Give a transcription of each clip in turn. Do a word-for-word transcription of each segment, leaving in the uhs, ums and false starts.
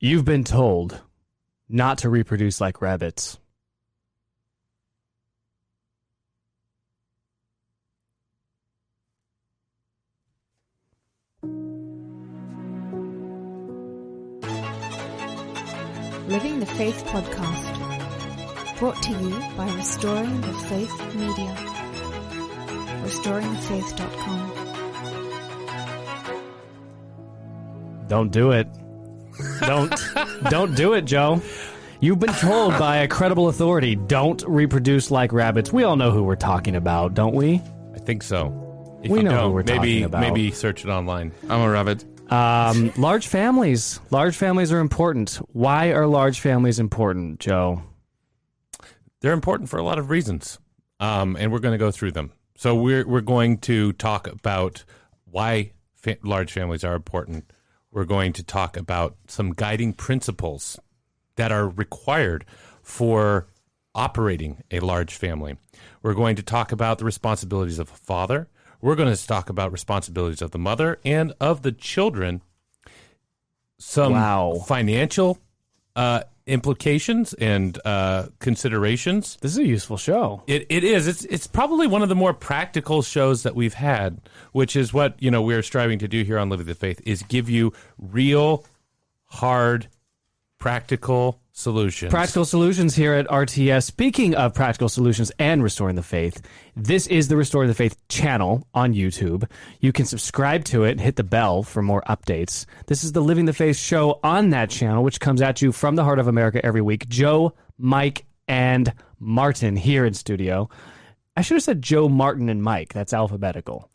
You've been told not to reproduce like rabbits. Living the Faith podcast, brought to you by Restoring the Faith Media, restoring faith dot com. Don't do it. Don't don't do it, Joe. You've been told by a credible authority, don't reproduce like rabbits. We all know who we're talking about, don't we? I think so. If we know who we're maybe, talking about. Maybe search it online. I'm a rabbit. Um, large families. Large families are important. Why are large families important, Joe? They're important for a lot of reasons, um, and we're going to go through them. So we're we're going to talk about why fa- large families are important. We're going to talk about some guiding principles that are required for operating a large family. We're going to talk about the responsibilities of a father. We're going to talk about responsibilities of the mother and of the children. Some wow. financial uh, implications and uh, considerations. This is a useful show. It it is. It's it's probably one of the more practical shows that we've had, which is what you know we're striving to do here on Living the Faith, is give you real, hard, practical solutions. Practical solutions here at R T S. Speaking of practical solutions and Restoring the Faith, this is the Restoring the Faith channel on YouTube. You can subscribe to it and hit the bell for more updates. This is the Living the Faith show on that channel, which comes at you from the heart of America every week. Joe, Mike, and Martin here in studio. I should have said Joe, Martin, and Mike. That's alphabetical.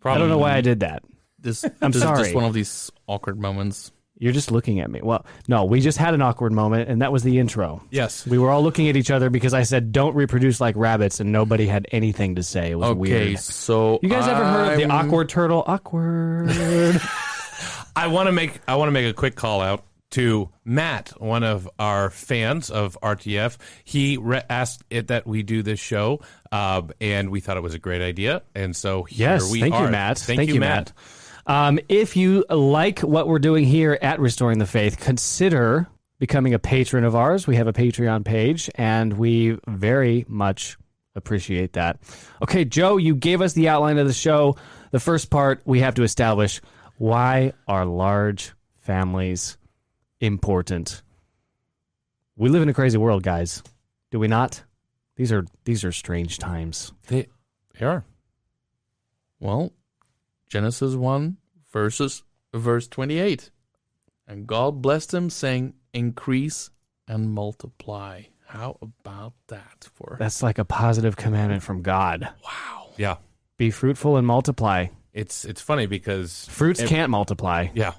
Probably. I don't know why I did that. This, I'm this sorry. Is just one of these awkward moments. You're just looking at me. Well, no, we just had an awkward moment, and that was the intro. Yes. We were all looking at each other because I said, don't reproduce like rabbits, and nobody had anything to say. It was okay, weird. Okay, so you guys I'm... ever heard of the awkward turtle? Awkward. I want to make I want to make a quick call out to Matt, one of our fans of R T F. He re- asked it that we do this show, uh, and we thought it was a great idea, and so here yes, we thank are. You, Matt. Thank, thank you, Matt. Thank you, Matt. Um, if you like what we're doing here at Restoring the Faith, consider becoming a patron of ours. We have a Patreon page, and we very much appreciate that. Okay, Joe, you gave us the outline of the show. The first part, we have to establish, why are large families important? We live in a crazy world, guys. Do we not? These are these are strange times. They, they are. Well... Genesis one, verses, verse twenty-eight. And God blessed him, saying, increase and multiply. How about that? For That's like a positive commandment from God. Wow. Yeah. Be fruitful and multiply. It's it's funny because... Fruits it, can't multiply. Yeah.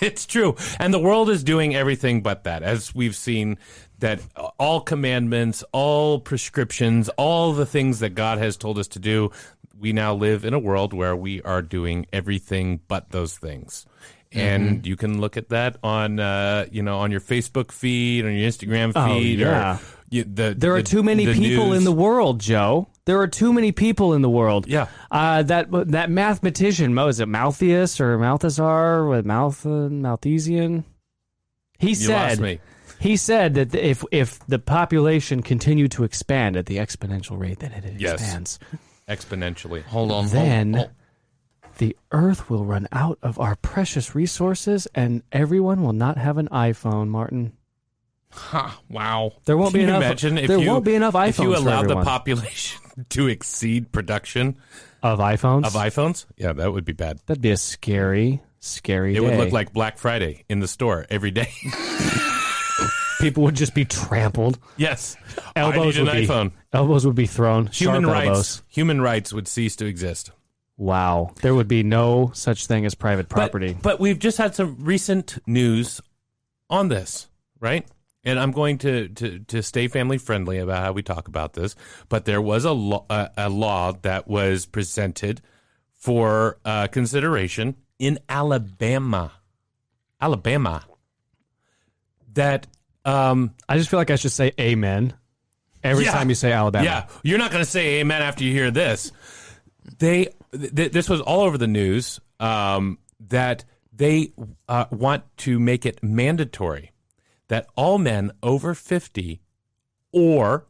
It's true. And the world is doing everything but that, as we've seen, that all commandments, all prescriptions, all the things that God has told us to do... We now live in a world where we are doing everything but those things. And mm-hmm. you can look at that on uh, you know on your Facebook feed, on your Instagram feed. Oh, yeah. Or you, the, there are the, too many people news. in the world, Joe. There are too many people in the world. Yeah. Uh, that that mathematician, was it Malthus or Malthusar with Malth Malthusian? He you said lost me. He said that if if the population continued to expand at the exponential rate that it expands. Yes. Exponentially. Hold on. Then hold, hold. The earth will run out of our precious resources and everyone will not have an iPhone, Martin. Ha, wow. There won't Can be enough. Imagine if there you, won't be enough iPhones. If you allow the population to exceed production of iPhones? Of iPhones? Yeah, that would be bad. That'd be a scary, scary it day. It would look like Black Friday in the store every day. People would just be trampled. Yes. Elbows I need an would be, iPhone. Elbows would be thrown. Human rights. Elbows. Human rights would cease to exist. Wow. There would be no such thing as private property. But, but we've just had some recent news on this, right? And I'm going to, to, to stay family friendly about how we talk about this. But there was a, lo- a, a law that was presented for uh, consideration in Alabama. Alabama. That um, I just feel like I should say amen every yeah, time you say Alabama. Yeah, you're not going to say amen after you hear this. They th- this was all over the news um, that they uh, want to make it mandatory that all men over fifty or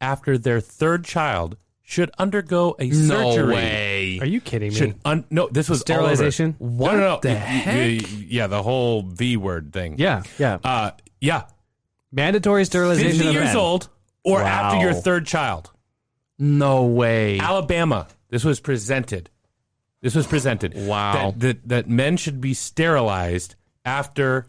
after their third child should undergo a no surgery. Way. Are you kidding me? Should un- no, this was sterilization. All over. What no, no, no. the heck? Yeah, the whole V word thing. Yeah, yeah, uh, yeah. Mandatory sterilization. Fifty of years men. Old or wow. after your third child. No way. Alabama. This was presented. This was presented. Wow. That that, that men should be sterilized after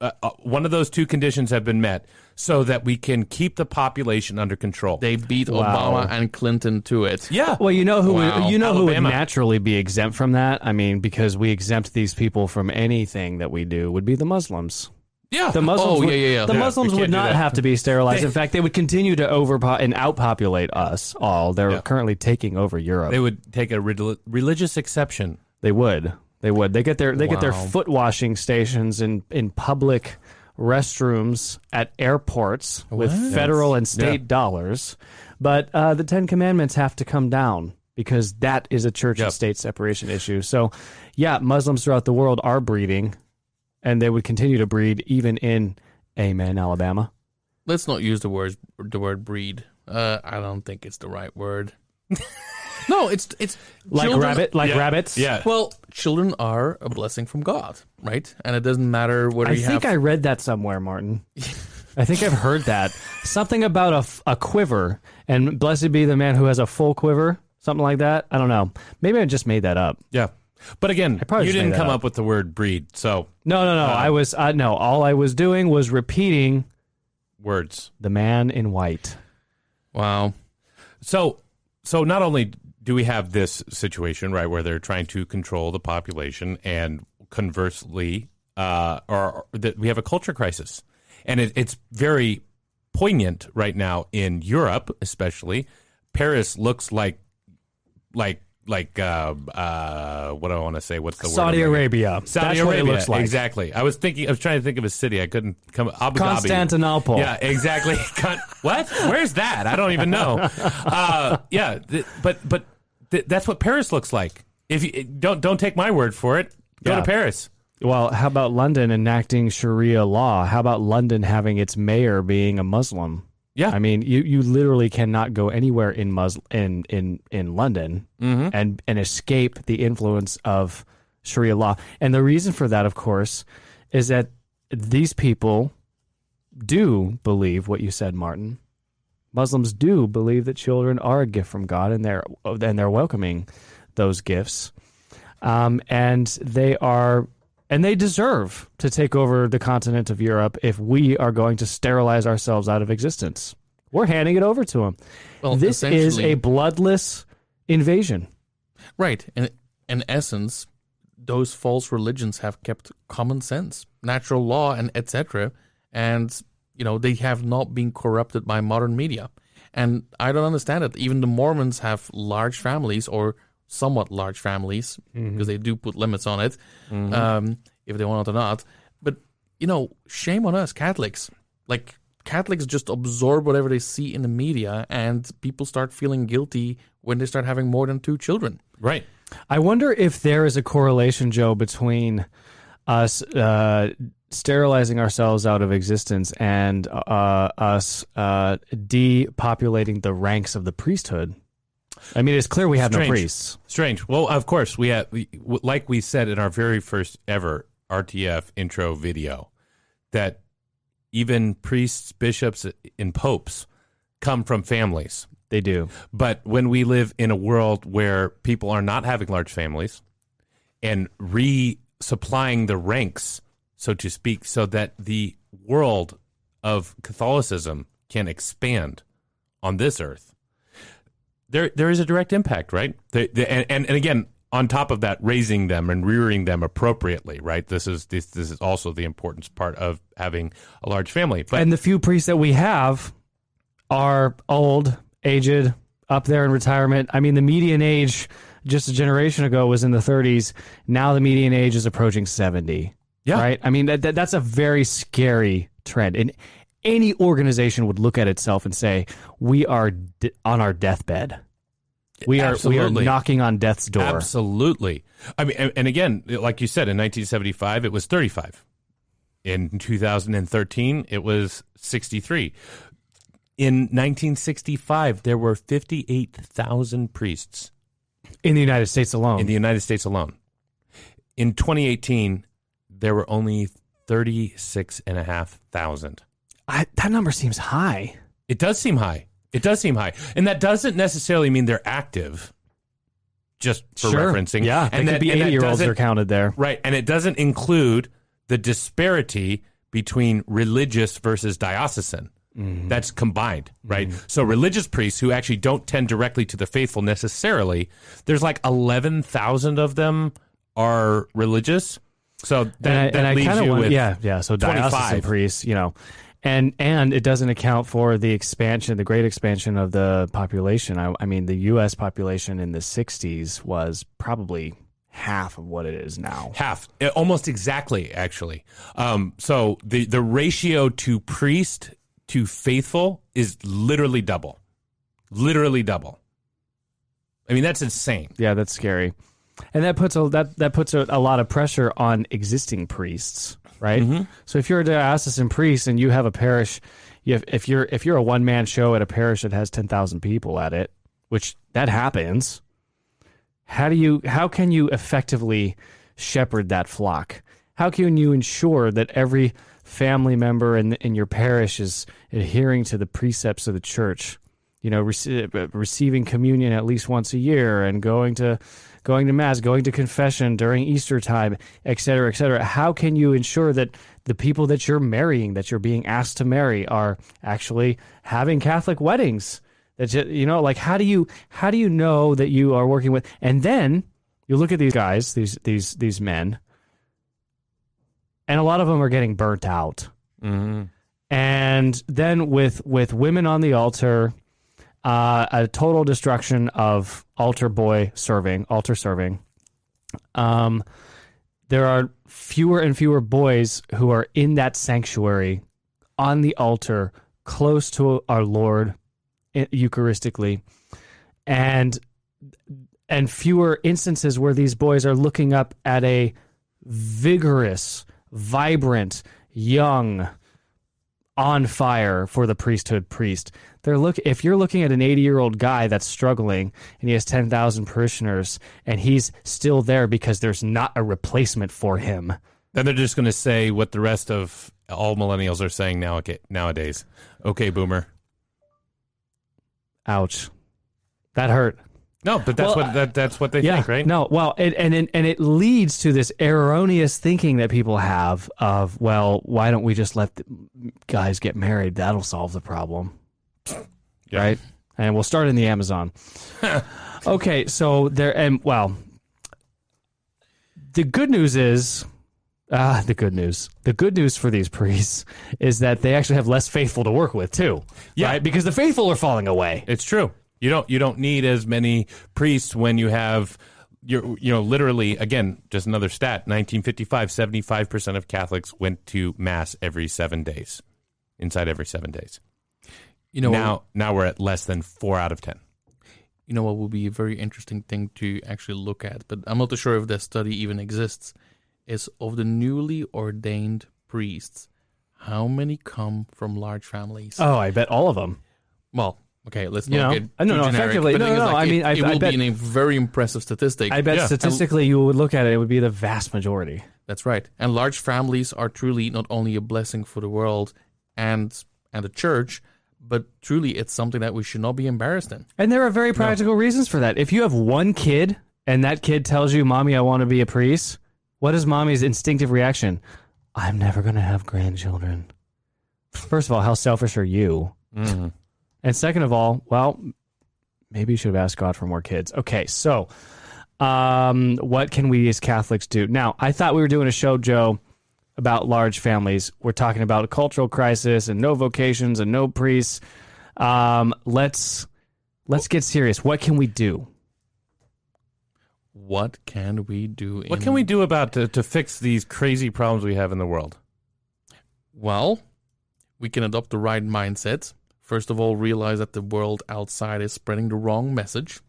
uh, uh, one of those two conditions have been met, so that we can keep the population under control. They beat wow. Obama and Clinton to it. Yeah. Well, you know who wow. would, you know Alabama. Who would naturally be exempt from that? I mean, because we exempt these people from anything that we do would be the Muslims. Yeah. The Muslims oh, would, yeah, yeah, yeah. The yeah, Muslims would not have to be sterilized. They, in fact, they would continue to overpop and outpopulate us all. They're yeah. currently taking over Europe. They would take a re- religious exception. They would. They would. They get their they wow. get their foot washing stations in, in public restrooms at airports what? with federal and state yeah. dollars, but uh, the Ten Commandments have to come down because that is a church yep. and state separation issue. So, yeah, Muslims throughout the world are breeding, and they would continue to breed even in Amen, Alabama. Let's not use the word the word breed. Uh, I don't think it's the right word. No, it's it's like children, rabbit, like yeah, rabbits. Yeah. Well, children are a blessing from God, right? And it doesn't matter whether I you have. I think I read that somewhere, Martin. I think I've heard that something about a, a quiver and blessed be the man who has a full quiver, something like that. I don't know. Maybe I just made that up. Yeah, but again, you didn't come up. up with the word breed, so no, no, no. Uh, I was uh, no. All I was doing was repeating words. The man in white. Wow. So so not only. Do we have this situation, right, where they're trying to control the population and conversely, uh, or, or that we have a culture crisis. And it, it's very poignant right now in Europe, especially. Paris looks like, like, like, uh, uh, what do I want to say? What's the Saudi word? Saudi Arabia. Saudi That's Arabia. What it looks like. Exactly. I was thinking, I was trying to think of a city. I couldn't come. Abu Constantinople. Dhabi. Yeah, exactly. Con- what? Where's that? I don't even know. Uh, yeah. Th- but, but, That's what Paris looks like. If you, don't don't take my word for it. Go yeah. to Paris. Well, how about London enacting Sharia law? How about London having its mayor being a Muslim? Yeah, I mean, you, you literally cannot go anywhere in Muslim in in in London mm-hmm. and and escape the influence of Sharia law. And the reason for that, of course, is that these people do believe what you said, Martin. Muslims do believe that children are a gift from God, and they're and they're welcoming those gifts, um, and they are and they deserve to take over the continent of Europe if we are going to sterilize ourselves out of existence. We're handing it over to them. Well, this is a bloodless invasion, right? And in essence, those false religions have kept common sense, natural law, and et cetera, and. You know, they have not been corrupted by modern media. And I don't understand it. Even the Mormons have large families or somewhat large families because mm-hmm. they do put limits on it mm-hmm. um, if they want it or not. But, you know, shame on us Catholics. Like, Catholics just absorb whatever they see in the media and people start feeling guilty when they start having more than two children. Right. I wonder if there is a correlation, Joe, between us uh sterilizing ourselves out of existence and uh, us uh, depopulating the ranks of the priesthood. I mean, it's clear we have Strange. no priests. Strange. Well, of course, we have, we, like we said in our very first ever R T F intro video, that even priests, bishops, and popes come from families. They do. But when we live in a world where people are not having large families and resupplying the ranks, so to speak, so that the world of Catholicism can expand on this earth. there there is a direct impact, right? They, they, and, and and again, on top of that, raising them and rearing them appropriately, right? This is this this is also the important part of having a large family. But, and the few priests that we have are old, aged, up there in retirement. I mean, the median age just a generation ago was in the thirties. Now the median age is approaching seventy. Yeah. Right? I mean, that, that that's a very scary trend. And any organization would look at itself and say, we are d- on our deathbed. We are, we are knocking on death's door. Absolutely. I mean, and, and again, like you said, in nineteen seventy-five, it was thirty-five. In two thousand thirteen, it was sixty-three. In nineteen sixty-five, there were fifty-eight thousand priests. In the United States alone. In the United States alone. In twenty eighteen, there were only thirty-six thousand five hundred. I, that number seems high. It does seem high. It does seem high. And that doesn't necessarily mean they're active, just for sure. referencing. Yeah, and that could be eighty-year-olds are counted there. Right, and it doesn't include the disparity between religious versus diocesan. Mm-hmm. That's combined, right? Mm-hmm. So religious priests who actually don't tend directly to the faithful necessarily, there's like eleven thousand of them are religious. So that, and I, that and leaves I you want, with yeah, yeah. So diocesan twenty-five priests, you know. And and it doesn't account for the expansion, the great expansion of the population. I, I mean, the U S population in the sixties was probably half of what it is now. Half. Almost exactly, actually. Um, so the, the ratio to priest to faithful is literally double. Literally double. I mean, that's insane. Yeah, that's scary. And that puts a, that, that puts a, a lot of pressure on existing priests. Right. Mm-hmm. So if you're a diocesan priest and you have a parish, you have, if you're if you're a one man show at a parish that has ten thousand people at it, which that happens, how do you how can you effectively shepherd that flock? How can you ensure that every family member in in your parish is adhering to the precepts of the church? You know, rece- receiving communion at least once a year and going to. Going to Mass, going to confession during Easter time, et cetera, et cetera. How can you ensure that the people that you're marrying, that you're being asked to marry, are actually having Catholic weddings? That you, you know, like how do you how do you know that you are working with? And then you look at these guys, these these these men, and a lot of them are getting burnt out. Mm-hmm. And then with with women on the altar. Uh, a total destruction of altar boy serving, altar serving. Um, there are fewer and fewer boys who are in that sanctuary, on the altar, close to our Lord, eucharistically, and and fewer instances where these boys are looking up at a vigorous, vibrant, young, on fire for the priesthood priest. They're look if you're looking at an eighty-year-old guy that's struggling and he has ten thousand parishioners and he's still there because there's not a replacement for him. Then they're just going to say what the rest of all millennials are saying now nowadays. Okay, boomer. Ouch. That hurt. No, but that's well, what that, that's what they yeah, think, right? No, well, it, and and it leads to this erroneous thinking that people have of, well, why don't we just let the guys get married? That'll solve the problem. Yeah. Right? And we'll start in the Amazon. Okay, so there, and well, the good news is, ah, the good news. The good news for these priests is that they actually have less faithful to work with, too. Yeah. Right? Because the faithful are falling away. It's true. You don't you don't need as many priests when you have your you know literally again just another stat nineteen fifty-five seventy-five percent of Catholics went to Mass every seven days inside every seven days. You know now now we're at less than four out of ten. You know what would be a very interesting thing to actually look at, but I'm not sure if that study even exists, is of the newly ordained priests, how many come from large families? Oh, I bet all of them. Well. Okay, let's not you know, get too no, no, generic. Effectively, no, no, no, like I it, mean, I, it will I bet, be a very impressive statistic. I bet yeah. statistically and, you would look at it, it would be the vast majority. That's right. And large families are truly not only a blessing for the world and and the church, but truly it's something that we should not be embarrassed in. And there are very practical no. reasons for that. If you have one kid and that kid tells you, Mommy, I want to be a priest, what is Mommy's instinctive reaction? I'm never going to have grandchildren. First of all, how selfish are you? Mm-hmm. And second of all, well, Maybe you should have asked God for more kids. Okay, so um, what can we as Catholics do? Now, I thought we were doing a show, Joe, about large families. We're talking about a cultural crisis and no vocations and no priests. Um, let's let's get serious. What can we do? What can we do? What in- can we do about to, to fix these crazy problems we have in the world? Well, we can adopt the right mindset. First of all, realize that the world outside is spreading the wrong message.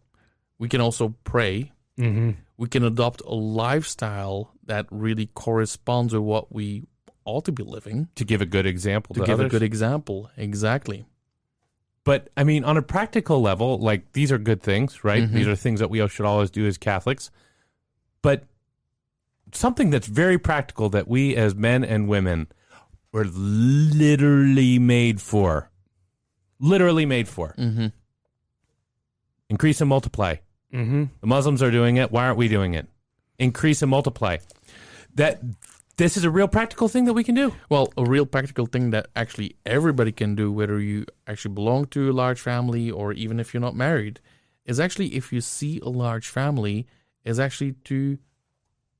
We can also pray. Mm-hmm. We can adopt a lifestyle that really corresponds with what we ought to be living. To give a good example to, to give others. a good example, exactly. But, I mean, on a practical level, like, these are good things, right? Mm-hmm. These are things that we should always do as Catholics. But something that's very practical that we as men and women were literally made for, literally made for, mm-hmm. increase and multiply. Mm-hmm. The Muslims are doing it. Why aren't we doing it? Increase and multiply. That This is a real practical thing that we can do. Well, a real practical thing that actually everybody can do, whether you actually belong to a large family or even if you're not married, is actually if you see a large family, is actually to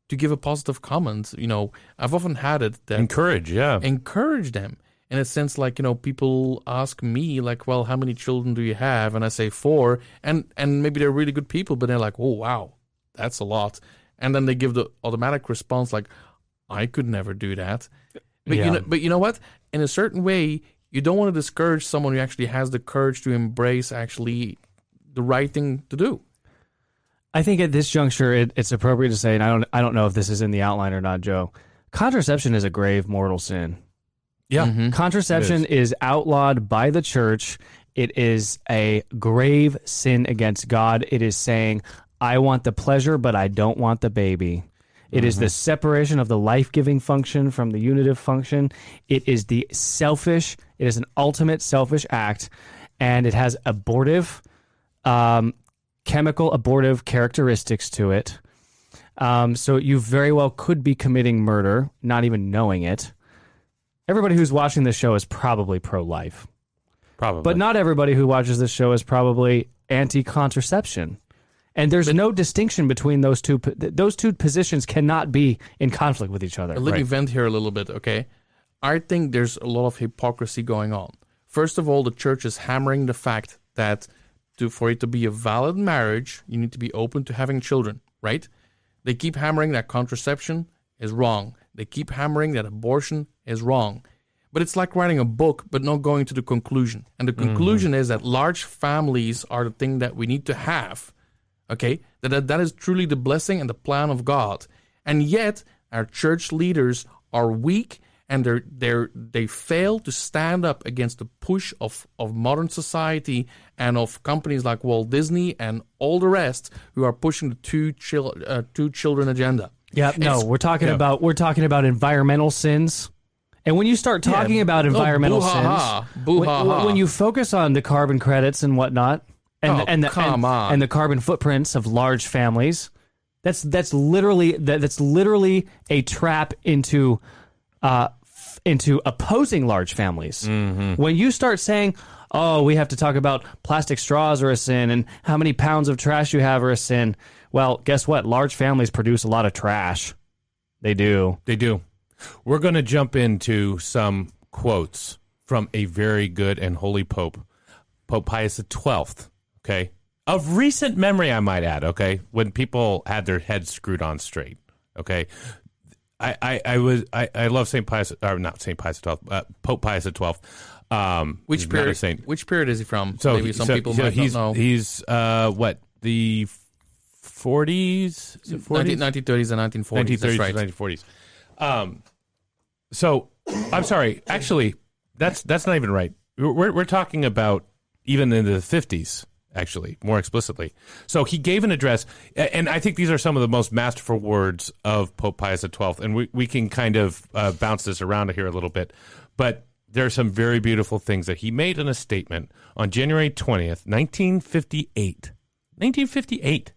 to give a positive comment. You know, I've often had it that... Encourage, yeah. Encourage them. In a sense, like, you know, people ask me, like, well, how many children do you have? And I say four. And, and maybe they're really good people, but they're like, oh, wow, that's a lot. And then they give the automatic response, like, I could never do that. But, yeah. you know, but you know what? In a certain way, you don't want to discourage someone who actually has the courage to embrace actually the right thing to do. I think at this juncture, it, it's appropriate to say, and I don't, I don't know if this is in the outline or not, Joe, contraception is a grave mortal sin. Yeah, mm-hmm. Contraception is. is outlawed by the church. It is a grave sin against God. It is saying, I want the pleasure, but I don't want the baby. It mm-hmm. is the separation of the life-giving function from the unitive function. It is the selfish. It is an ultimate selfish act, and it has abortive, um, chemical abortive characteristics to it. Um, so you very well could be committing murder, not even knowing it. Everybody who's watching this show is probably pro-life. Probably. But not everybody who watches this show is probably anti-contraception. And there's but, no distinction between those two. Those two positions cannot be in conflict with each other. Let me vent here a little bit, okay? I think there's a lot of hypocrisy going on. First of all, the church is hammering the fact that to, for it to be a valid marriage, you need to be open to having children, right? They keep hammering that contraception is wrong. They keep hammering that abortion is wrong. But it's like writing a book, but not going to the conclusion. And the conclusion mm-hmm. is that large families are the thing that we need to have. Okay? That, that that is truly the blessing and the plan of God. And yet, our church leaders are weak and they're, they're, they fail to stand up against the push of, of modern society and of companies like Walt Disney and all the rest who are pushing the two, chil- uh, two children agenda. Yeah, no, it's, we're talking yeah. about we're talking about environmental sins. And when you start talking yeah, about environmental oh, boo-ha-ha, sins, boo-ha-ha. When, when you focus on the carbon credits and whatnot, and oh, the, and, the, and, and the carbon footprints of large families, that's that's literally that, that's literally a trap into uh, f- into opposing large families. Mm-hmm. When you start saying, "Oh, we have to talk about plastic straws are a sin, and how many pounds of trash you have are a sin." Well, guess what? Large families produce a lot of trash. They do. They do. We're going to jump into some quotes from a very good and holy Pope, Pope Pius the twelfth, okay? Of recent memory, I might add, okay? When people had their heads screwed on straight, okay? I, I, I was I, I love Saint Pius, or not Saint Pius the twelfth, uh, Pope Pius the twelfth. Um, which period? Saint. Which period is he from? So maybe some so, people so might he's, not know. He's uh, what the forties, forties, nineteen thirties and nineteen forties. Nineteen thirties, right. Nineteen forties. Um, so I'm sorry. Actually, that's that's not even right. We're we're talking about even in the fifties. Actually, more explicitly. So he gave an address, and I think these are some of the most masterful words of Pope Pius the twelfth. And we we can kind of uh, bounce this around here a little bit, but. There are some very beautiful things that he made in a statement on January twentieth, nineteen fifty-eight, nineteen fifty-eight,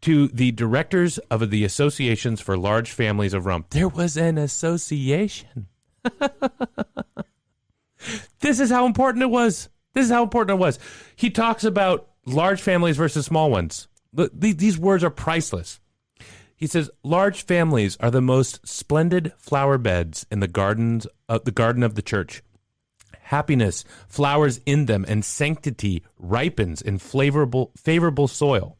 to the directors of the Associations for Large Families of Rome. There was an association. This is how important it was. This is how important it was. He talks about large families versus small ones. These words are priceless. He says, large families are the most splendid flower beds in the gardens of the garden of the church. Happiness flowers in them, and sanctity ripens in favorable, favorable soil.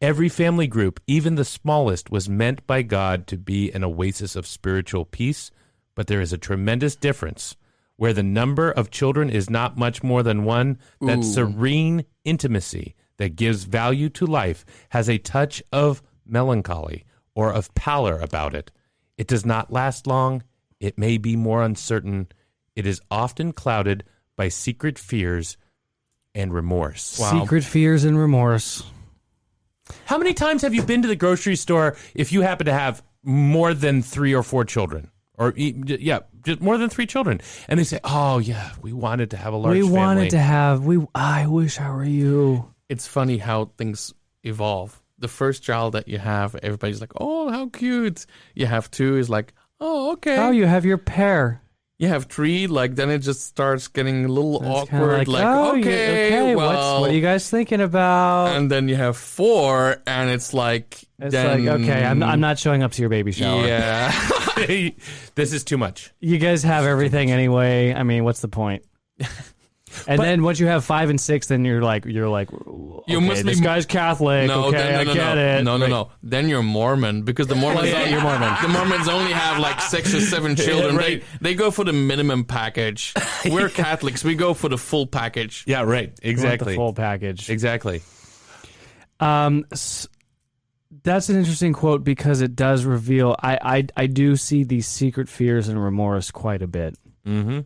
Every family group, even the smallest, was meant by God to be an oasis of spiritual peace, but there is a tremendous difference where the number of children is not much more than one. That Ooh. Serene intimacy that gives value to life has a touch of melancholy or of pallor about it. It does not last long. It may be more uncertain. It is often clouded by secret fears and remorse. Wow. Secret fears and remorse. How many times have you been to the grocery store if you happen to have more than three or four children? Or, yeah, just more than three children. And they say, oh, yeah, we wanted to have a large family. We wanted family. to have, we. I wish I were you. It's funny how things evolve. The first child that you have, everybody's like, oh, how cute. You have two, is like, oh, okay. Oh, you have your pair. You have three, like, then it just starts getting a little That's awkward, like, like oh, okay, you, okay, well. What's, what are you guys thinking about? And then you have four, and it's like... It's then, like, okay, I'm, I'm not showing up to your baby shower. Yeah. This is too much. You guys have everything anyway. I mean, what's the point? And but, then once you have five and six, then you're like, you're like, okay, you must this be, guy's Catholic. No, okay, then, no, no, I get no, it. No, no, no. Then you're Mormon because the Mormons, yeah, only, you're Mormon. The Mormons only have like six or seven children. Yeah, right. They they go for the minimum package. We're Catholics. We go for the full package. Yeah, right. Exactly. The full package. Exactly. Um, so that's an interesting quote because it does reveal. I I I do see these secret fears and remorse quite a bit. Mm-hmm.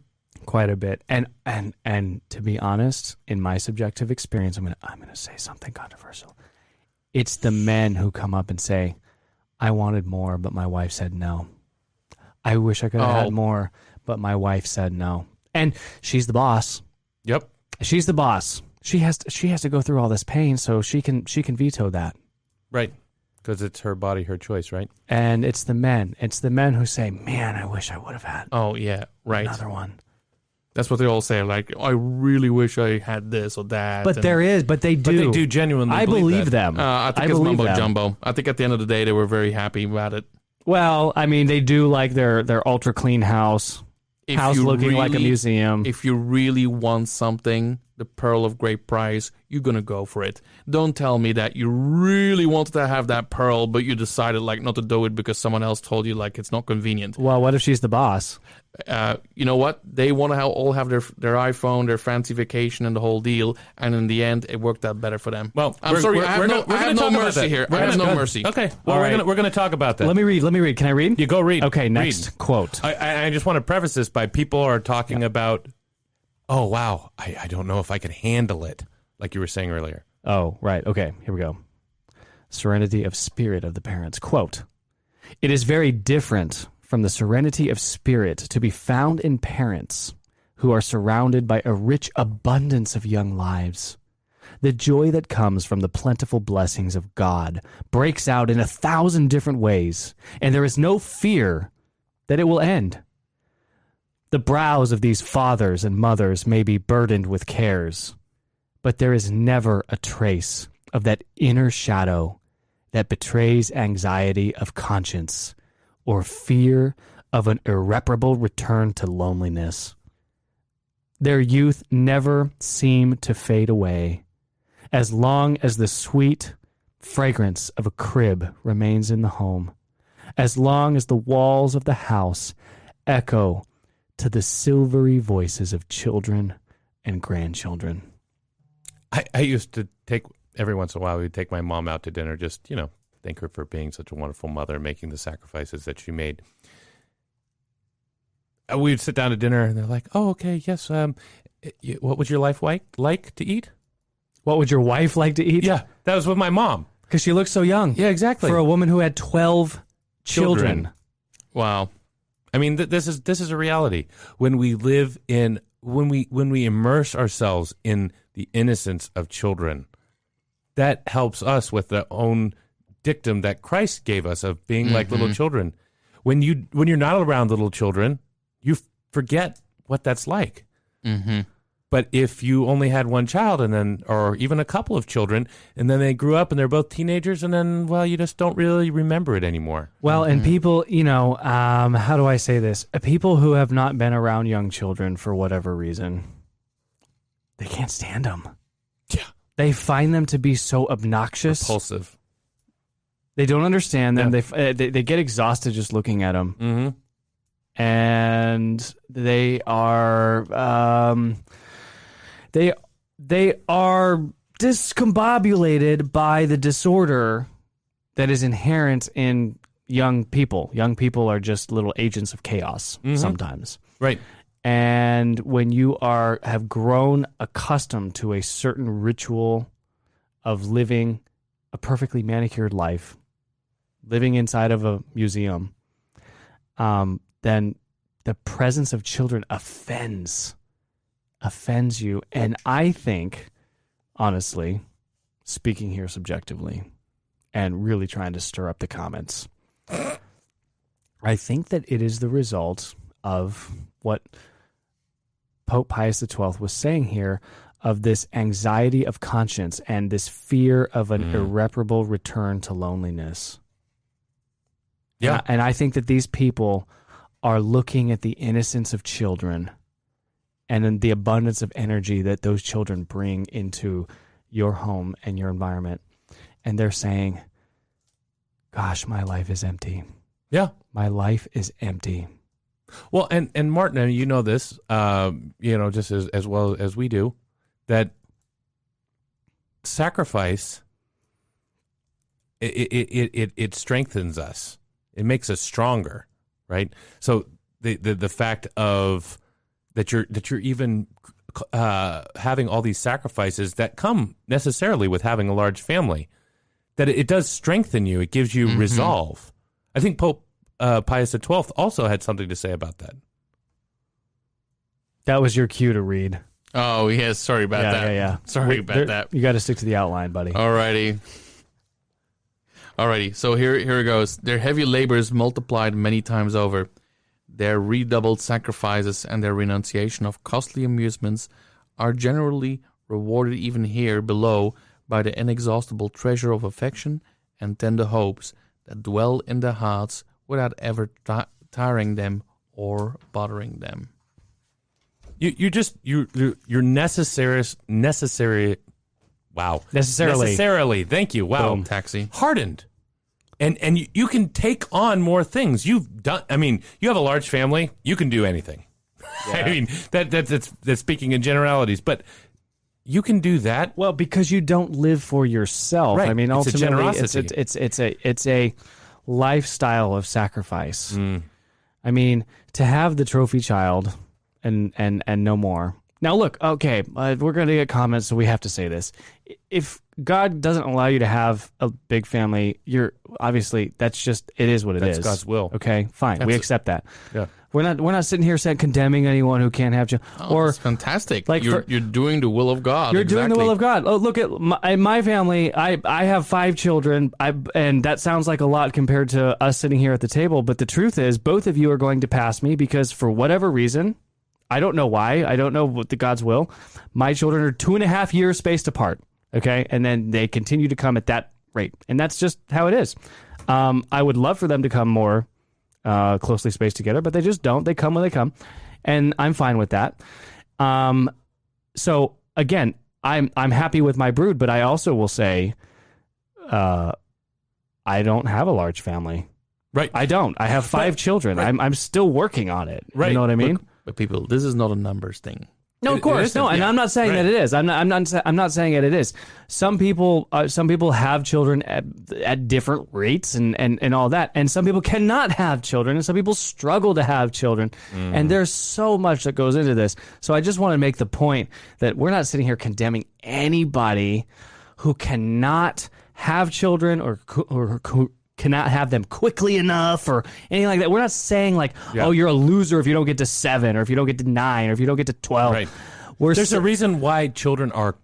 Quite a bit, and and and to be honest, in my subjective experience, I'm gonna I'm gonna say something controversial. It's the men who come up and say, "I wanted more, but my wife said no. I wish I could have oh. had more, but my wife said no." And she's the boss. Yep, she's the boss. She has to, she has to go through all this pain, so she can she can veto that, right? Because it's her body, her choice, right? And it's the men. It's the men who say, "Man, I wish I would have had." Oh yeah, right. Another one. That's what they all say. Like, I really wish I had this or that. But and there is, but they do. But they do genuinely I believe, believe that. them. Uh, I think I it's mumbo them. jumbo. I think at the end of the day, they were very happy about it. Well, I mean, they do like their, their ultra clean house, if house looking really, like a museum. If you really want something, the pearl of great price, you're going to go for it. Don't tell me that you really wanted to have that pearl, but you decided like not to do it because someone else told you like it's not convenient. Well, what if she's the boss? Uh, you know what? They want to have, all have their their iPhone, their fancy vacation, and the whole deal. And in the end, it worked out better for them. Well, I'm we're, sorry, we're, I have we're no, no, I have no mercy here. I have no mercy. Okay, well, all we're right. gonna we're gonna talk about that. Let me read. Let me read. Can I read? You go read. Okay, next read. quote. I, I just want to preface this by people are talking yeah. about. Oh wow, I, I don't know if I can handle it, like you were saying earlier. Oh right, okay, here we go. Serenity of spirit of the parents. Quote: It is very different from the serenity of spirit to be found in parents who are surrounded by a rich abundance of young lives. The joy that comes from the plentiful blessings of God breaks out in a thousand different ways, and there is no fear that it will end. The brows of these fathers and mothers may be burdened with cares, but there is never a trace of that inner shadow that betrays anxiety of conscience or fear of an irreparable return to loneliness. Their youth never seemed to fade away, as long as the sweet fragrance of a crib remains in the home, as long as the walls of the house echo to the silvery voices of children and grandchildren. I, I used to take, every once in a while, we would take my mom out to dinner, just, you know, thank her for being such a wonderful mother, making the sacrifices that she made. We would sit down to dinner, and they're like, "Oh, okay, yes. Um, what would your wife like like to eat? What would your wife like to eat?" Yeah, that was with my mom because she looked so young. Yeah, exactly. For a woman who had twelve children. children. Wow. I mean, th- this is this is a reality when we live in when we when we immerse ourselves in the innocence of children. That helps us with the own dictum that Christ gave us of being mm-hmm. like little children. When you when you're not around little children, you forget what that's like. Mm-hmm. But if you only had one child and then, or even a couple of children, and then they grew up and they're both teenagers, and then, well, you just don't really remember it anymore. Well, mm-hmm. and people, you know, um, how do I say this? People who have not been around young children for whatever reason, they can't stand them. Yeah. They find them to be so obnoxious. Repulsive. They don't understand them. Yeah. They, uh, they they get exhausted just looking at them. Mm-hmm. And they are... Um, They they are discombobulated by the disorder that is inherent in young people. Young people are just little agents of chaos mm-hmm. sometimes. Right. And when you are have grown accustomed to a certain ritual of living a perfectly manicured life, living inside of a museum, um, then the presence of children offends offends you. And I think, honestly, speaking here subjectively and really trying to stir up the comments, I think that it is the result of what Pope Pius the twelfth was saying here, of this anxiety of conscience and this fear of an mm. irreparable return to loneliness. Yeah. And I, and I think that these people are looking at the innocence of children and then the abundance of energy that those children bring into your home and your environment. And they're saying, gosh, my life is empty. Yeah. My life is empty. Well, and, and Martin, you know this, um, you know, just as, as well as we do, that sacrifice, it it, it, it strengthens us. It makes us stronger, right? So the the, the fact of... That you're that you're even uh, having all these sacrifices that come necessarily with having a large family, that it, it does strengthen you. It gives you mm-hmm. resolve. I think Pope uh, Pius the twelfth also had something to say about that. That was your cue to read. Oh, yeah. Sorry about yeah, that. Yeah, yeah. Sorry Wait, about there, that. You got to stick to the outline, buddy. All righty. All righty. So here, here it goes. Their heavy labors multiplied many times over. Their redoubled sacrifices and their renunciation of costly amusements are generally rewarded even here below by the inexhaustible treasure of affection and tender hopes that dwell in their hearts without ever tar- tiring them or bothering them. You you just you you're, you're necessary necessary. Wow, necessarily necessarily. Thank you. Wow, Boom. Taxi hardened. And and you, you can take on more things. You've done. I mean, you have a large family. You can do anything. Yeah. I mean, that, that that's that's speaking in generalities, but you can do that. Well, because you don't live for yourself. Right. I mean, it's ultimately, a it's, it's it's it's a it's a lifestyle of sacrifice. Mm. I mean, to have the trophy child and and and no more. Now, look, okay, uh, we're going to get comments, so we have to say this. If God doesn't allow you to have a big family, you're obviously that's just it is what it that's is. That's God's will. Okay, fine, that's we accept that. Yeah, we're not we're not sitting here saying condemning anyone who can't have children. Oh, or that's fantastic. Like you're for, you're doing the will of God. You're exactly. doing the will of God. Oh, look at my, my family. I I have five children. I and that sounds like a lot compared to us sitting here at the table. But the truth is, both of you are going to pass me because for whatever reason. I don't know why. I don't know what the God's will. My children are two and a half years spaced apart. Okay. And then they continue to come at that rate. And that's just how it is. Um, I would love for them to come more uh, closely spaced together, but they just don't. They come when they come. And I'm fine with that. Um, so again, I'm, I'm happy with my brood, but I also will say, uh, I don't have a large family. Right. I don't, I have five but, children. Right. I'm, I'm still working on it. Right. You know what I mean? Look, But people, this is not a numbers thing. No, of course, no, and yeah. I'm not saying right. that it is. I'm not. I'm not. I'm not saying that it is. Some people, uh, some people have children at, at different rates, and, and, and all that. And some people cannot have children, and some people struggle to have children. Mm. And there's so much that goes into this. So I just want to make the point that we're not sitting here condemning anybody who cannot have children or or. or cannot have them quickly enough or anything like that. We're not saying like, yeah. oh, you're a loser if you don't get to seven or if you don't get to nine or if you don't get to twelve. Right. We're There's so- a reason why children are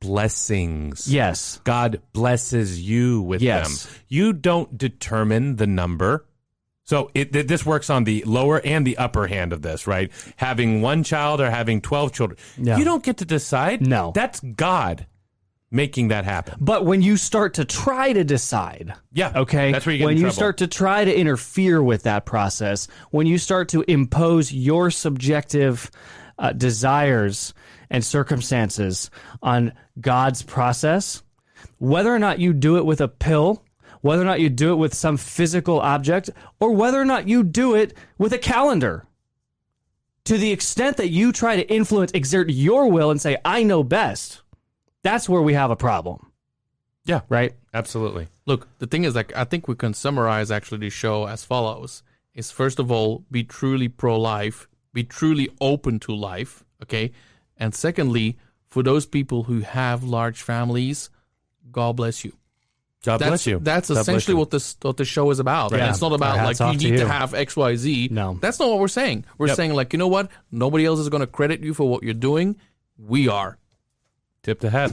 blessings. Yes. God blesses you with yes. them. You don't determine the number. So it, this works on the lower and the upper hand of this, right? Having one child or having twelve children. No. You don't get to decide. No. That's God making that happen. But when you start to try to decide. Yeah. Okay. That's where you get in trouble. When you start to try to interfere with that process, when you start to impose your subjective uh, desires and circumstances on God's process, whether or not you do it with a pill, whether or not you do it with some physical object, or whether or not you do it with a calendar. To the extent that you try to influence, exert your will and say, I know best, that's where we have a problem. Yeah. Right? Absolutely. Look, the thing is, like, I think we can summarize actually the show as follows. Is first of all, be truly pro-life, be truly open to life, okay? And secondly, for those people who have large families, God bless you. God that's, bless you. That's God essentially what this what the show is about. Right? Yeah. It's not about like you need to, to have X, Y, Z. No, that's not what we're saying. We're yep. saying like, you know what? Nobody else is going to credit you for what you're doing. We are. Tip the hat.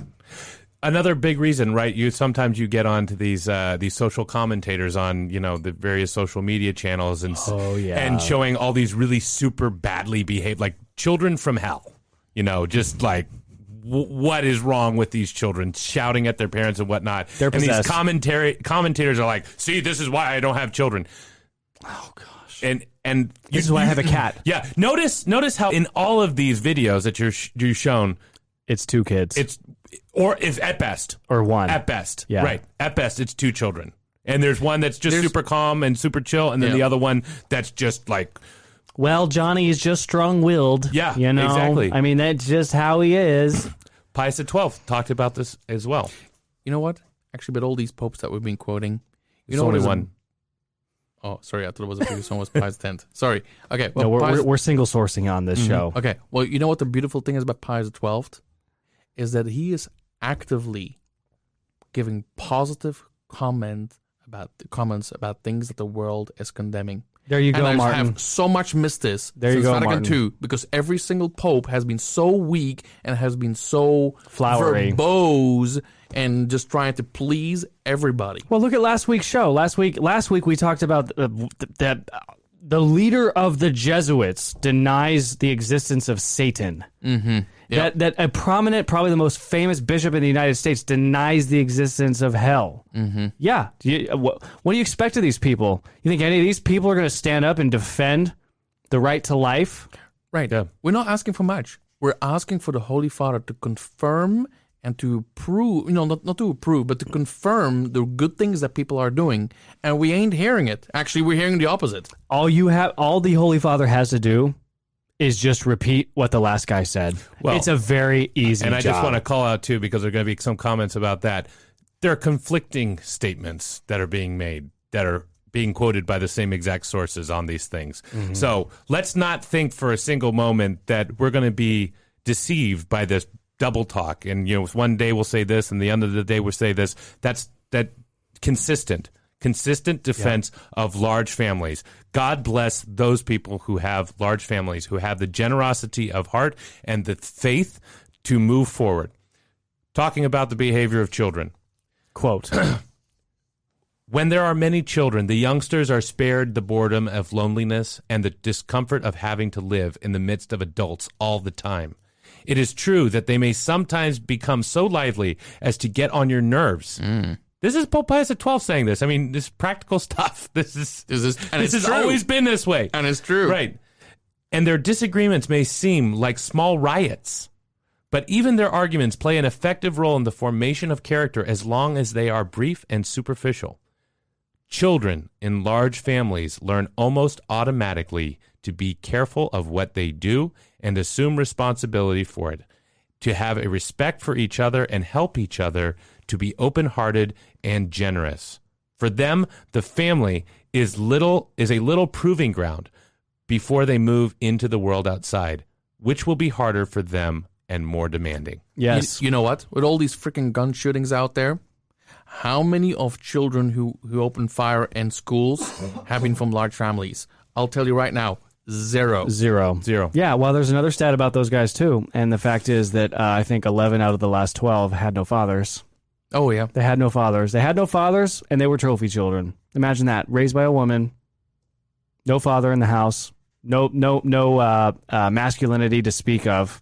Another big reason, right? You sometimes you get onto these uh, these social commentators on you know the various social media channels and oh, yeah. and showing all these really super badly behaved like children from hell. You know, just like. What is wrong with these children shouting at their parents and whatnot? They're possessed. And these commentary commentators are like, "See, this is why I don't have children." Oh gosh! And and this you, is why you, I have a cat. Yeah. Notice notice how in all of these videos that you're you're shown, it's two kids. It's or if at best or one at best. Yeah. Right. At best, it's two children, and there's one that's just there's, super calm and super chill, and then yeah. the other one that's just like. Well, Johnny is just strong-willed. Yeah, you know? Exactly. I mean, that's just how he is. Pius the twelfth talked about this as well. You know what? Actually, but all these popes that we've been quoting, you it's know only what one. A, oh, sorry, I thought it was the previous one was Pius the tenth. Sorry. Okay. Well, no, we're, Pius, we're we're single sourcing on this mm-hmm. show. Okay. Well, you know what the beautiful thing is about Pius the twelfth is that he is actively giving positive comment about comments about things that the world is condemning. There you go, and I Martin. Have so much missed this. There you go, Vatican Martin. Two, because every single pope has been so weak and has been so flowery, verbose, and just trying to please everybody. Well, look at last week's show. Last week, last week we talked about uh, that uh, the leader of the Jesuits denies the existence of Satan. Mm-hmm. Yep. That that a prominent, probably the most famous bishop in the United States denies the existence of hell. Mm-hmm. Yeah. Do you, what, what do you expect of these people? You think any of these people are going to stand up and defend the right to life? Right. Yeah. We're not asking for much. We're asking for the Holy Father to confirm and to approve, you know, not, not to approve, but to confirm the good things that people are doing. And we ain't hearing it. Actually, we're hearing the opposite. All you have, all the Holy Father has to do is just repeat what the last guy said. Well, it's a very easy job. And I job. just want to call out, too, because there are going to be some comments about that. There are conflicting statements that are being made that are being quoted by the same exact sources on these things. Mm-hmm. So let's not think for a single moment that we're going to be deceived by this double talk. And, you know, one day we'll say this and the end of the day we'll say this. That's that consistent. Consistent defense yeah. of large families. God bless those people who have large families, who have the generosity of heart and the faith to move forward. Talking about the behavior of children. Quote, when there are many children, the youngsters are spared the boredom of loneliness and the discomfort of having to live in the midst of adults all the time. It is true that they may sometimes become so lively as to get on your nerves. Mm. This is Pope Pius the twelfth saying this. I mean, this is practical stuff. This is this, is, and this it's has true. Always been this way. And it's true. Right. And their disagreements may seem like small riots, but even their arguments play an effective role in the formation of character as long as they are brief and superficial. Children in large families learn almost automatically to be careful of what they do and assume responsibility for it, to have a respect for each other and help each other, to be open-hearted and generous. For them, the family is little is a little proving ground before they move into the world outside, which will be harder for them and more demanding. Yes. You, you know what? With all these freaking gun shootings out there, how many of children who, who open fire in schools have been from large families? I'll tell you right now, Zero. Zero. Zero. Yeah, well, there's another stat about those guys, too. And the fact is that uh, I think eleven out of the last twelve had no fathers. Oh, yeah. They had no fathers. They had no fathers, and they were trophy children. Imagine that. Raised by a woman. no father in the house, no no no uh, uh, masculinity to speak of,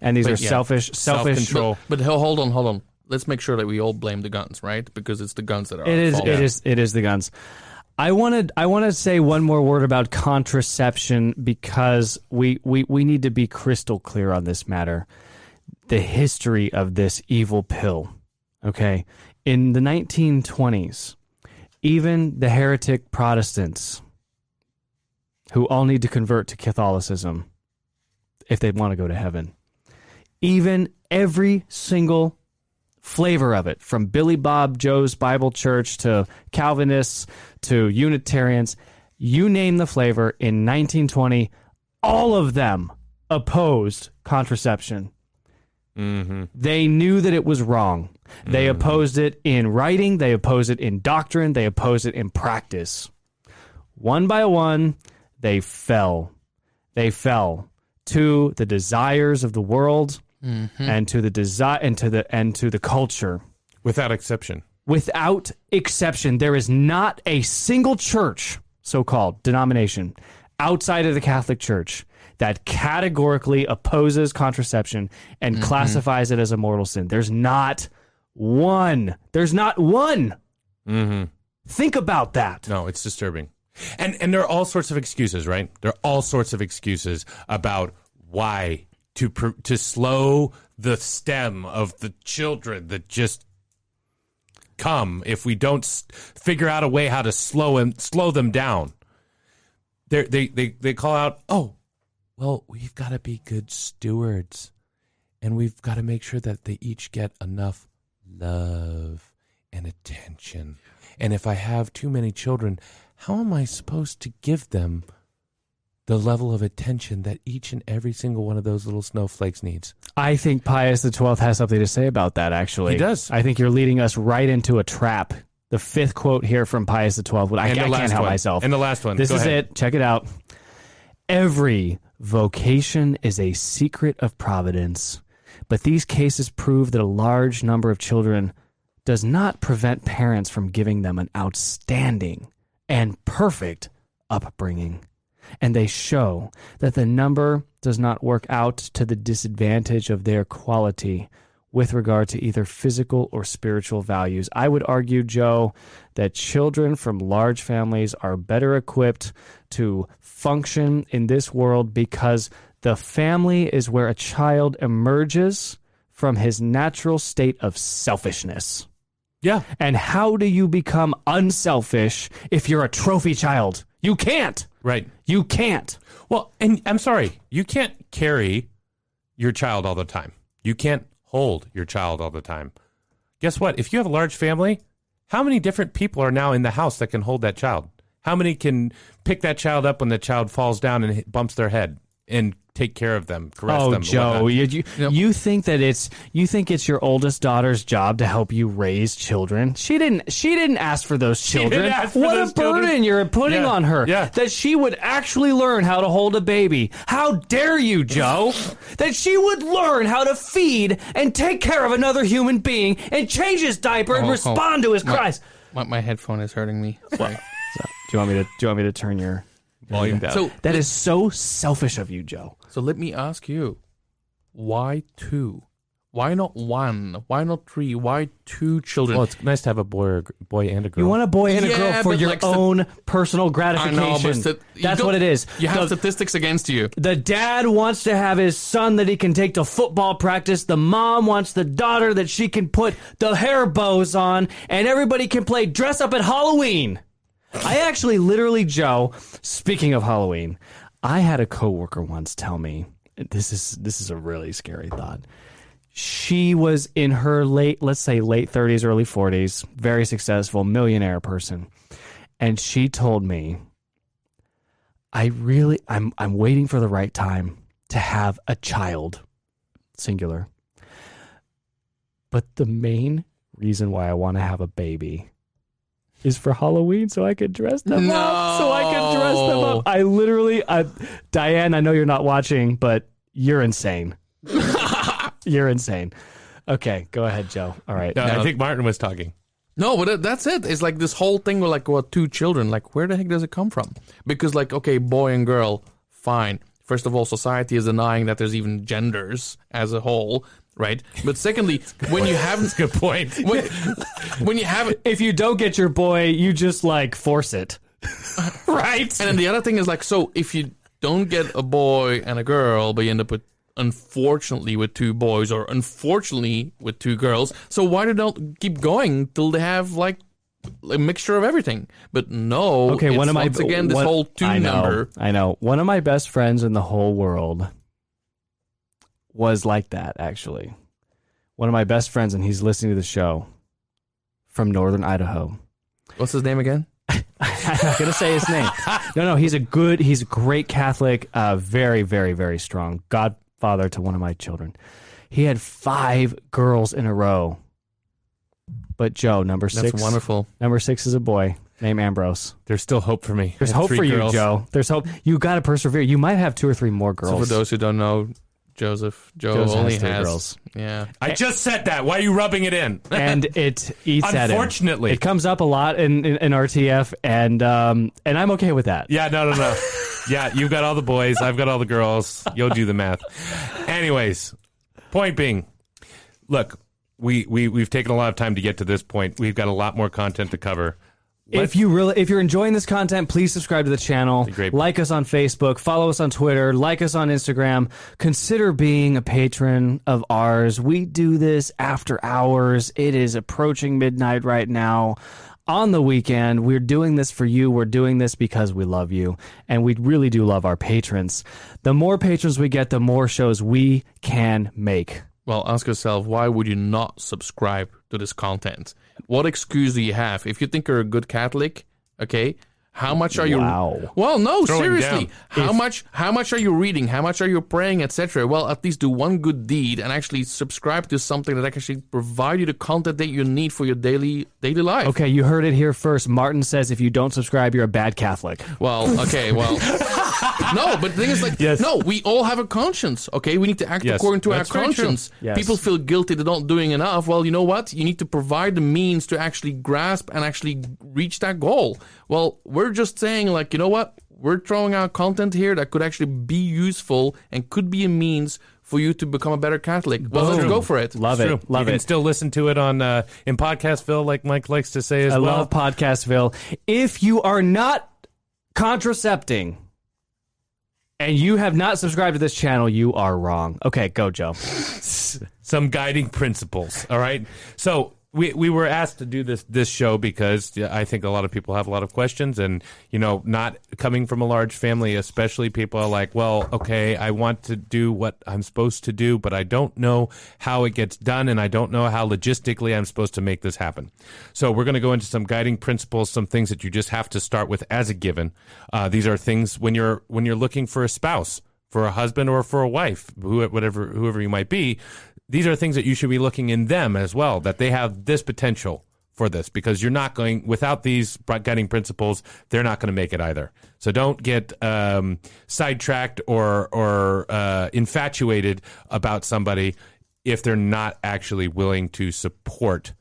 and these but, are yeah. selfish, selfish. Self-control. But, but hold on, hold on. Let's make sure that we all blame the guns, right? Because it's the guns that are. It is. Fault. It yeah. is. It is the guns. I wanted. I want to say one more word about contraception because we, we, we need to be crystal clear on this matter. The history of this evil pill. Okay, in the nineteen twenties, even the heretic Protestants, who all need to convert to Catholicism if they want to go to heaven, even every single flavor of it, from Billy Bob Joe's Bible Church to Calvinists to Unitarians, you name the flavor, in nineteen twenty, all of them opposed contraception. Mm-hmm. They knew that it was wrong. They mm-hmm. opposed it in writing. They opposed it in doctrine. They opposed it in practice. One by one, they fell. They fell to the desires of the world. Mm-hmm. And to the desire, and to the and to the culture, without exception. Without exception, there is not a single church, so-called denomination, outside of the Catholic Church that categorically opposes contraception and mm-hmm. classifies it as a mortal sin. There's not one. There's not one. Mm-hmm. Think about that. No, it's disturbing, and and there are all sorts of excuses, right? There are all sorts of excuses about why. To to slow the stem of the children that just come if we don't s- figure out a way how to slow and slow them down. They they they they call out, oh, well, we've got to be good stewards, and we've got to make sure that they each get enough love and attention. And if I have too many children, how am I supposed to give them the level of attention that each and every single one of those little snowflakes needs? I think Pius the twelfth has something to say about that, actually. He does. I think you're leading us right into a trap. The fifth quote here from Pius the twelfth. I, I can't help myself. And the last one. This is it. Check it out. Every vocation is a secret of providence, but these cases prove that a large number of children does not prevent parents from giving them an outstanding and perfect upbringing. And they show that the number does not work out to the disadvantage of their quality with regard to either physical or spiritual values. I would argue, Joe, that children from large families are better equipped to function in this world because the family is where a child emerges from his natural state of selfishness. Yeah. And how do you become unselfish if you're a trophy child? You can't. Right. You can't. Well, and I'm sorry, you can't carry your child all the time. You can't hold your child all the time. Guess what? If you have a large family, how many different people are now in the house that can hold that child? How many can pick that child up when the child falls down and bumps their head and take care of them, caress oh, them? Oh, Joe, you, you, yep. you think that it's you think it's your oldest daughter's job to help you raise children? She didn't. She didn't ask for those children. For what those a burden children. You're putting yeah. on her! Yeah. That she would actually learn how to hold a baby. How dare you, Joe? That she would learn how to feed and take care of another human being and change his diaper oh, and respond oh, to his my, cries. My, my headphone is hurting me. Sorry. So, do you want me to? Do you want me to turn your volume down? So, that is so selfish of you, Joe. So let me ask you, why two? Why not one? Why not three? Why two children? Well, it's nice to have a boy, or, boy and a girl. You want a boy and yeah, a girl for your like own st- personal gratification. I know, but st- That's what it is. You have the, statistics against you. The dad wants to have his son that he can take to football practice. The mom wants the daughter that she can put the hair bows on, and everybody can play dress up at Halloween. I actually literally, Joe, speaking of Halloween, I had a coworker once tell me, this is this is a really scary thought. She was in her late, let's say late thirties, early forties, very successful, millionaire person. And she told me, I really, I'm I'm waiting for the right time to have a child, singular. But the main reason why I want to have a baby is for Halloween, so I could dress them no. up. So I could dress them up. I literally, I, Diane, I know you're not watching, but you're insane. You're insane. Okay, go ahead, Joe. All right. No, I think Martin was talking. No, but that's it. It's like this whole thing with like what two children. Like, where the heck does it come from? Because like, okay, boy and girl, fine. First of all, society is denying that there's even genders as a whole, right? But secondly, when point. you have that's a good point, when, when you have, if you don't get your boy, you just like force it, right? And then the other thing is like, so if you don't get a boy and a girl, but you end up with, unfortunately, with two boys, or unfortunately with two girls, so why do they keep going till they have like a mixture of everything? But no, okay. One of my once again this one, whole two I know, number. I know one of my best friends in the whole world was like that. Actually, one of my best friends, and he's listening to the show from Northern Idaho. What's his name again? I'm not gonna say his name. No, no, he's a good, he's a great Catholic, uh, very, very, very strong godfather to one of my children. He had five girls in a row, but Joe, number six, that's wonderful. Number six is a boy named Ambrose. There's still hope for me. There's hope for girls. You, Joe. There's hope. You got to persevere. You might have two or three more girls. So for those who don't know, Joseph, Joe Joseph only has, has girls. Yeah, I just said that. Why are you rubbing it in? And it eats at him. Unfortunately, it comes up a lot in, in, in R T F, and um, and I'm okay with that. Yeah, no, no, no. Yeah, you've got all the boys. I've got all the girls. You'll do the math. Anyways, point being, look, we we we've taken a lot of time to get to this point. We've got a lot more content to cover. Let's, if you really, if you're enjoying this content, please subscribe to the channel, like us on Facebook, follow us on Twitter, like us on Instagram, consider being a patron of ours. We do this after hours. It is approaching midnight right now. On the weekend, we're doing this for you. We're doing this because we love you, and we really do love our patrons. The more patrons we get, the more shows we can make. Well, ask yourself, why would you not subscribe to this content? What excuse do you have? If you think you're a good Catholic, okay, how much are you... Wow. Well, no, throwing seriously. Down. How if... much How much are you reading? How much are you praying, et cetera? Well, at least do one good deed and actually subscribe to something that can actually provide you the content that you need for your daily daily life. Okay, you heard it here first. Martin says if you don't subscribe, you're a bad Catholic. Well, okay, well... No, but the thing is, like, yes. No, we all have a conscience, okay? We need to act yes. according to That's our conscience. Yes. People feel guilty they're not doing enough. Well, you know what? You need to provide the means to actually grasp and actually reach that goal. Well, we're just saying, like, you know what? We're throwing out content here that could actually be useful and could be a means for you to become a better Catholic. Well, let's go for it. Love it. Love it. You can still listen to it on uh, in Podcastville, like Mike likes to say as well. I love Podcastville. If you are not contracepting... and you have not subscribed to this channel, you are wrong. Okay, go, Joe. Some guiding principles, all right? So we we were asked to do this this show because I think a lot of people have a lot of questions. And, you know, not coming from a large family, especially, people are like, well, okay, I want to do what I'm supposed to do, but I don't know how it gets done, and I don't know how logistically I'm supposed to make this happen. So we're going to go into some guiding principles, some things that you just have to start with as a given. Uh, these are things when you're when you're looking for a spouse, for a husband or for a wife, whoever whoever you might be. These are things that you should be looking in them as well, that they have this potential for this, because you're not going, without these guiding principles, they're not going to make it either. So don't get um, sidetracked or, or uh, infatuated about somebody if they're not actually willing to support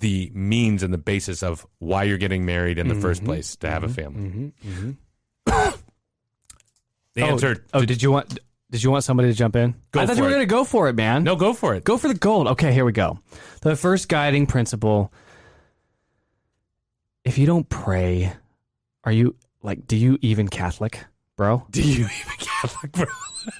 the means and the basis of why you're getting married in the mm-hmm, first place to mm-hmm, have a family. Mm-hmm, mm-hmm. The answer... Oh, oh, did you want... Did you want somebody to jump in? Go I thought you were going to go for it, man. No, go for it. Go for the gold. Okay, here we go. The first guiding principle. If you don't pray, are you, like, do you even Catholic, bro? Do you even Catholic, bro?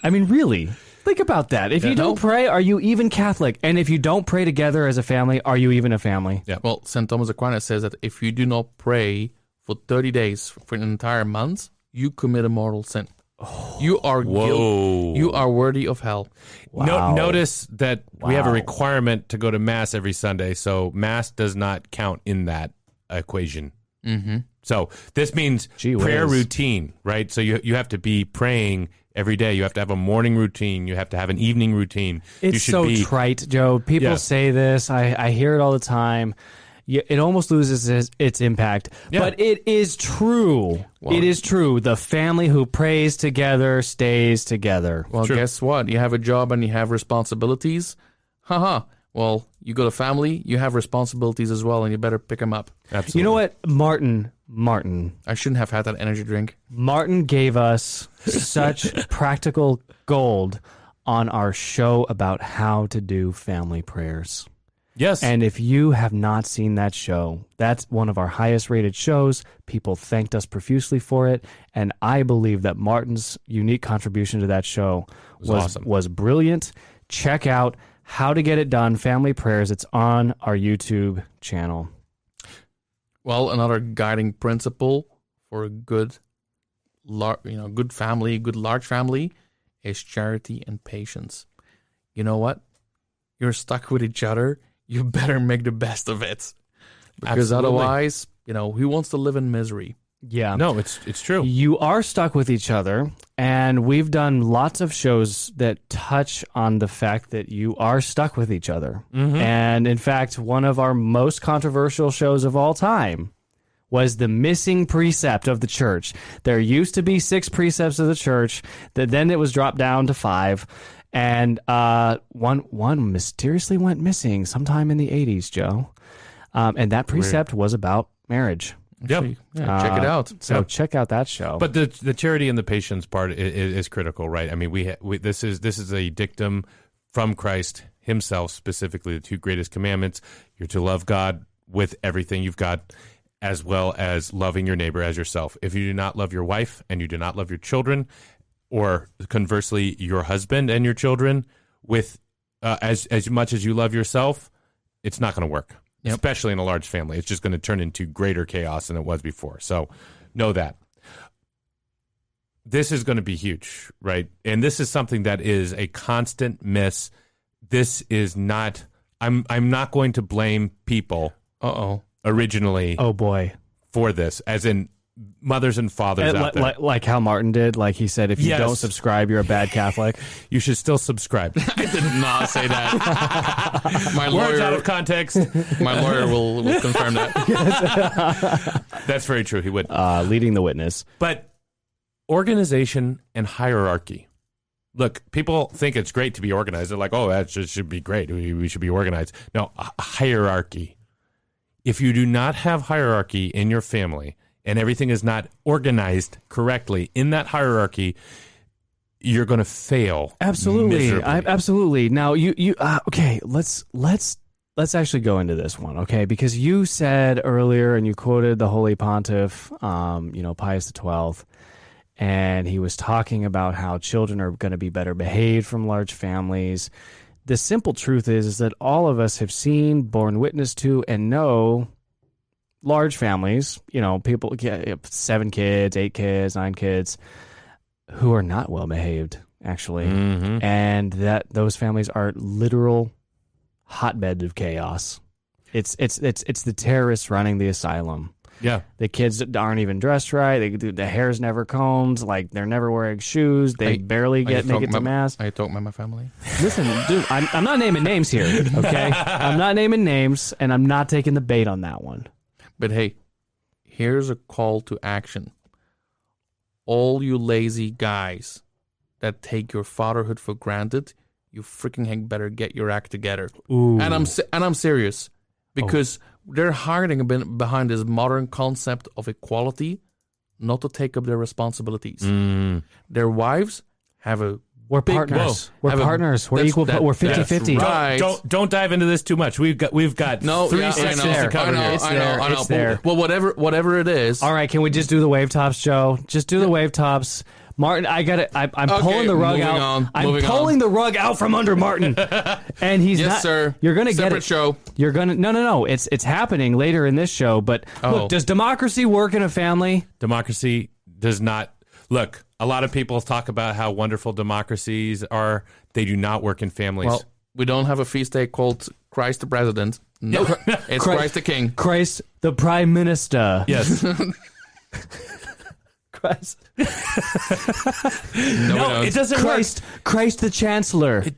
I mean, really, think about that. If yeah, you don't no. pray, are you even Catholic? And if you don't pray together as a family, are you even a family? Yeah. Well, Saint Thomas Aquinas says that if you do not pray for thirty days, for an entire month, you commit a mortal sin. You are guilty. You are worthy of hell. Wow. No, notice that wow. we have a requirement to go to Mass every Sunday, so Mass does not count in that equation. Mm-hmm. So this means Gee prayer whiz. routine, right? So you you have to be praying every day. You have to have a morning routine. You have to have an evening routine. It's you should so be, trite, Joe. People yeah. say this. I, I hear it all the time. It almost loses its impact, yeah. but it is true. Wow. It is true. The family who prays together stays together. Well, true. Guess what? You have a job and you have responsibilities. Haha. well, you got a family, you have responsibilities as well, and you better pick them up. Absolutely. You know what, Martin? Martin. I shouldn't have had that energy drink. Martin gave us such practical gold on our show about how to do family prayers. Yes. And if you have not seen that show, that's one of our highest rated shows. People thanked us profusely for it. And I believe that Martin's unique contribution to that show was, was, awesome. was brilliant. Check out How to Get It Done, Family Prayers. It's on our YouTube channel. Well, another guiding principle for a good, lar- you know, good family, good large family is charity and patience. You know what? You're stuck with each other. You better make the best of it, because Absolutely. otherwise, you know, who wants to live in misery? Yeah. No, it's it's true. You are stuck with each other, and we've done lots of shows that touch on the fact that you are stuck with each other. Mm-hmm. And in fact, one of our most controversial shows of all time was the missing precept of the church. There used to be six precepts of the church, that then it was dropped down to five. And uh, one one mysteriously went missing sometime in the eighties, Joe. Um, and that precept Weird. was about marriage. Yep. Yeah, uh, check it out. So yep. check out that show. But the the charity and the patience part is, is critical, right? I mean, we, ha- we this is this is a dictum from Christ himself, specifically the two greatest commandments. You're to love God with everything you've got, as well as loving your neighbor as yourself. If you do not love your wife and you do not love your children, or conversely, your husband and your children, with uh, as as much as you love yourself, it's not going to work, yep. especially in a large family. It's just going to turn into greater chaos than it was before. So know that. This is going to be huge, right? And this is something that is a constant miss. This is not – I'm I'm not going to blame people Uh-oh. originally oh boy. for this, as in – mothers and fathers out there. Like, like how Martin did. Like he said, if you yes. don't subscribe, you're a bad Catholic. You should still subscribe. I did not say that. My Words lawyer, out of context. My lawyer will, will confirm that. That's very true. He would. Uh, leading the witness. But organization and hierarchy. Look, people think it's great to be organized. They're like, oh, that just should be great. We, we should be organized. No, hierarchy. If you do not have hierarchy in your family, and everything is not organized correctly in that hierarchy, you're going to fail. Absolutely, I, absolutely. Now, you, you, uh, okay. Let's let's let's actually go into this one, okay? Because you said earlier, and you quoted the Holy Pontiff, um, you know, Pius the twelfth, and he was talking about how children are going to be better behaved from large families. The simple truth is, is that all of us have seen, borne witness to, and know. Large families, you know, people, seven kids, eight kids, nine kids, who are not well behaved, actually. Mm-hmm. And that those families are literal hotbed of chaos. It's it's it's it's the terrorists running the asylum. Yeah, the kids aren't even dressed right. They do the hair's never combed. Like they're never wearing shoes. They I, barely get naked to mass. I talk about my family. Listen, dude, I'm I'm not naming names here. Okay, I'm not naming names, and I'm not taking the bait on that one. But hey, here's a call to action. All you lazy guys that take your fatherhood for granted, you freaking heck better get your act together. Ooh. And I'm and I'm serious, because oh. they're hiding a bit behind this modern concept of equality, not to take up their responsibilities. Mm. Their wives have a We're partners. We're partners. We're equal. We're fifty-fifty. Right. Don't, don't don't dive into this too much. We've got we've got no, three yeah, sections to cover. I know. Here. It's I know. There, I know. It's there. Well, whatever whatever it is. All right. Can we just do the wave tops, Joe? Just do the wave tops, Martin. I got it. I'm okay, pulling the rug out. On, I'm pulling on. the rug out from under Martin. And he's yes, not. Yes, sir. You're gonna Separate get it. Show. You're gonna. No, no, no. It's it's happening later in this show. But oh. look, does democracy work in a family? Democracy does not. Look, a lot of people talk about how wonderful democracies are. They do not work in families. Well, we don't have a feast day called Christ the President. No, nope. It's Christ, Christ the King. Christ the Prime Minister. Yes. Christ. no, no it doesn't Christ, work. Christ the Chancellor. It,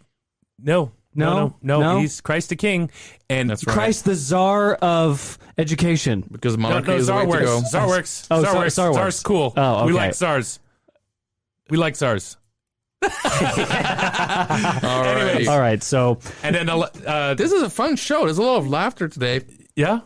no. No, no, no, no, he's Christ the King, and that's right. Christ the Czar of education. Because monarchy no, no, is the way works. to go. Czar works. Oh, Czar works. Czar's cool. Oh, okay. We like Czars. We like Czars. All right. All right. So, and then uh, this is a fun show. There's a lot of laughter today. Yeah.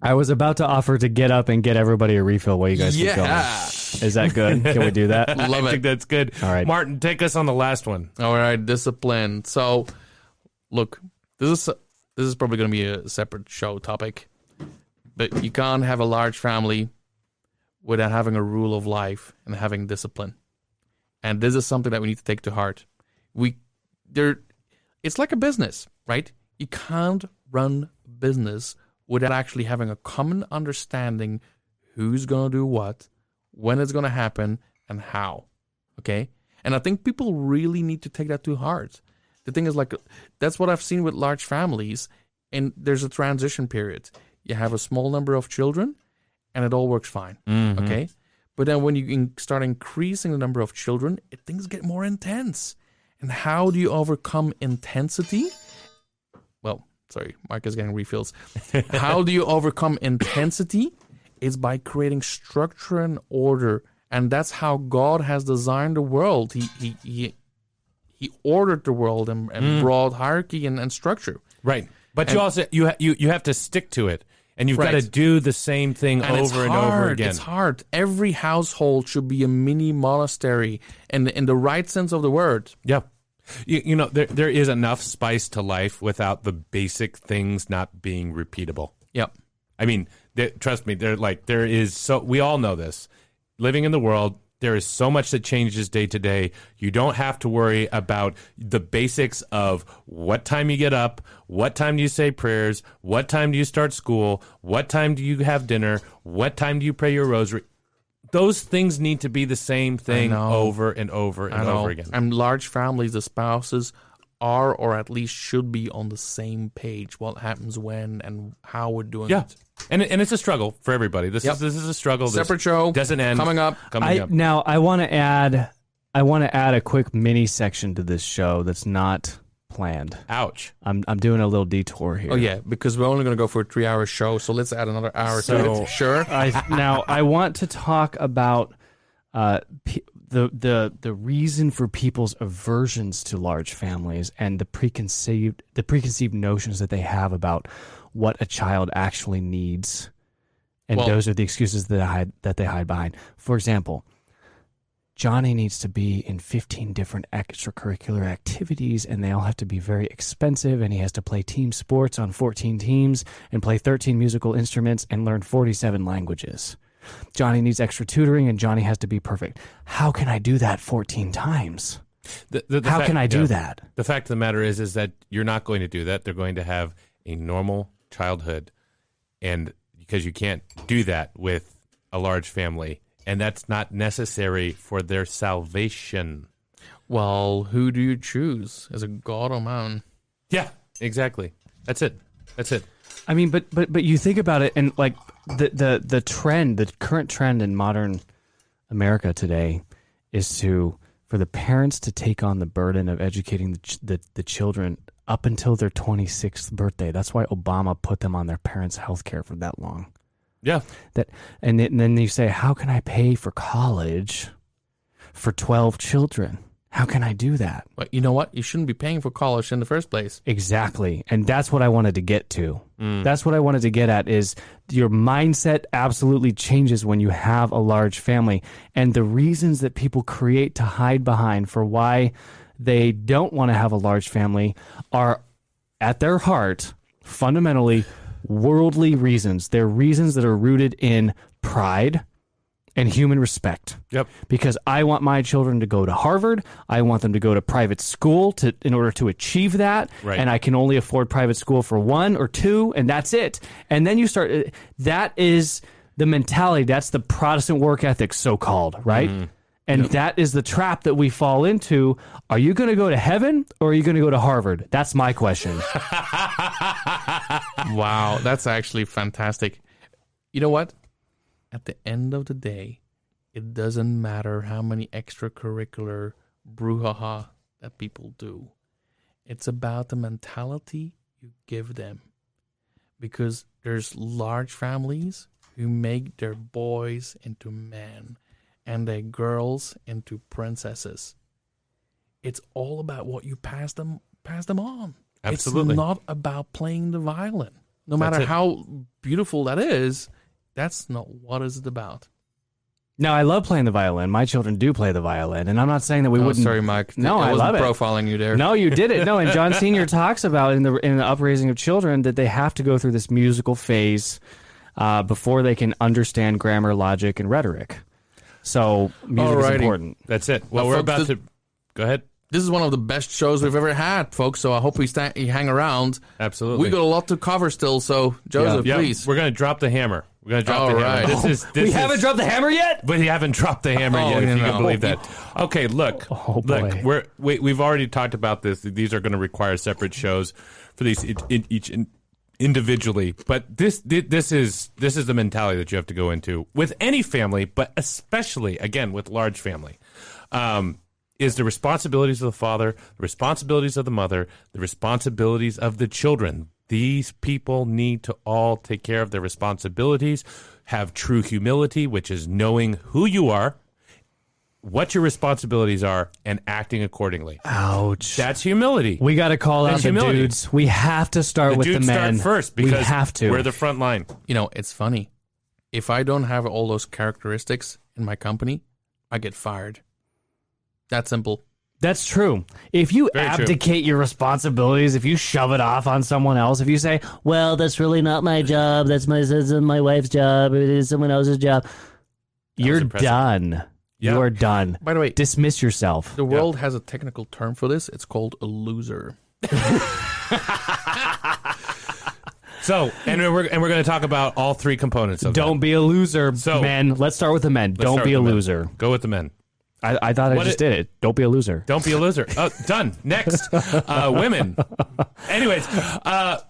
I was about to offer to get up and get everybody a refill while you guys yeah. keep going. Is that good? Can we do that? Love I it. think that's good. All right. Martin, take us on the last one. All right. Discipline. So, look, this is this is probably going to be a separate show topic, but you can't have a large family without having a rule of life and having discipline. And this is something that we need to take to heart. We there, it's like a business, right? You can't run a business without actually having a common understanding who's going to do what, when it's going to happen, and how, okay? And I think people really need to take that to heart. The thing is, like, that's what I've seen with large families, and there's a transition period. You have a small number of children, and it all works fine, mm-hmm. okay? But then when you start increasing the number of children, things get more intense. And how do you overcome intensity? Well, sorry, Mark is getting refills. How do you overcome intensity? It's by creating structure and order. And that's how God has designed the world. He he he, he ordered the world and, and mm. brought hierarchy and, and structure. Right. But and, you also you, ha- you you have to stick to it. And you've right. got to do the same thing and over and over again. It's hard. Every household should be a mini monastery in, in the right sense of the word. Yeah. You, you know, there there is enough spice to life without the basic things not being repeatable. Yep. I mean, they, trust me, there like there is so we all know this. Living in the world, there is so much that changes day to day. You don't have to worry about the basics of what time you get up, what time do you say prayers, what time do you start school, what time do you have dinner, what time do you pray your rosary. Those things need to be the same thing over and over and over again. And large families, the spouses are or at least should be on the same page. What happens when and how we're doing yeah. it. And and it's a struggle for everybody. This yep. is this is a struggle. Separate this show doesn't end. Coming up. Coming I, up. Now I want to add I want to add a quick mini section to this show that's not planned. Ouch. I'm I'm doing a little detour here. Oh yeah, because we're only going to go for a three-hour show, so let's add another hour so, to it. Sure. I, now I want to talk about uh, pe- the the the reason for people's aversions to large families and the preconceived the preconceived notions that they have about what a child actually needs, and well, those are the excuses that I hide, that they hide behind. For example, Johnny needs to be in fifteen different extracurricular activities, and they all have to be very expensive, and he has to play team sports on fourteen teams and play thirteen musical instruments and learn forty-seven languages. Johnny needs extra tutoring, and Johnny has to be perfect. How can I do that fourteen times? The, the, the How fact, can I do yeah, that? The fact of the matter is, is that you're not going to do that. They're going to have a normal childhood, and because you can't do that with a large family, and that's not necessary for their salvation. Well, who do you choose? As a god or man? Yeah, exactly. That's it. That's it. I mean, but but but you think about it, and like the the the trend, the current trend in modern America today is to for the parents to take on the burden of educating the ch- the, the children up until their twenty-sixth birthday. That's why Obama put them on their parents' health care for that long. Yeah. That and, it, and then you say, how can I pay for college for twelve children? How can I do that? But you know what? You shouldn't be paying for college in the first place. Exactly. And that's what I wanted to get to. Mm. That's what I wanted to get at is your mindset absolutely changes when you have a large family. And the reasons that people create to hide behind for why they don't want to have a large family are, at their heart, fundamentally worldly reasons. They're reasons that are rooted in pride and human respect. Yep. Because I want my children to go to Harvard. I want them to go to private school to in order to achieve that. Right. And I can only afford private school for one or two, and that's it. And then you start. That is the mentality. That's the Protestant work ethic, so-called, right? Mm. And yep. that is the trap that we fall into. Are you going to go to heaven or are you going to go to Harvard? That's my question. Wow, that's actually fantastic. You know what? At the end of the day, it doesn't matter how many extracurricular brouhaha that people do. It's about the mentality you give them. Because there's large families who make their boys into men and their girls into princesses. It's all about what you pass them pass them on. Absolutely. It's not about playing the violin. No matter how beautiful that is, that's not what it's about. No, I love playing the violin. My children do play the violin, and I'm not saying that we oh, wouldn't. Sorry, Mike. No, I, I wasn't love profiling it. You there. No, you did it. No, and John Senior talks about in the in the upraising of children that they have to go through this musical phase uh, before they can understand grammar, logic, and rhetoric. So music Alrighty. is important. That's it. Well, well we're folks, about this, to go ahead. This is one of the best shows we've ever had, folks. So I hope we sta- hang around. Absolutely, we got a lot to cover still. So Joseph, yeah. please, yeah. we're going to drop the hammer. We're going to drop All the right. hammer. This is, this we is, haven't dropped the hammer yet? But you haven't dropped the hammer oh, yet, if you know. can believe that. Okay, look. Oh, look, we're, we, we've already talked about this. These are going to require separate shows for these it, it, each in, individually. But this this is this is the mentality that you have to go into with any family, but especially, again, with large family, um, is the responsibilities of the father, the responsibilities of the mother, the responsibilities of the children. These people need to all take care of their responsibilities, have true humility, which is knowing who you are, what your responsibilities are, and acting accordingly. Ouch. That's humility. We got to call That's out the humility. dudes. We have to start the with the men. Start first because we have to. We're the front line. You know, it's funny. If I don't have all those characteristics in my company, I get fired. That simple. That's true. If you Very abdicate true. your responsibilities, if you shove it off on someone else, if you say, well, that's really not my job, that's my, that's my wife's job, it is someone else's job, that you're done. Yep. You are done. By the way, dismiss yourself. The world yep. has a technical term for this. It's called a loser. So, and we're and we're going to talk about all three components of Don't that. be a loser, so, men. Let's start with the men. Don't be a loser. Men. Go with the men. I, I thought what I just it, did it. Don't be a loser. Don't be a loser. Oh, done. Next. Uh, women. Anyways, uh,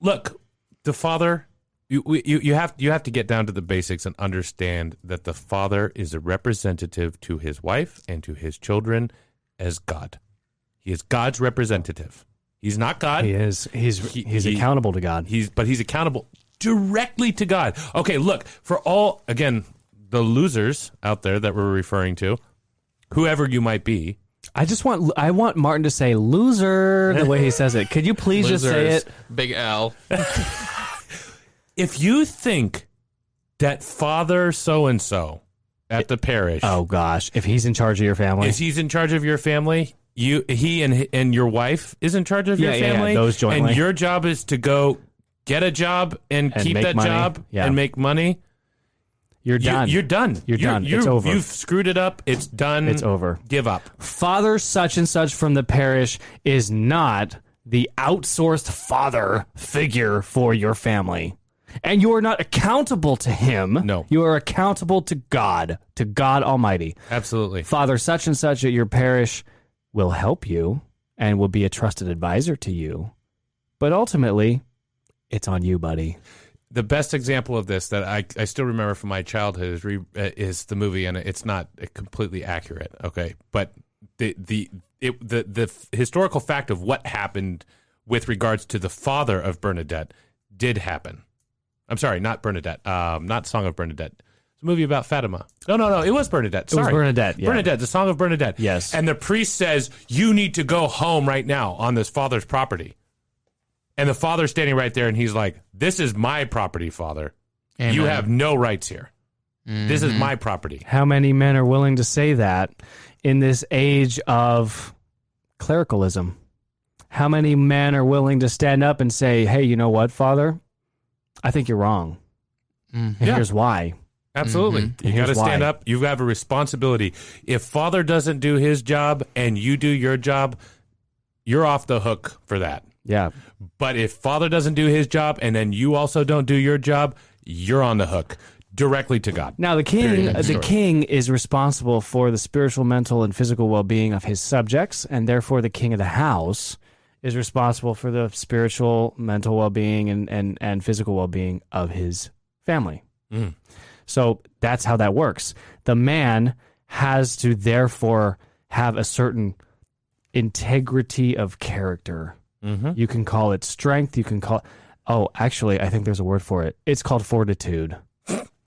look, the father, you, you you have you have to get down to the basics and understand that the father is a representative to his wife and to his children as God. He is God's representative. He's not God. He is. He's he, he's he, accountable to God. He's but he's accountable directly to God. Okay, look, for all, again, the losers out there that we're referring to, whoever you might be. I just want I want Martin to say loser the way he says it. Could you please Losers, just say it? Big L. If you think that Father so-and-so at the parish. Oh, gosh. If he's in charge of your family. If he's in charge of your family, you he and and your wife is in charge of yeah, your family. Yeah, those jointly. And your job is to go get a job and, and keep that money. job yeah. and make money. You're done. You're, you're done. You're, you're done. You're, it's over. You've screwed it up. It's done. It's over. Give up. Father such and such from the parish is not the outsourced father figure for your family. And you are not accountable to him. No. You are accountable to God, to God Almighty. Absolutely. Father such and such at your parish will help you and will be a trusted advisor to you. But ultimately, it's on you, buddy. The best example of this that I, I still remember from my childhood is, re, uh, is the movie, and it's not completely accurate, okay? But the the it, the the historical fact of what happened with regards to the father of Bernadette did happen. I'm sorry, not Bernadette, um, not Song of Bernadette. It's a movie about Fatima. No, no, no, it was Bernadette. Sorry. It was Bernadette, yeah. Bernadette, the Song of Bernadette. Yes. And the priest says, you need to go home right now on this father's property. And the father's standing right there, and he's like, this is my property, Father. Amen. You have no rights here. Mm-hmm. This is my property. How many men are willing to say that in this age of clericalism? How many men are willing to stand up and say, hey, you know what, Father? I think you're wrong. Mm-hmm. And yeah. here's why. Absolutely. Mm-hmm. You got to stand why. up. You have a responsibility. If Father doesn't do his job and you do your job, you're off the hook for that. Yeah. But if Father doesn't do his job and then you also don't do your job, you're on the hook directly to God. Now, the king the story. king is responsible for the spiritual, mental, and physical well-being of his subjects, and therefore the king of the house is responsible for the spiritual, mental well-being, and, and, and physical well-being of his family. Mm. So that's how that works. The man has to therefore have a certain integrity of character. Mm-hmm. You can call it strength. You can call it, oh, actually, I think there's a word for it. It's called fortitude.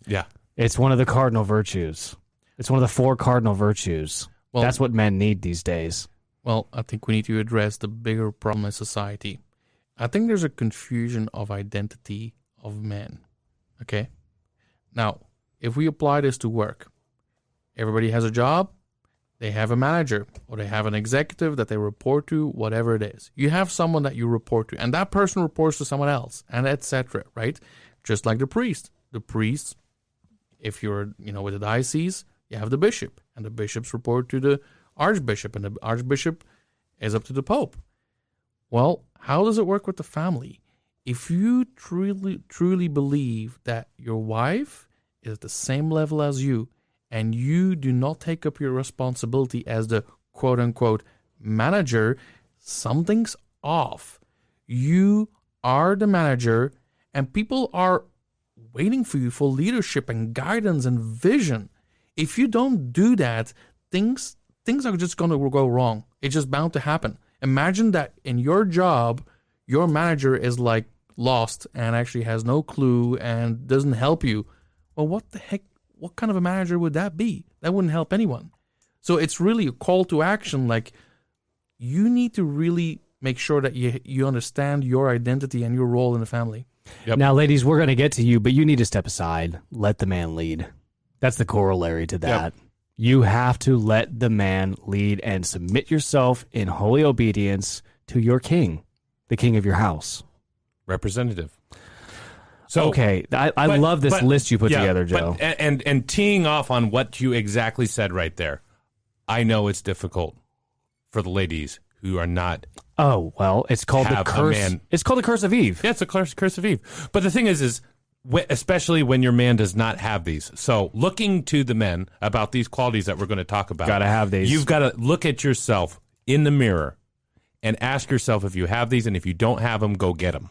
Yeah. It's one of the cardinal virtues. It's one of the four cardinal virtues. Well, that's what men need these days. Well, I think we need to address the bigger problem in society. I think there's a confusion of identity of man. Okay? Now, if we apply this to work, everybody has a job, they have a manager, or they have an executive that they report to, whatever it is. You have someone that you report to, and that person reports to someone else, and et cetera, right? Just like the priest. The priest, if you're, you know, with the diocese, you have the bishop, and the bishops report to the archbishop, and the archbishop is up to the pope. Well, how does it work with the family? If you truly, truly believe that your wife is at the same level as you, and you do not take up your responsibility as the quote-unquote manager, something's off. You are the manager, and people are waiting for you for leadership and guidance and vision. If you don't do that, things things are just going to go wrong. It's just bound to happen. Imagine that in your job, your manager is like lost and actually has no clue and doesn't help you. Well, what the heck? What kind of a manager would that be? That wouldn't help anyone. So it's really a call to action. Like, you need to really make sure that you you understand your identity and your role in the family. Yep. Now, ladies, we're going to get to you, but you need to step aside. Let the man lead. That's the corollary to that. Yep. You have to let the man lead and submit yourself in holy obedience to your king, the king of your house. Representative. So, okay, I, I but, love this but, list you put yeah, together, Joe. But, and, and teeing off on what you exactly said right there, I know it's difficult for the ladies who are not. Oh well, it's called the curse. It's called the curse of Eve. Yeah, it's the curse, curse of Eve. But the thing is, is especially when your man does not have these. So looking to the men about these qualities that we're going to talk about, gotta have these. You've got to look at yourself in the mirror and ask yourself if you have these, and if you don't have them, go get them.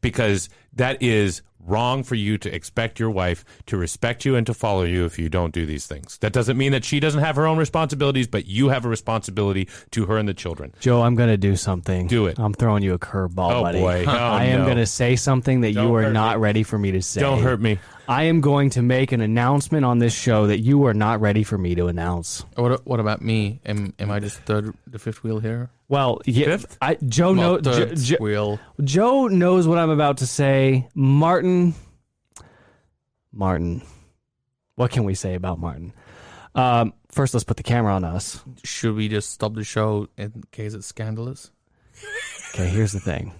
Because that is wrong for you to expect your wife to respect you and to follow you if you don't do these things. That doesn't mean that she doesn't have her own responsibilities, but you have a responsibility to her and the children. Joe, I'm going to do something. Do it. I'm throwing you a curveball, oh, buddy. Boy. Oh, I am no. going to say something that don't you are not me. ready for me to say. Don't hurt me. I am going to make an announcement on this show that you are not ready for me to announce. What, what about me? Am am I just third, the fifth wheel here? Well, yeah, fifth? I, Joe knows. Jo, jo, Joe knows what I'm about to say. Martin, Martin, what can we say about Martin? Um, first, let's put the camera on us. Should we just stop the show in case it's scandalous? Okay, here's the thing,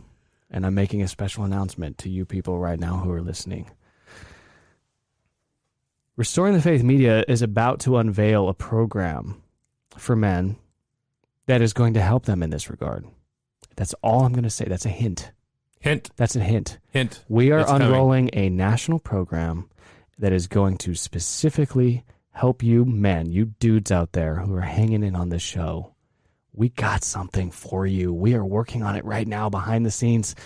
and I'm making a special announcement to you people right now who are listening. Restoring the Faith Media is about to unveil a program for men that is going to help them in this regard. That's all I'm going to say. That's a hint. Hint. That's a hint. Hint. We are it's unrolling coming. a national program that is going to specifically help you men, you dudes out there who are hanging in on this show. We got something for you. We are working on it right now behind the scenes.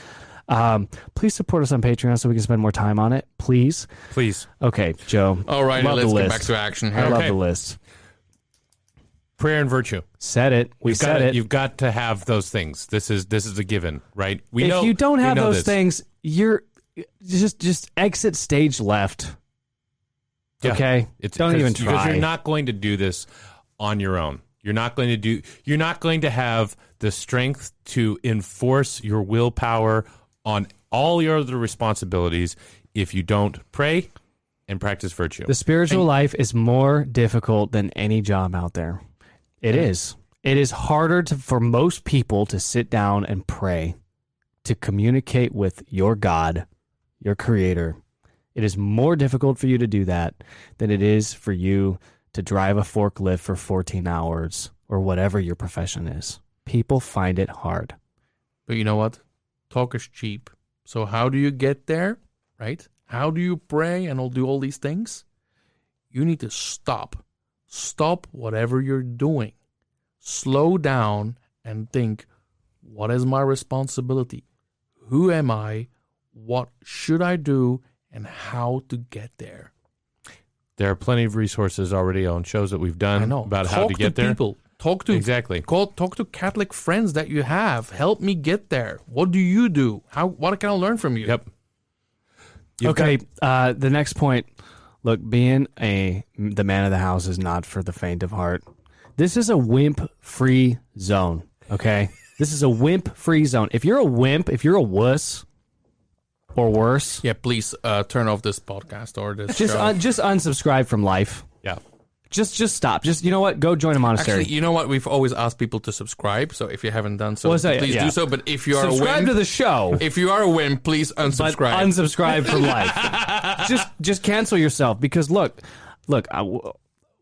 Um, please support us on Patreon so we can spend more time on it. Please. Please. Okay, Joe. All right, let's get back to action here. I okay. love the list. Prayer and virtue. Said it. We you've said to, it. You've got to have those things. This is this is a given, right? We if know, you don't have those this. things, you're just just exit stage left. Yeah. Okay? It's, don't even try. Because you're not going to do this on your own. You're not going to do you're not going to have the strength to enforce your willpower on all your other responsibilities if you don't pray and practice virtue. The spiritual and, life is more difficult than any job out there. It yeah. is. It is harder to, for most people to sit down and pray, to communicate with your God, your creator. It is more difficult for you to do that than it is for you to drive a forklift for fourteen hours or whatever your profession is. People find it hard. But you know what? Talk is cheap. So how do you get there, right? How do you pray and all do all these things? You need to stop. Stop whatever you're doing. Slow down and think, what is my responsibility? Who am I? What should I do? And how to get there? There are plenty of resources already on shows that we've done about how to get there. People. Talk to exactly. Call, talk to Catholic friends that you have. Help me get there. What do you do? How? What can I learn from you? Yep. You've okay. Got- uh, the next point. Look, being a the man of the house is not for the faint of heart. This is a wimp-free zone, okay? This is a wimp-free zone. If you're a wimp, if you're a wuss or worse... Yeah, please uh, turn off this podcast or this just show. Un- just unsubscribe from life. Yeah. Just just stop. Just, you know what? Go join a monastery. Actually, you know what? We've always asked people to subscribe, so if you haven't done so, well, please yeah. do so. But if you are subscribe a wimp... Subscribe to the show. If you are a wimp, please unsubscribe. But unsubscribe from life. Just, just cancel yourself because, look, look... I w-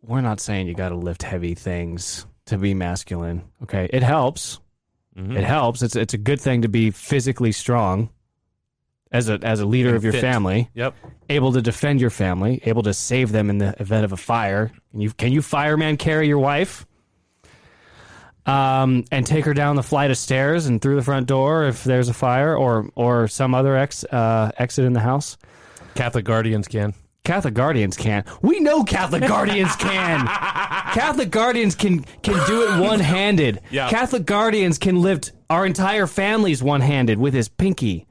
We're not saying you got to lift heavy things to be masculine. Okay, it helps. Mm-hmm. It helps. It's it's a good thing to be physically strong as a as a leader and of your fit. family. Yep. Able to defend your family, able to save them in the event of a fire. Can you can you fireman carry your wife? Um, and take her down the flight of stairs and through the front door if there's a fire or or some other ex uh, exit in the house. Catholic Guardians can. Catholic Guardians can. We know Catholic Guardians can. Catholic Guardians can, can do it one-handed. Yeah. Catholic Guardians can lift our entire families one-handed with his pinky.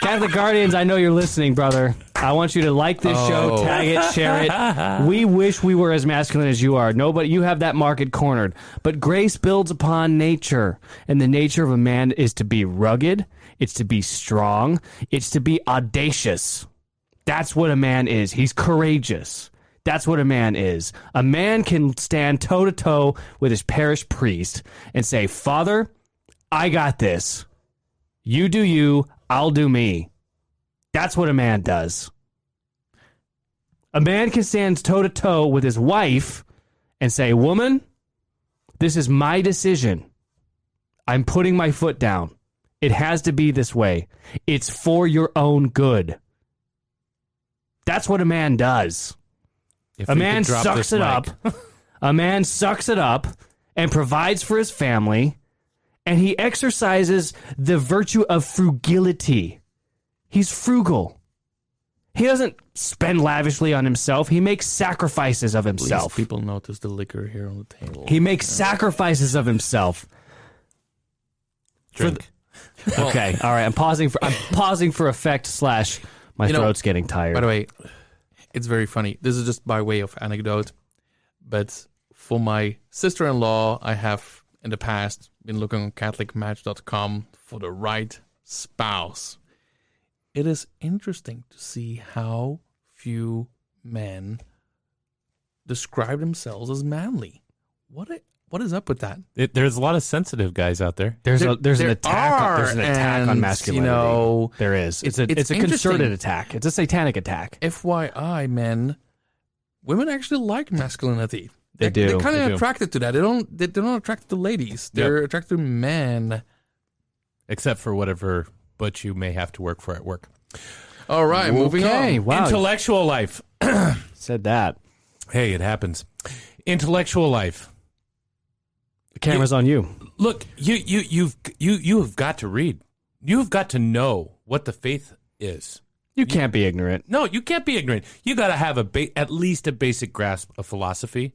Catholic Guardians, I know you're listening, brother. I want you to like this oh. show, tag it, share it. We wish we were as masculine as you are. Nobody, you have that market cornered. But grace builds upon nature, and the nature of a man is to be rugged. It's to be strong. It's to be audacious. That's what a man is. He's courageous. That's what a man is. A man can stand toe-to-toe with his parish priest and say, Father, I got this. You do you, I'll do me. That's what a man does. A man can stand toe-to-toe with his wife and say, Woman, this is my decision. I'm putting my foot down. It has to be this way. It's for your own good. That's what a man does. If a man sucks it mic. up. A man sucks it up and provides for his family, and he exercises the virtue of frugality. He's frugal. He doesn't spend lavishly on himself. He makes sacrifices of himself. Please, people notice the liquor here on the table. He makes yeah. sacrifices of himself. Drink. Th- well, okay. All right. I'm pausing for. I'm pausing for effect slash. My you throat's know, getting tired. By the way, it's very funny. This is just by way of anecdote. But for my sister-in-law, I have in the past been looking on Catholic Match dot com for the right spouse. It is interesting to see how few men describe themselves as manly. What a, what is up with that? It, there's a lot of sensitive guys out there. There's there, a, there's there an attack. Are, on, there's an attack and, on masculinity. You know, there is. It's, it's a it's, it's a concerted attack. It's a satanic attack. F Y I, men, women actually like masculinity. They, they do. They're kind of they attracted do. to that. They don't. They, they're not attracted to ladies. They're yep. attracted to men. Except for whatever butch you may have to work for at work. All right, okay. moving on. Wow. Intellectual life. Said that. Hey, it happens. Intellectual life. The camera's you, on you. Look, you you you've you you have got to read. You've got to know what the faith is. You, you can't be ignorant. No, you can't be ignorant. You got to have a ba- at least a basic grasp of philosophy,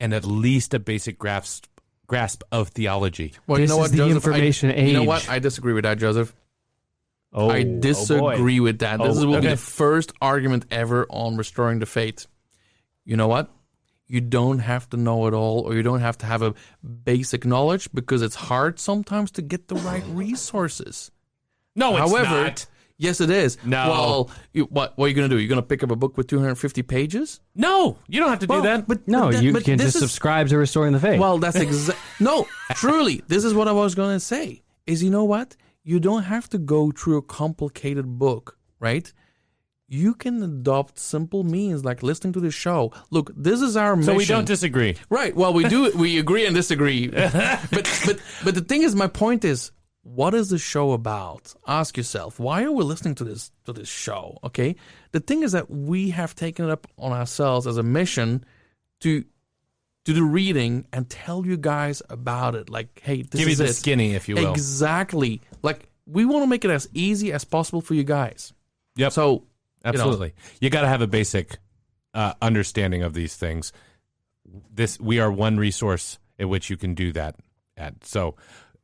and at least a basic grasp grasp of theology. Well, this you know what, Joseph, information I, age. You know what? I disagree with that, Joseph. Oh, I disagree oh with that. This oh, will okay. be the first argument ever on Restoring the Faith. You know what? You don't have to know it all, or you don't have to have a basic knowledge, because it's hard sometimes to get the right resources. No, it's However, not. Yes, it is. No. Well, you, what, what are you going to do? You're going to pick up a book with two hundred fifty pages? No, you don't have to well, do that. But No, but that, you but can just is, subscribe to Restoring the Faith. Well, that's exactly... no, truly, this is what I was going to say, is you know what? You don't have to go through a complicated book, right? You can adopt simple means like listening to the show. Look, this is our mission. So we don't disagree. Right. Well, we do. We agree and disagree. but, but but the thing is, my point is, what is the show about? Ask yourself, why are we listening to this to this show? Okay. The thing is that we have taken it up on ourselves as a mission to do the reading and tell you guys about it. Like, hey, this Give is Give you the it. skinny, if you will. Exactly. Like, we want to make it as easy as possible for you guys. Yep. So... Absolutely. You, know. you got to have a basic uh, understanding of these things. This we are one resource at which you can do that at. So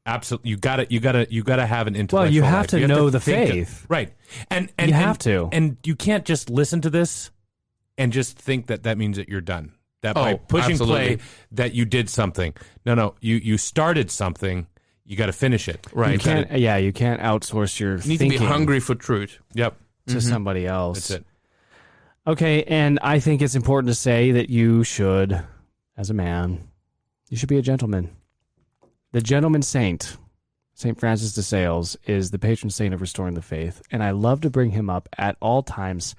absolutely you got to you got to you got to have an intellectual Well, you have life. to you know have to the faith. Of, right. And and you and, have to. And you can't just listen to this and just think that that means that you're done. that oh, by pushing absolutely. play that you did something. No, no, you, you started something. You got to finish it. Right. You can't, yeah, you can't outsource your thinking. You need thinking to be hungry for truth. Yep. To mm-hmm. somebody else. That's it. Okay, and I think it's important to say that you should, as a man, you should be a gentleman. The gentleman saint, Saint Francis de Sales, is the patron saint of restoring the faith, and I love to bring him up at all times,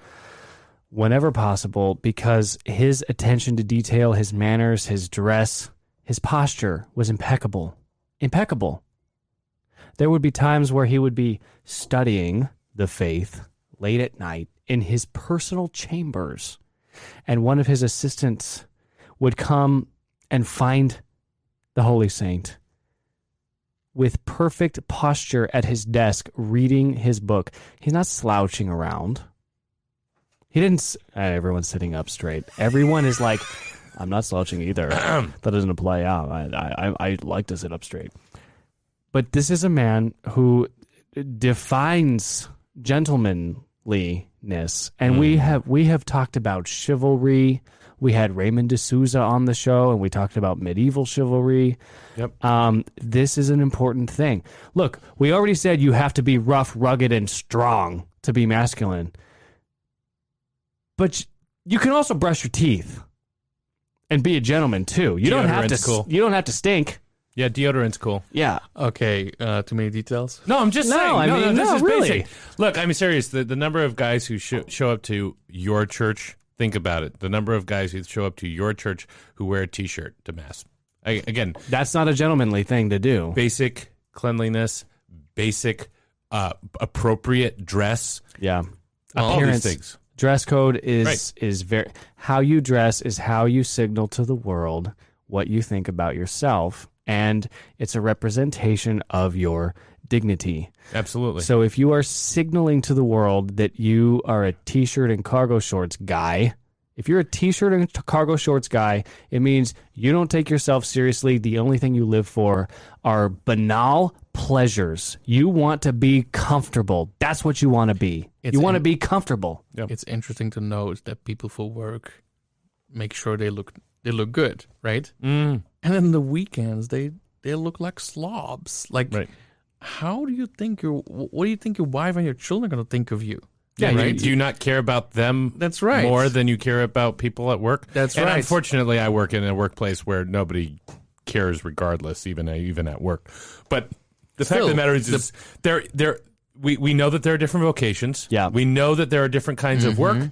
whenever possible, because his attention to detail, his manners, his dress, his posture was impeccable. Impeccable. There would be times where he would be studying the faith late at night, in his personal chambers, and one of his assistants would come and find the holy saint with perfect posture at his desk, reading his book. He's not slouching around. He didn't... Uh, everyone's sitting up straight. Everyone is like, I'm not slouching either. That doesn't apply. Yeah, I, I, I like to sit up straight. But this is a man who defines gentlemanly... ness. And mm. we have we have talked about chivalry. We had Raymond de Souza on the show, and we talked about medieval chivalry. Yep. Um, this is an important thing. Look, we already said you have to be rough, rugged, and strong to be masculine. But you can also brush your teeth and be a gentleman too. You don't have to. Cool. You don't have to stink. Yeah, deodorant's cool. Yeah. Okay, uh, too many details? No, I'm just no, saying. I no, mean, no, this no, is really. Basic. Look, I'm serious. The, the number of guys who sh- show up to your church, think about it. The number of guys who show up to your church who wear a T-shirt to Mass. I, again. That's not a gentlemanly thing to do. Basic cleanliness, basic uh, appropriate dress. Yeah. All appearance, these things. Dress code is right. is very... How you dress is how you signal to the world what you think about yourself. And it's a representation of your dignity. Absolutely. So if you are signaling to the world that you are a T-shirt and cargo shorts guy, if you're a T-shirt and cargo shorts guy, it means you don't take yourself seriously. The only thing you live for are banal pleasures. You want to be comfortable. That's what you want to be. It's you want in- to be comfortable. Yep. It's interesting to note that people for work make sure they look they look good, right? Mm. And then the weekends, they, they look like slobs. Like, right. How do you think your what do you think your wife and your children are going to think of you? Yeah, right. You, do you not care about them? That's right. More than you care about people at work. That's and right. Unfortunately, I work in a workplace where nobody cares, regardless, even even at work. But the Still, fact of the matter is, the, is there there we we know that there are different vocations. Yeah, we know that there are different kinds mm-hmm. of work.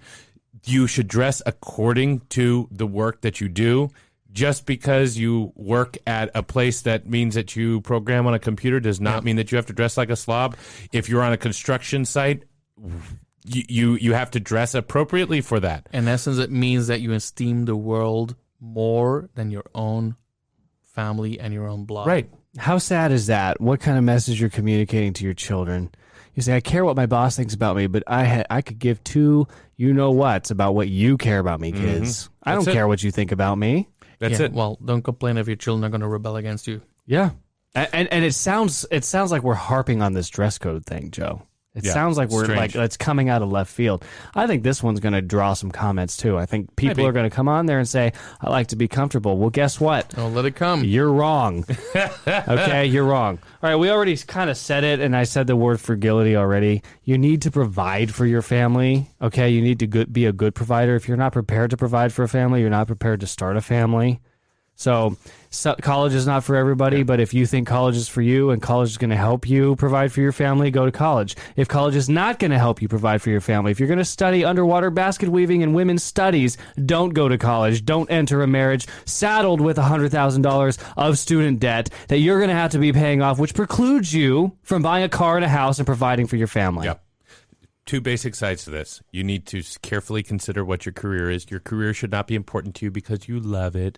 You should dress according to the work that you do. Just because you work at a place that means that you program on a computer does not yeah. mean that you have to dress like a slob. If you're on a construction site, you, you you have to dress appropriately for that. In essence, it means that you esteem the world more than your own family and your own blood. Right. How sad is that? What kind of message you're communicating to your children? You say, I care what my boss thinks about me, but I ha- I could give two you-know-whats about what you care about me, kids. Mm-hmm. I don't it. care what you think about me. That's yeah, it. Well, don't complain if your children are going to rebel against you. Yeah. And, and and it sounds it sounds like we're harping on this dress code thing, Joe. It yeah, sounds like we're strange. like it's coming out of left field. I think this one's going to draw some comments too. I think people Maybe. are going to come on there and say, "I like to be comfortable." Well, guess what? Don't let it come. You're wrong. Okay, you're wrong. All right, we already kind of said it, and I said the word frugility already. You need to provide for your family. Okay, you need to good, be a good provider. If you're not prepared to provide for a family, you're not prepared to start a family. So, so college is not for everybody, yeah. but if you think college is for you and college is going to help you provide for your family, go to college. If college is not going to help you provide for your family, if you're going to study underwater basket weaving and women's studies, don't go to college. Don't enter a marriage saddled with one hundred thousand dollars of student debt that you're going to have to be paying off, which precludes you from buying a car and a house and providing for your family. Yeah. Two basic sides to this. You need to carefully consider what your career is. Your career should not be important to you because you love it.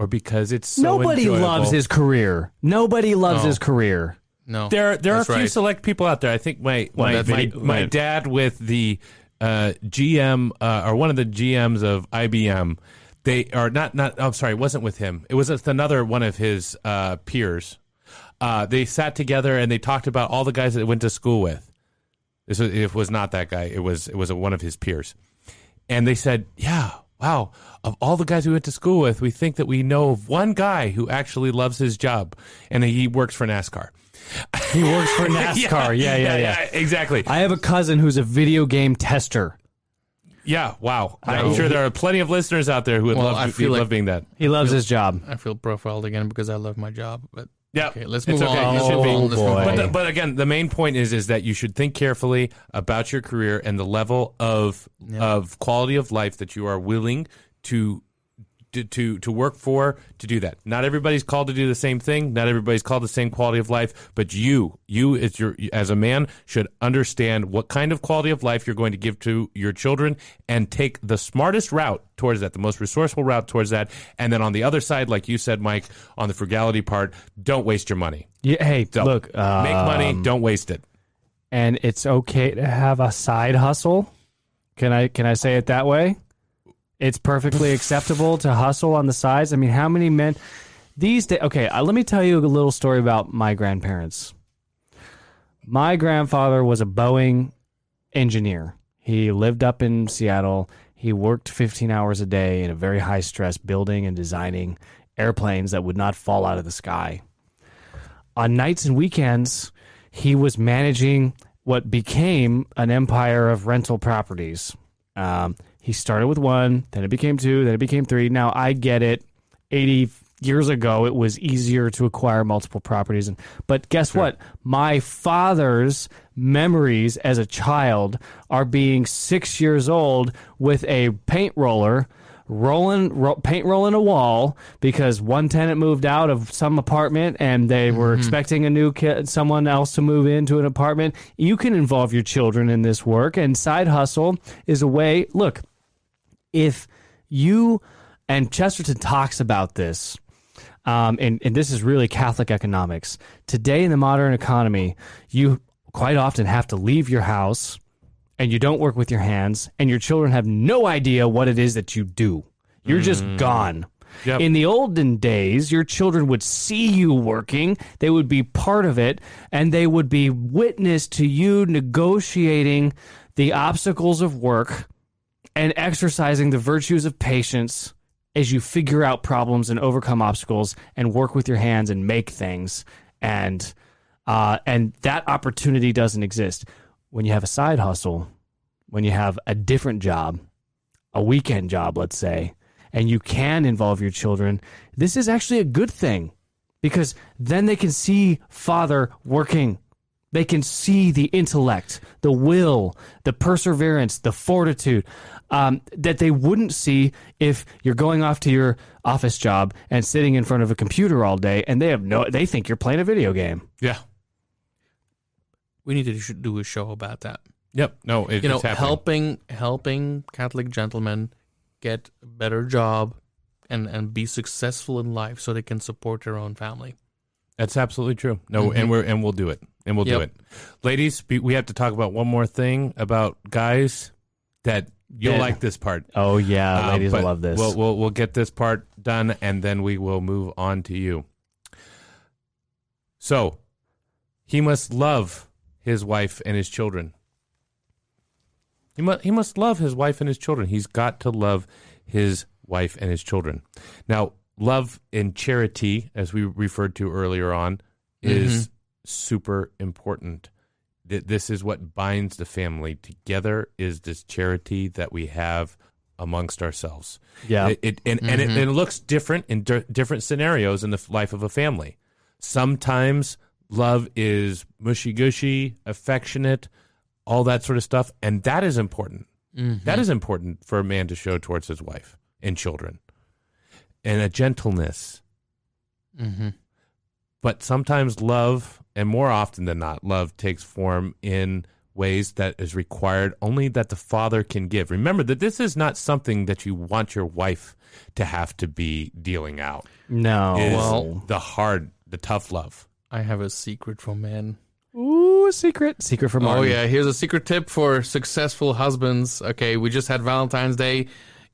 Or because it's so Nobody enjoyable. loves his career. Nobody loves no. his career. No, there there That's are a few right. select people out there. I think my my well, my, my, my dad with the uh, G M uh, or one of the G Ms of I B M. They are not not. I'm oh, sorry, it wasn't with him. It was with another one of his uh, peers. Uh, they sat together and they talked about all the guys that they went to school with. This was, it was not that guy. It was it was a, one of his peers, and they said, "Yeah, wow, of all the guys we went to school with, we think that we know of one guy who actually loves his job, and he works for NASCAR. He works for NASCAR. yeah, yeah, yeah, yeah, yeah. Exactly. I have a cousin who's a video game tester. Yeah, wow. I, I'm sure there are plenty of listeners out there who would well, love, to, like love being that. He loves feel, his job. I feel profiled again because I love my job, but... Yeah, okay, let's move it's okay. on. You should be. Oh, boy. But, the, but again, the main point is is that you should think carefully about your career and the level of yeah. of quality of life that you are willing to, to to to work for to do that. Not everybody's called to do the same thing. Not everybody's called the same quality of life. But you, you as your as a man, should understand what kind of quality of life you're going to give to your children and take the smartest route towards that, the most resourceful route towards that. And then on the other side, like you said, Mike, on the frugality part, don't waste your money. Yeah, hey, so look. Um, make money, don't waste it. And it's okay to have a side hustle. Can I can I say it that way? It's perfectly acceptable to hustle on the sides. I mean, how many men these days? Okay, uh, let me tell you a little story about my grandparents. My grandfather was a Boeing engineer. He lived up in Seattle. He worked fifteen hours a day in a very high-stress building and designing airplanes that would not fall out of the sky. On nights and weekends, he was managing what became an empire of rental properties. Um, he started with one, then it became two, then it became three. Now, I get it. eighty years ago, it was easier to acquire multiple properties. And, but guess sure. what? My father's memories as a child are being six years old with a paint roller, rolling ro- paint rolling a wall because one tenant moved out of some apartment and they were mm-hmm. expecting a new kid, someone else to move into an apartment. You can involve your children in this work, and side hustle is a way. Look, if you and Chesterton talks about this. Um, and, and this is really Catholic economics. Today in the modern economy, you quite often have to leave your house and you don't work with your hands and your children have no idea what it is that you do. You're mm. just gone. Yep. In the olden days, your children would see you working. They would be part of it and they would be witness to you negotiating the obstacles of work and exercising the virtues of patience as you figure out problems and overcome obstacles and work with your hands and make things. And uh, and that opportunity doesn't exist. When you have a side hustle, when you have a different job, a weekend job, let's say, and you can involve your children, this is actually a good thing because then they can see father working. They can see the intellect, the will, the perseverance, the fortitude um, that they wouldn't see if you're going off to your office job and sitting in front of a computer all day, and they have no—they think you're playing a video game. Yeah, we need to do a show about that. Yep. No, it, you know, it's happening. helping helping Catholic gentlemen get a better job and and be successful in life, so they can support their own family. That's absolutely true. No, mm-hmm. and we're and we'll do it. And we'll yep. do it. Ladies, we have to talk about one more thing about guys that you'll yeah. like this part. Oh, yeah. Uh, ladies will love this. We'll, we'll, we'll get this part done, and then we will move on to you. So, he must love his wife and his children. He must, he must love his wife and his children. He's got to love his wife and his children. Now, love and charity, as we referred to earlier on, is... Mm-hmm. super important. This is what binds the family together, is this charity that we have amongst ourselves. Yeah, it, it and, mm-hmm. and, it, and it looks different in di- different scenarios in the life of a family. Sometimes love is mushy-gushy, affectionate, all that sort of stuff, and that is important. Mm-hmm. That is important for a man to show towards his wife and children. And a gentleness. Mm-hmm. But sometimes love, and more often than not, love takes form in ways that is required only that the father can give. Remember that this is not something that you want your wife to have to be dealing out. No. It is well, the hard, the tough love. I have a secret for men. Ooh, a secret. Secret for Martin. Oh, yeah. Here's a secret tip for successful husbands. Okay, we just had Valentine's Day.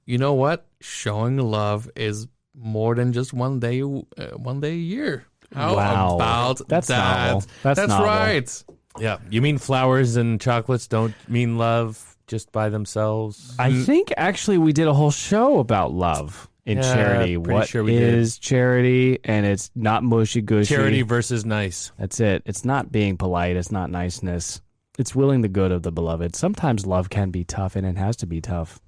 You know what? Showing love is more than just one day, uh, one day a year. How wow. about That's that? Novel. That's, That's novel. right. Yeah. You mean flowers and chocolates don't mean love? just by themselves? I think actually we did a whole show about love in yeah, charity. What sure is did. Charity? And it's not mushy-gushy. Charity versus nice. That's it. It's not being polite. It's not niceness. It's willing the good of the beloved. Sometimes love can be tough, and it has to be tough.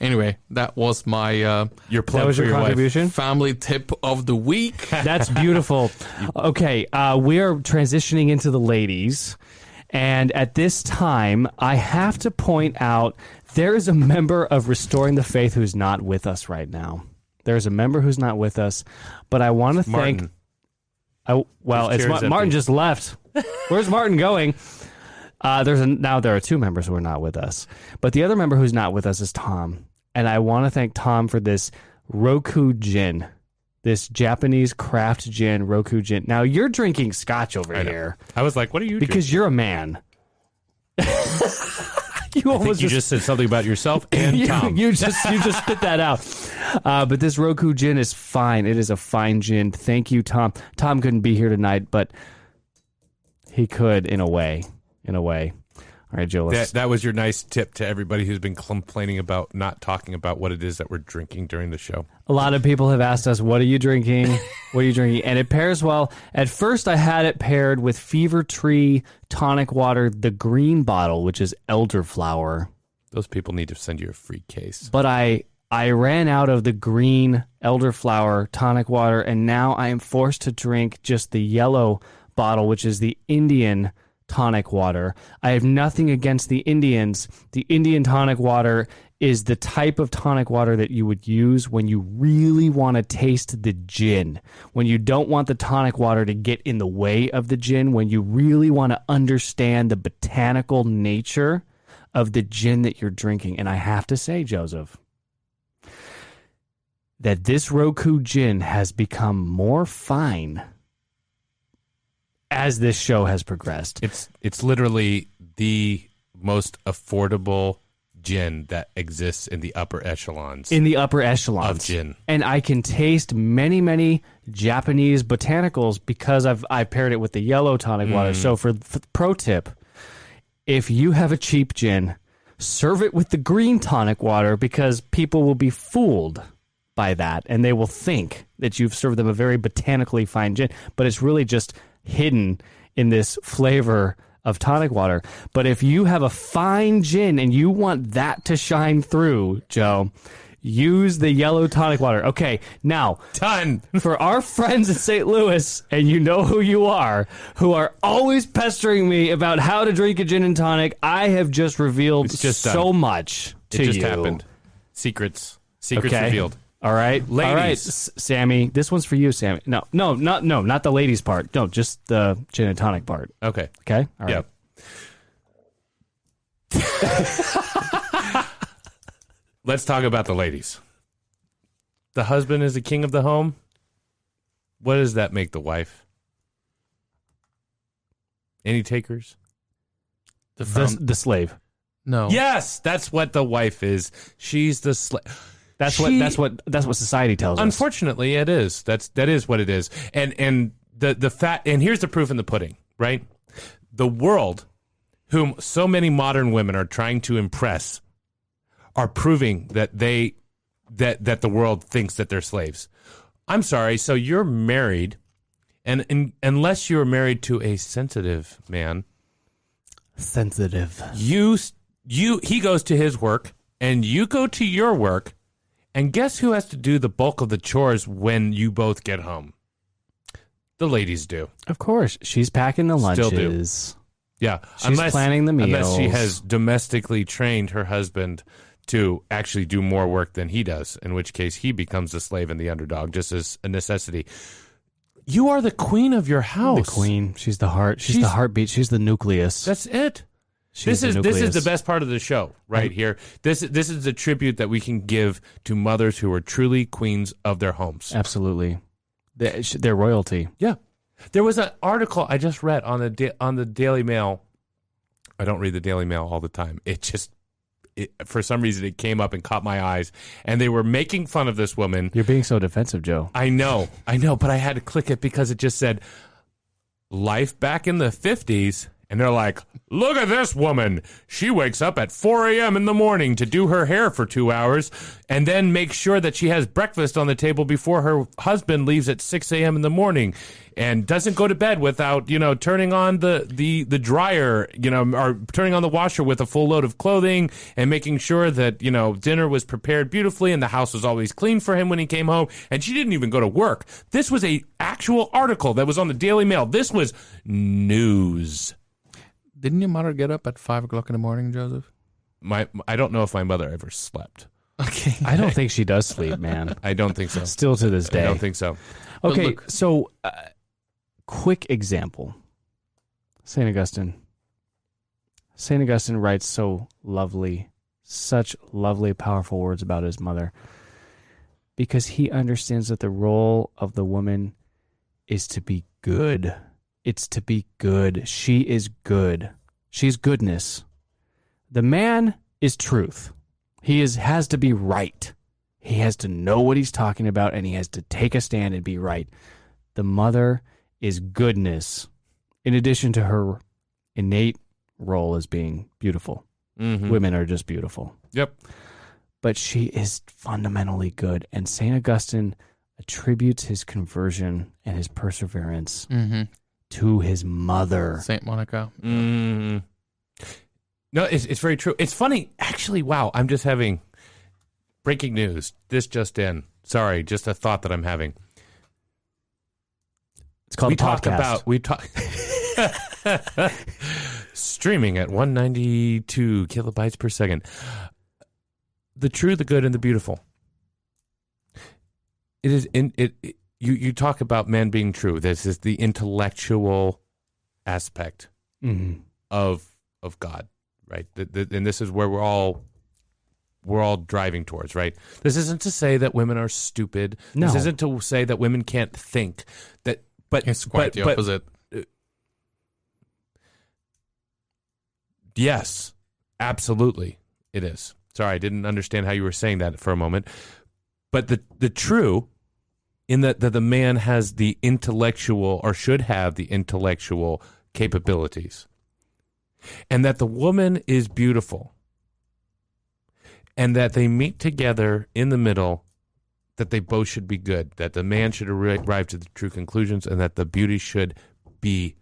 Anyway, that was my uh, your plug that was for your, your contribution. Wife. Family tip of the week. That's beautiful. Okay, uh, we are transitioning into the ladies, and at this time, I have to point out there is a member of Restoring the Faith who's not with us right now. There is a member who's not with us, but I want to thank. I, well, There's it's Ma- Martin just left. Where's Martin going? Uh, there's a, now there are two members who are not with us, but the other member who's not with us is Tom, and I want to thank Tom for this Roku gin, this Japanese craft gin, Roku gin. Now you're drinking scotch over I here. Know. I was like, what are you? Because drinking? You're a man. You almost I think you just, just said something about yourself and you, Tom. You just you just spit that out. Uh, but this Roku gin is fine. It is a fine gin. Thank you, Tom. Tom couldn't be here tonight, but he could in a way. In a way. All right, Joe. Let's... That, that was your nice tip to everybody who's been complaining about not talking about what it is that we're drinking during the show. A lot of people have asked us, what are you drinking? What are you drinking? And it pairs well. At first, I had it paired with Fever Tree tonic water, the green bottle, which is elderflower. Those people need to send you a free case. But I, I ran out of the green elderflower tonic water, and now I am forced to drink just the yellow bottle, which is the Indian tonic water. I have nothing against the Indians. The Indian tonic water is the type of tonic water that you would use when you really want to taste the gin, when you don't want the tonic water to get in the way of the gin, when you really want to understand the botanical nature of the gin that you're drinking. And I have to say, Joseph, that this Roku gin has become more fine as this show has progressed. It's it's literally the most affordable gin that exists in the upper echelons. In the upper echelons. Of gin. And I can taste many, many Japanese botanicals because I've I paired it with the yellow tonic mm. water. So for th- pro tip, if you have a cheap gin, serve it with the green tonic water because people will be fooled by that. And they will think that you've served them a very botanically fine gin. But it's really just hidden in this flavor of tonic water. But if you have a fine gin and you want that to shine through, Joe, use the yellow tonic water. Okay, now, done. For our friends at Saint Louis, and you know who you are, who are always pestering me about how to drink a gin and tonic, I have just revealed just so done. much to you. It just you. happened. Secrets. Secrets okay. revealed. All right, ladies. All right, S- Sammy. This one's for you, Sammy. No, no, not no, not the ladies part. No, just the gin and tonic part. Okay, okay. All right. Yep. Let's talk about the ladies. The husband is the king of the home. What does that make the wife? Any takers? The the, the slave. No. Yes, that's what the wife is. She's the slave. That's she, what that's what that's what society tells us. Unfortunately, it is. That's that is what it is. And and the the fat and here's the proof in the pudding, right? The world, whom so many modern women are trying to impress, are proving that they that that the world thinks that they're slaves. I'm sorry, so you're married, and, and unless you're married to a sensitive man, sensitive. You you he goes to his work and you go to your work. And guess who has to do the bulk of the chores when you both get home? The ladies do. Of course. She's packing the lunches. Still do. Yeah. She's unless, planning the meals. Unless she has domestically trained her husband to actually do more work than he does, in which case he becomes the slave and the underdog, just as a necessity. You are the queen of your house. The queen. She's the heart. She's, she's the heartbeat. She's the nucleus. That's it. She's this is nucleus. This is the best part of the show right here. This this is the tribute that we can give to mothers who are truly queens of their homes. Absolutely, they're, they're royalty. Yeah, there was an article I just read on the on the Daily Mail. I don't read the Daily Mail all the time. It just it, for some reason it came up and caught my eyes, and they were making fun of this woman. You're being so defensive, Joe. I know, I know, but I had to click it because it just said, "Life back in the fifties." And they're like, look at this woman. She wakes up at four a.m. in the morning to do her hair for two hours and then make sure that she has breakfast on the table before her husband leaves at six a.m. in the morning and doesn't go to bed without, you know, turning on the, the, the dryer, you know, or turning on the washer with a full load of clothing and making sure that, you know, dinner was prepared beautifully and the house was always clean for him when he came home. And she didn't even go to work. This was a actual article that was on the Daily Mail. This was news. Didn't your mother get up at five o'clock in the morning, Joseph? My, I don't know if my mother ever slept. Okay, I don't think she does sleep, man. I don't think so. Still to this day, I don't think so. Okay, look, so uh, quick example. Saint Augustine. Saint Augustine writes so lovely, such lovely, powerful words about his mother, because he understands that the role of the woman is to be good. It's to be good. She is good. She's goodness. The man is truth. He is has to be right. He has to know what he's talking about, and he has to take a stand and be right. The mother is goodness, in addition to her innate role as being beautiful. Mm-hmm. Women are just beautiful. Yep. But she is fundamentally good, and Saint Augustine attributes his conversion and his perseverance mm-hmm. to his mother, Saint Monica. Mm. No, it's it's very true. It's funny, actually. Wow, I'm just having breaking news. This just in. Sorry, just a thought that I'm having. It's called we the podcast. Talk about we talk streaming at one ninety-two kilobytes per second. The true, the good, and the beautiful. It is in it. it You you talk about men being true. This is the intellectual aspect mm-hmm. of of God, right? The, the, and this is where we're all we're all driving towards, right? This isn't to say that women are stupid. No. This isn't to say that women can't think. That, but it's quite but, the opposite. But, uh, yes, absolutely, it is. Sorry, I didn't understand how you were saying that for a moment. But the the true. In that, that the man has the intellectual, or should have the intellectual capabilities. And that the woman is beautiful. And that they meet together in the middle, that they both should be good. That the man should arrive to the true conclusions, and that the beauty should be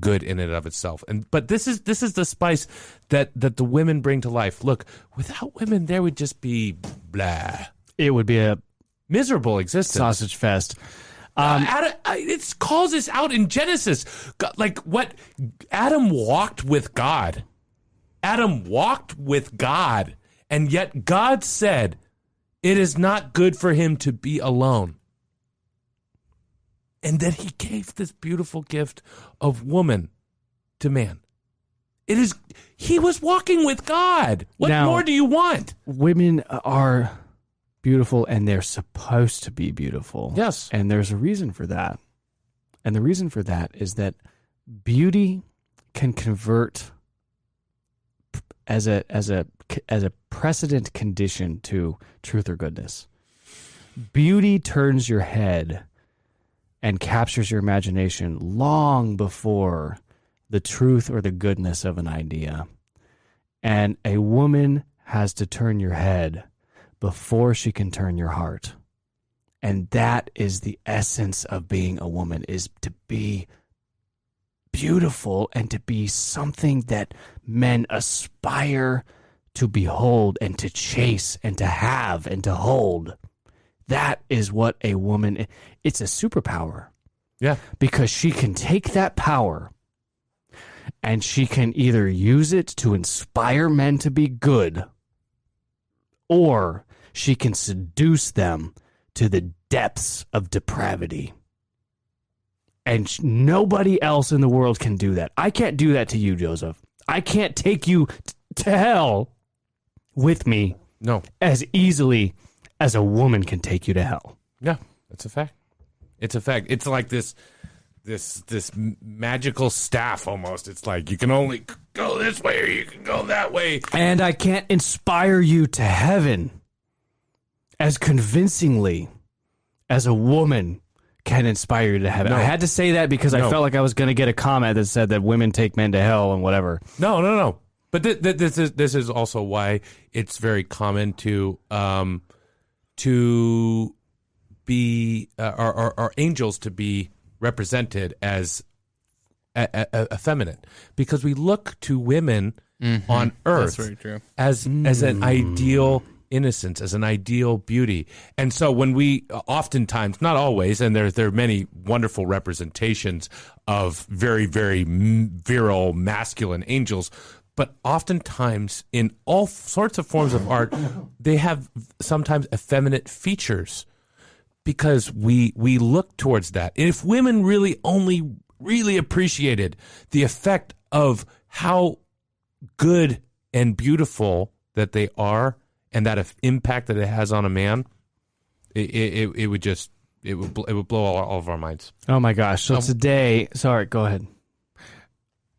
good in and of itself. And but this is this is the spice that, that the women bring to life. Look, without women, there would just be blah. It would be a miserable existence. Sausage fest. Um, uh, Adam, it calls this out in Genesis. God, like what? Adam walked with God. Adam walked with God. And yet God said, it is not good for him to be alone. And then he gave this beautiful gift of woman to man. It is. He was walking with God. What now, more do you want? Women are beautiful, and they're supposed to be beautiful. Yes. And there's a reason for that. And the reason for that is that beauty can convert as a as a as a precedent condition to truth or goodness. Beauty turns your head and captures your imagination long before the truth or the goodness of an idea. And a woman has to turn your head before she can turn your heart. And that is the essence of being a woman, is to be beautiful and to be something that men aspire to behold and to chase and to have and to hold. That is what a woman is. It's a superpower. Yeah. Because she can take that power and she can either use it to inspire men to be good, or she can seduce them to the depths of depravity. And sh- nobody else in the world can do that. I can't do that to you, Joseph. I can't take you t- to hell with me. No. As easily as a woman can take you to hell. Yeah, that's a fact. It's a fact. It's like this this this magical staff almost. It's like you can only go this way or you can go that way. And I can't inspire you to heaven as convincingly as a woman can inspire you to heaven. No. I had to say that because no. I felt like I was going to get a comment that said that women take men to hell and whatever. No, no, no. But th- th- this is this is also why it's very common to um to be uh, or, or, or angels to be represented as a- a- a- effeminate, because we look to women mm-hmm. on earth That's very true. as mm. as an ideal innocence, as an ideal beauty. And so when we oftentimes, not always, and there, there are many wonderful representations of very, very virile, masculine angels, but oftentimes in all sorts of forms of art, they have sometimes effeminate features because we we look towards that. And if women really only really appreciated the effect of how good and beautiful that they are, and that impact that it has on a man, it it, it would just it would bl- it would blow all, all of our minds. Oh my gosh! So um, today, sorry, go ahead.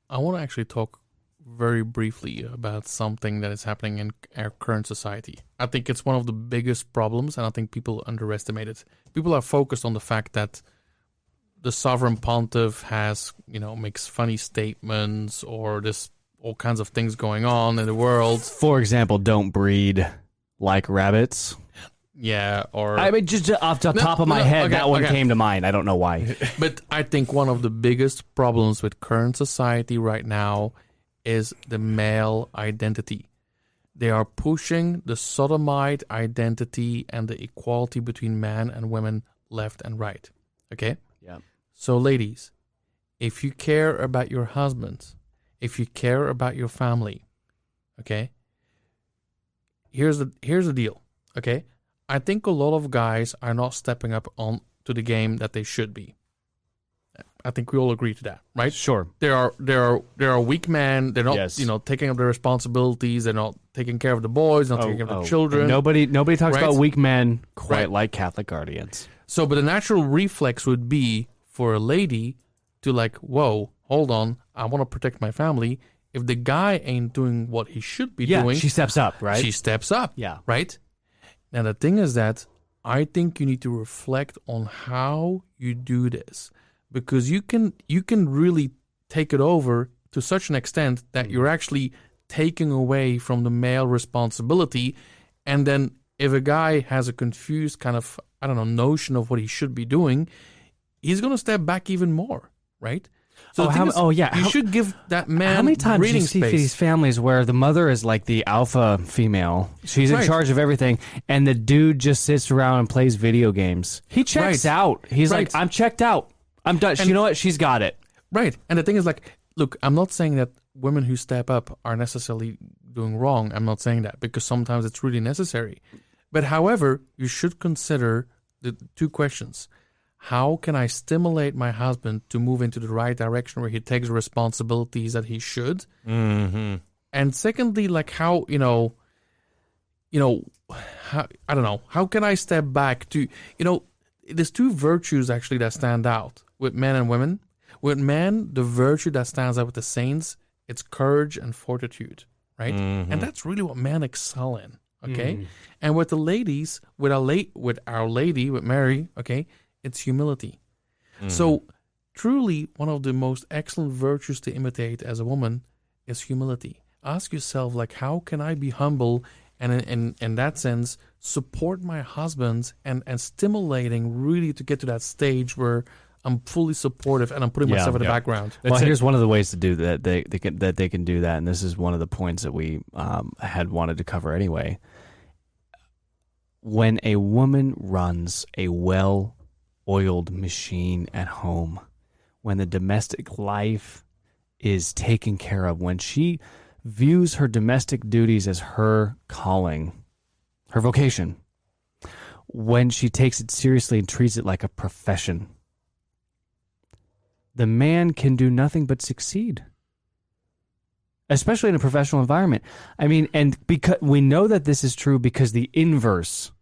I want to actually talk very briefly about something that is happening in our current society. I think it's one of the biggest problems, and I think people underestimate it. People are focused on the fact that the sovereign pontiff has, you know, makes funny statements or this all kinds of things going on in the world. For example, don't breed. Like rabbits, yeah. Or I mean, just off the no, top of my no, head, okay, that one okay. came to mind. I don't know why, but I think one of the biggest problems with current society right now is the male identity. They are pushing the sodomite identity and the equality between men and women left and right. Okay, yeah. So, ladies, if you care about your husband, if you care about your family, okay. Here's the here's the deal, okay? I think a lot of guys are not stepping up on to the game that they should be. I think we all agree to that, right? Sure. There are there are there are weak men. They're not yes. you know taking up their responsibilities. They're not taking care of the boys. Not oh, taking care oh. of the children. And nobody nobody talks right? about weak men quite right. like Catholic Guardians. So, but the natural reflex would be for a lady to like, whoa, hold on, I want to protect my family. If the guy ain't doing what he should be yeah, doing... she steps up, right? She steps up, yeah, right? Now, the thing is that I think you need to reflect on how you do this, because you can you can really take it over to such an extent that you're actually taking away from the male responsibility, and then if a guy has a confused kind of, I don't know, notion of what he should be doing, he's going to step back even more, right? So oh, how, is, oh, yeah. You how, should give that man. How many times do you see space? These families where the mother is like the alpha female? She's right. in charge of everything, and the dude just sits around and plays video games. He checks right. out. He's right. like, I'm checked out. I'm done. And, you know what? She's got it. Right. And the thing is, like, look, I'm not saying that women who step up are necessarily doing wrong. I'm not saying that, because sometimes it's really necessary. But however, you should consider the two questions. How can I stimulate my husband to move into the right direction where he takes responsibilities that he should? Mm-hmm. And secondly, like how, you know, you know, how, I don't know, how can I step back to, you know, there's two virtues actually that stand out with men and women. With men, the virtue that stands out with the saints, it's courage and fortitude, right? Mm-hmm. And that's really what men excel in, okay? Mm. And with the ladies, with our, la- with our lady, with Mary, okay, it's humility. Mm. So truly one of the most excellent virtues to imitate as a woman is humility. Ask yourself, like, how can I be humble and in in that sense support my husband and, and stimulating really to get to that stage where I'm fully supportive and I'm putting yeah, myself in yeah. the background. Well, That's here's it. one of the ways to do that. They, they can, that they can do that. And this is one of the points that we um, had wanted to cover anyway. When a woman runs a well oiled machine at home, when the domestic life is taken care of, when she views her domestic duties as her calling, her vocation, when she takes it seriously and treats it like a profession, the man can do nothing but succeed, especially in a professional environment. I mean, and because we know that this is true, because the inverse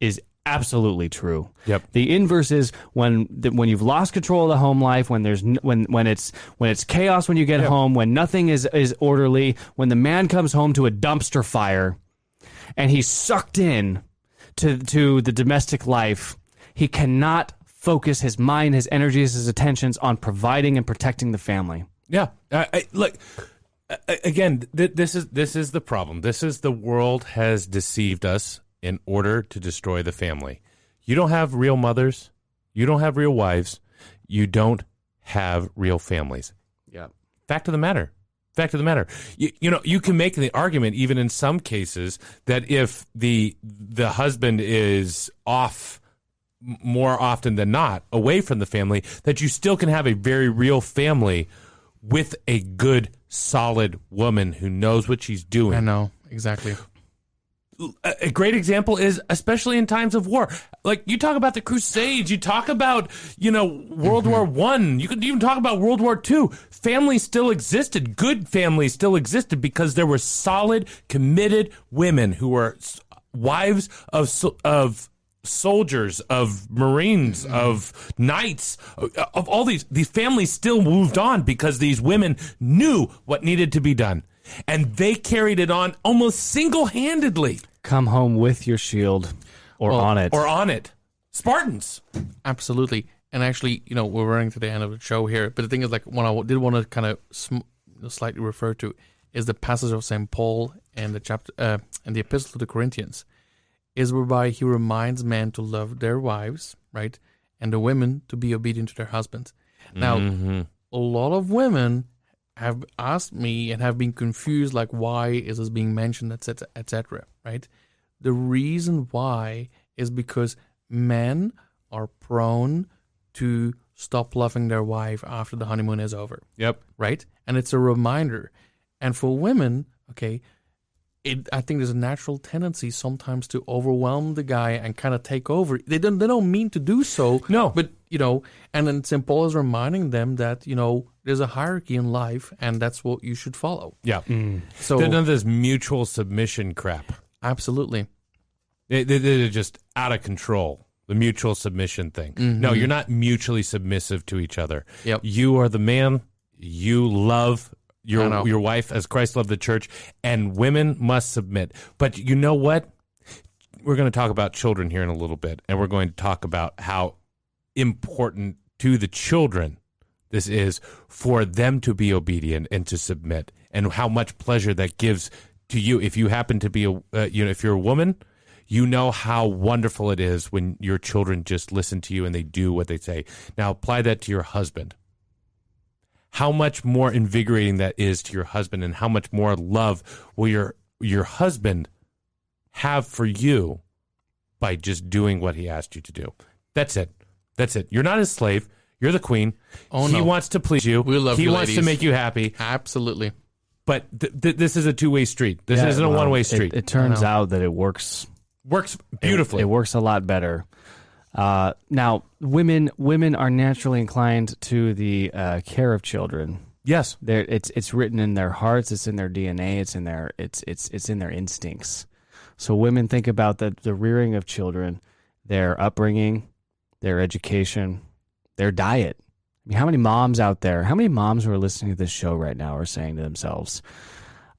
is absolutely true. Yep. The inverse is when the, when you've lost control of the home life, when there's when when it's when it's chaos when you get yep. home, when nothing is is orderly, when the man comes home to a dumpster fire, and he's sucked in to to the domestic life, he cannot focus, his mind, his energies, his attentions on providing and protecting the family. Yeah. I, I, look, again, th- this is this is the problem. This is the world has deceived us in order to destroy the family. You don't have real mothers. You don't have real wives. You don't have real families. Yeah. Fact of the matter. Fact of the matter. You, you know, you can make the argument, even in some cases, that if the the husband is off more often than not, away from the family, that you still can have a very real family with a good, solid woman who knows what she's doing. I know, exactly. A great example is, especially in times of war, like you talk about the Crusades, you talk about, you know, World mm-hmm. War One. You could even talk about World War Two. Families still existed. Good families still existed because there were solid, committed women who were wives of of soldiers, of Marines, mm-hmm. of knights, of all these. These families still moved on because these women knew what needed to be done. And they carried it on almost single-handedly. Come home with your shield or well, on it. Or on it. Spartans. Absolutely. And actually, you know, we're running to the end of the show here. But the thing is, like, what I did want to kind of sm- slightly refer to is the passage of Saint Paul and the chapter uh, and the epistle to the Corinthians is whereby he reminds men to love their wives, right? And the women to be obedient to their husbands. Now, mm-hmm. a lot of women have asked me and have been confused, like, why is this being mentioned, et cetera, et cetera, right? The reason why is because men are prone to stop loving their wife after the honeymoon is over. Yep. Right? And it's a reminder. And for women, okay, it, I think there's a natural tendency sometimes to overwhelm the guy and kind of take over. They don't, they don't mean to do so. No. But, you know, and then Saint Paul is reminding them that, you know, there's a hierarchy in life, and that's what you should follow. Yeah. Mm. So none of this mutual submission crap. Absolutely. They, they, they're just out of control, the mutual submission thing. Mm-hmm. No, you're not mutually submissive to each other. Yep. You are the man. You love your your wife as Christ loved the church, and women must submit. But you know what? We're going to talk about children here in a little bit, and we're going to talk about how important to the children this is for them to be obedient and to submit, and how much pleasure that gives to you. If you happen to be, a, uh, you know, if you're a woman, you know how wonderful it is when your children just listen to you and they do what they say. Now apply that to your husband. How much more invigorating that is to your husband, and how much more love will your your husband have for you by just doing what he asked you to do. That's it. That's it. You're not his slave. You're the queen. Oh, no. He wants to please you. We love he you, wants ladies. To make you happy. Absolutely. But th- th- this is a two-way street. This yeah, isn't well, a one-way street. It, it turns no. out that it works. Works beautifully. It, it works a lot better. Uh, now, women women are naturally inclined to the uh, care of children. Yes, They're, it's it's written in their hearts. It's in their D N A. It's in their it's it's it's in their instincts. So women think about the the rearing of children, their upbringing, their education, their diet. I mean, how many moms out there, how many moms who are listening to this show right now are saying to themselves,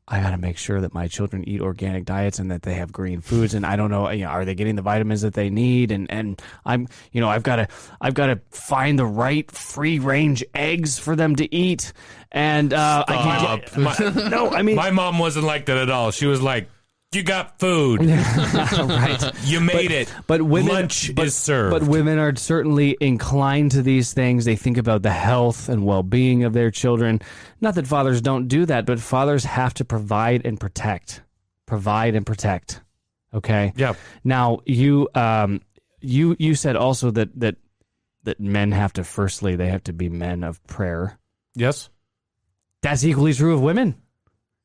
I got to make sure that my children eat organic diets and that they have green foods. And I don't know, you know, are they getting the vitamins that they need? And, and I'm, you know, I've got to, I've got to find the right free range eggs for them to eat. And, uh, Stop. I can get, my, no, I mean, my mom wasn't like that at all. She was like, you got food. Right. You made but, it. But women, Lunch but, is served. But women are certainly inclined to these things. They think about the health and well-being of their children. Not that fathers don't do that, but fathers have to provide and protect. Provide and protect. Okay? Yeah. Now, you um, you you said also that, that that men have to, firstly, they have to be men of prayer. Yes. That's equally true of women.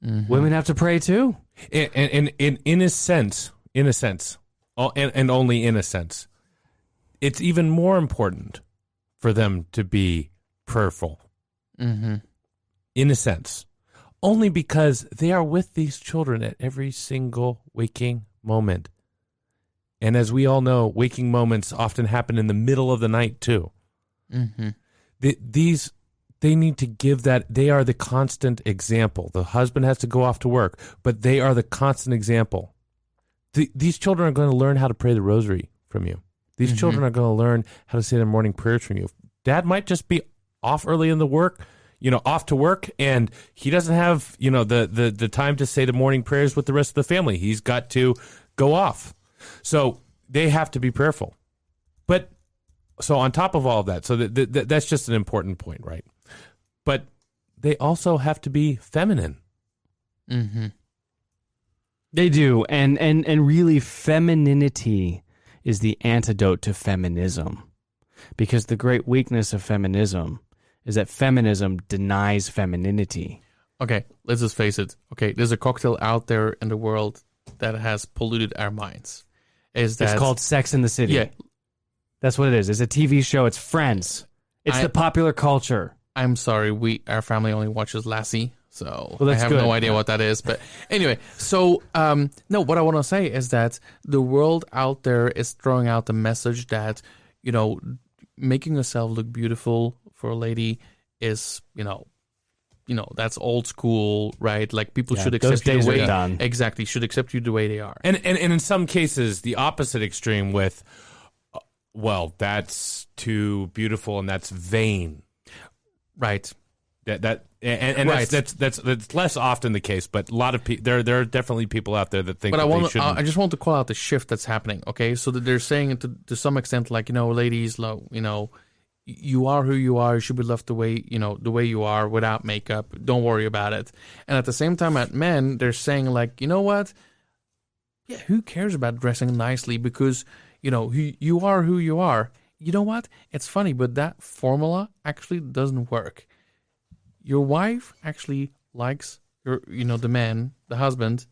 Mm-hmm. Women have to pray, too. And, and, and in a sense, in a sense, and, and only in a sense, it's even more important for them to be prayerful. Mm-hmm. In a sense. Only because they are with these children at every single waking moment. And as we all know, waking moments often happen in the middle of the night, too. Mm-hmm. The, these... They need to give that. They are the constant example. The husband has to go off to work, but they are the constant example. The, these children are going to learn how to pray the rosary from you. These mm-hmm. children are going to learn how to say their morning prayer from you. Dad might just be off early in the work, you know, off to work, and he doesn't have, you know, the, the, the time to say the morning prayers with the rest of the family. He's got to go off. So they have to be prayerful. But so on top of all of that, so that, that that's just an important point, right? But they also have to be feminine. Mm-hmm. They do. And, and, and really femininity is the antidote to feminism, because the great weakness of feminism is that feminism denies femininity. Okay, let's just face it. Okay, there's a cocktail out there in the world that has polluted our minds. Is that, it's called Sex in the City. Yeah. That's what it is. It's a T V show. It's Friends. It's I, the popular culture. I'm sorry. We Our family only watches Lassie, so well, I have good. no idea what that is. But anyway, so um, no, what I want to say is that the world out there is throwing out the message that, you know, making yourself look beautiful for a lady is, you know, you know, that's old school, right? Like people yeah, should accept you the way done. Exactly, should accept you the way they are. And, and and in some cases, the opposite extreme with, well, that's too beautiful and that's vain, right? That that and, and right. That's, that's that's that's less often the case, but a lot of people there there are definitely people out there that think. But that I want they shouldn't. I just want to call out the shift that's happening. Okay, so that they're saying to to some extent, like, you know, ladies, you know, you are who you are. You should be loved the way, you know, the way you are, without makeup. Don't worry about it. And at the same time, at men, they're saying, like, you know what? Yeah, who cares about dressing nicely? Because, you know, who, you are who you are. You know what? It's funny, but that formula actually doesn't work. Your wife actually likes your, you know, the man, the husband,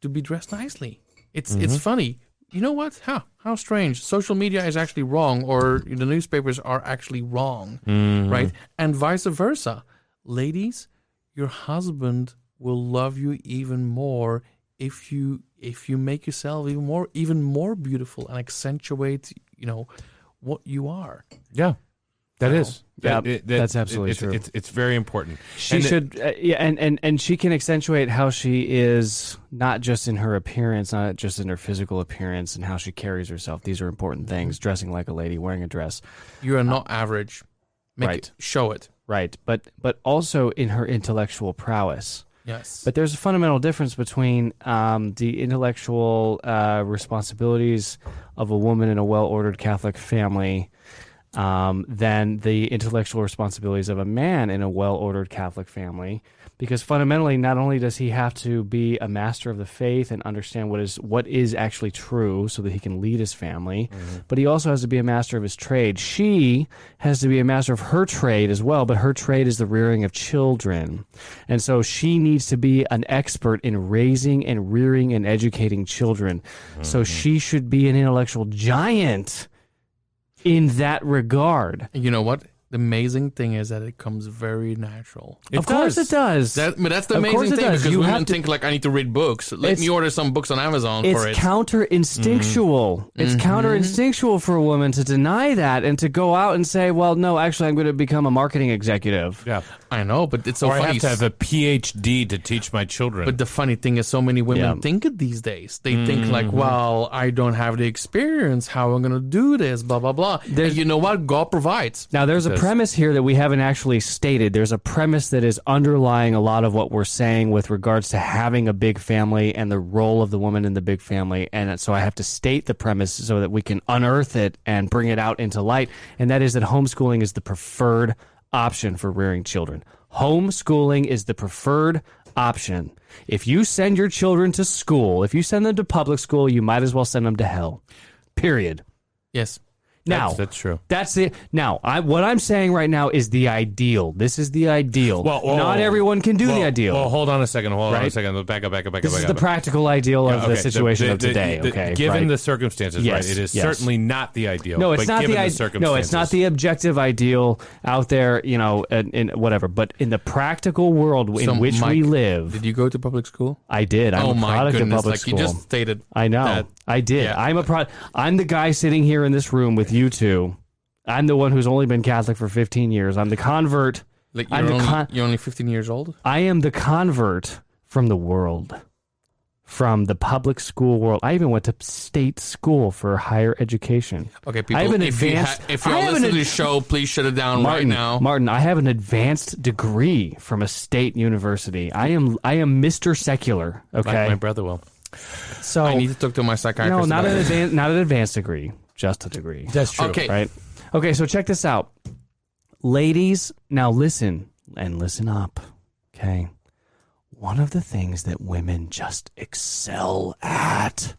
to be dressed nicely. It's mm-hmm. it's funny. You know what? Huh, how strange. Social media is actually wrong, or the newspapers are actually wrong, mm-hmm. right? And vice versa. Ladies, your husband will love you even more if you if you make yourself even more even more beautiful and accentuate, you know, what you are. Yeah. That so, is. Yeah, it, it, that, that's absolutely it, it, true. It's, it's very important. She and should, it, uh, yeah, and, and, and she can accentuate how she is, not just in her appearance, not just in her physical appearance, and how she carries herself. These are important things. Dressing like a lady, wearing a dress. You are not uh, average. Make right. It, show it. Right, but but also in her intellectual prowess. Yes. But there's a fundamental difference between um, the intellectual uh, responsibilities of a woman in a well-ordered Catholic family Um, than the intellectual responsibilities of a man in a well-ordered Catholic family, because fundamentally, not only does he have to be a master of the faith and understand what is what is actually true so that he can lead his family, mm-hmm. but he also has to be a master of his trade. She has to be a master of her trade as well, but her trade is the rearing of children. And so she needs to be an expert in raising and rearing and educating children. Mm-hmm. So she should be an intellectual giant in that regard. You know what? The amazing thing is that it comes very natural. It of course does. It does. That, but that's the amazing thing, does. because you women to, think, like, I need to read books. Let me order some books on Amazon for it. It's counter-instinctual. Mm-hmm. It's mm-hmm. counter-instinctual for a woman to deny that and to go out and say, well, no, actually, I'm going to become a marketing executive. Yeah, I know, but it's so or funny. I have to have a P H D to teach my children. But the funny thing is so many women yeah. think it these days. They mm-hmm. think, like, well, I don't have the experience. How am I going to do this? Blah, blah, blah. There's, and you know what? God provides. Now, there's a premise here that we haven't actually stated. There's a premise that is underlying a lot of what we're saying with regards to having a big family and the role of the woman in the big family. And so I have to state the premise so that we can unearth it and bring it out into light. And that is that homeschooling is the preferred option for rearing children. Homeschooling is the preferred option. If you send your children to school, if you send them to public school, you might as well send them to hell. Period. Yes. Now that's, that's true. That's it. Now, I, what I'm saying right now is the ideal. This is the ideal. Well, well not everyone can do well, the ideal. Well, hold on a second. Hold right? on a second. Back up. Back up. Back this up. This is back the up. practical ideal yeah, of okay. the situation the, the, of today. The, okay, given right? the circumstances, yes, right? It is yes. certainly not the ideal. No, it's but not given the, I- the circumstances. No, it's not the objective ideal out there. You know, in, in whatever. But in the practical world in so, which Mike, we live, did you go to public school? I did. I'm oh a product goodness, of public like school. You just stated. I know. That. I did. Yeah. I'm a pro- I'm the guy sitting here in this room with you two. I'm the one who's only been Catholic for fifteen years. I'm the convert. Like you're, I'm the con- only, you're only fifteen years old? I am the convert from the world. from the public school world. I even went to state school for higher education. Okay, people, I have an if, advanced, you ha- if you're I listening ad- to the show, please shut it down Martin, right now. Martin, I have an advanced degree from a state university. I am I am Mister Secular, okay? Like my brother will. So I need to talk to my psychiatrist. No, not an advanced, not an advanced degree, just a degree. That's true. Okay. Right? Okay, so check this out. Ladies, now listen and listen up, okay? One of the things that women just excel at,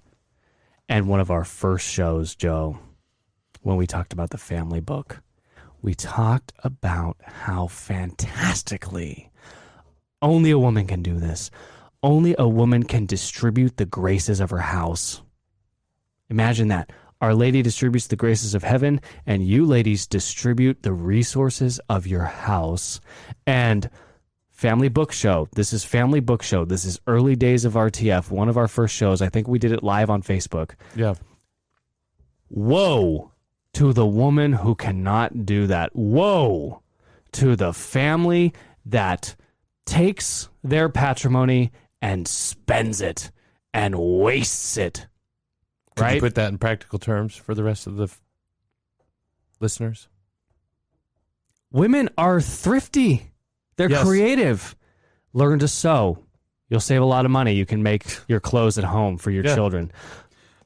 and one of our first shows, Joe, when we talked about the family book, we talked about how fantastically only a woman can do this. Only a woman can distribute the graces of her house. Imagine that. Our Lady distributes the graces of heaven, and you ladies distribute the resources of your house. And Family Book Show. This is Family Book Show. This is early days of R T F, one of our first shows. I think we did it live on Facebook. Yeah. Woe to the woman who cannot do that. Woe to the family that takes their patrimony and spends it and wastes it. Could right? you put that in practical terms for the rest of the f- listeners? Women are thrifty. They're yes. creative. Learn to sew. You'll save a lot of money. You can make your clothes at home for your yeah. children.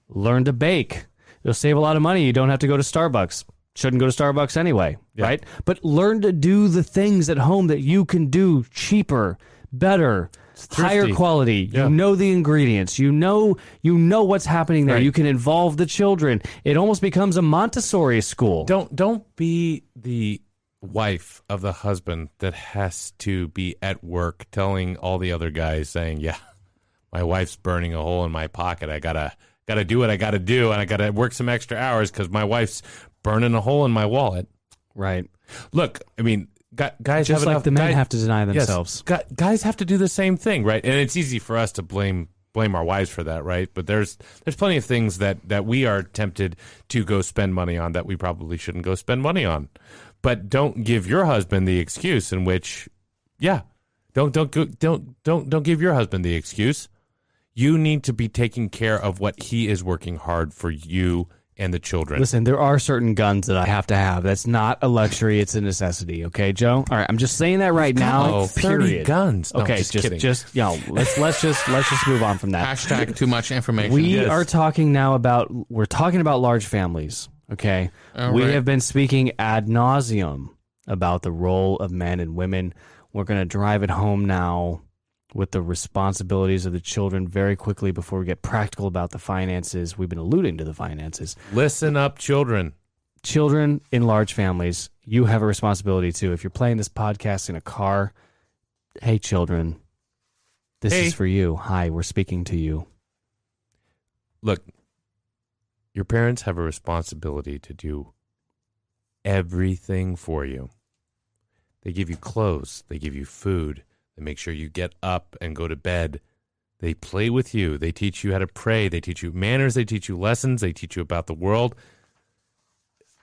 Learn to bake. You'll save a lot of money. You don't have to go to Starbucks. Shouldn't go to Starbucks anyway, yeah. right? But learn to do the things at home that you can do cheaper, better, higher quality. Yeah. You know the ingredients. You know you know what's happening there. Right. You can involve the children. It almost becomes a Montessori school. Don't don't be the wife of the husband that has to be at work telling all the other guys, saying, "Yeah, my wife's burning a hole in my pocket. I gotta gotta do what I gotta do, and I gotta work some extra hours because my wife's burning a hole in my wallet." Right. Look, I mean. Guys Just have like enough, the men guys, have to deny themselves. Yes, guys have to do the same thing, right? And it's easy for us to blame blame our wives for that, right? But there's there's plenty of things that, that we are tempted to go spend money on that we probably shouldn't go spend money on. But don't give your husband the excuse in which, yeah, don't don't go, don't don't don't give your husband the excuse. You need to be taking care of what he is working hard for you. And the children. Listen, there are certain guns that I have to have. That's not a luxury. It's a necessity. Okay, Joe? All right. I'm just saying that right now. Like thirty period. Guns. No, okay, just, just kidding. Just, you know, let's let's just let's just move on from that. Hashtag too much information. We yes. are talking now about we're talking about large families. Okay. All we right. have been speaking ad nauseum about the role of men and women. We're gonna drive it home now with the responsibilities of the children very quickly before we get practical about the finances. We've been alluding to the finances. Listen up, children. Children in large families, you have a responsibility too. If you're playing this podcast in a car, hey, children, this hey. is for you. Hi, we're speaking to you. Look, your parents have a responsibility to do everything for you. They give you clothes. They give you food. They make sure you get up and go to bed. They play with you. They teach you how to pray. They teach you manners. They teach you lessons. They teach you about the world.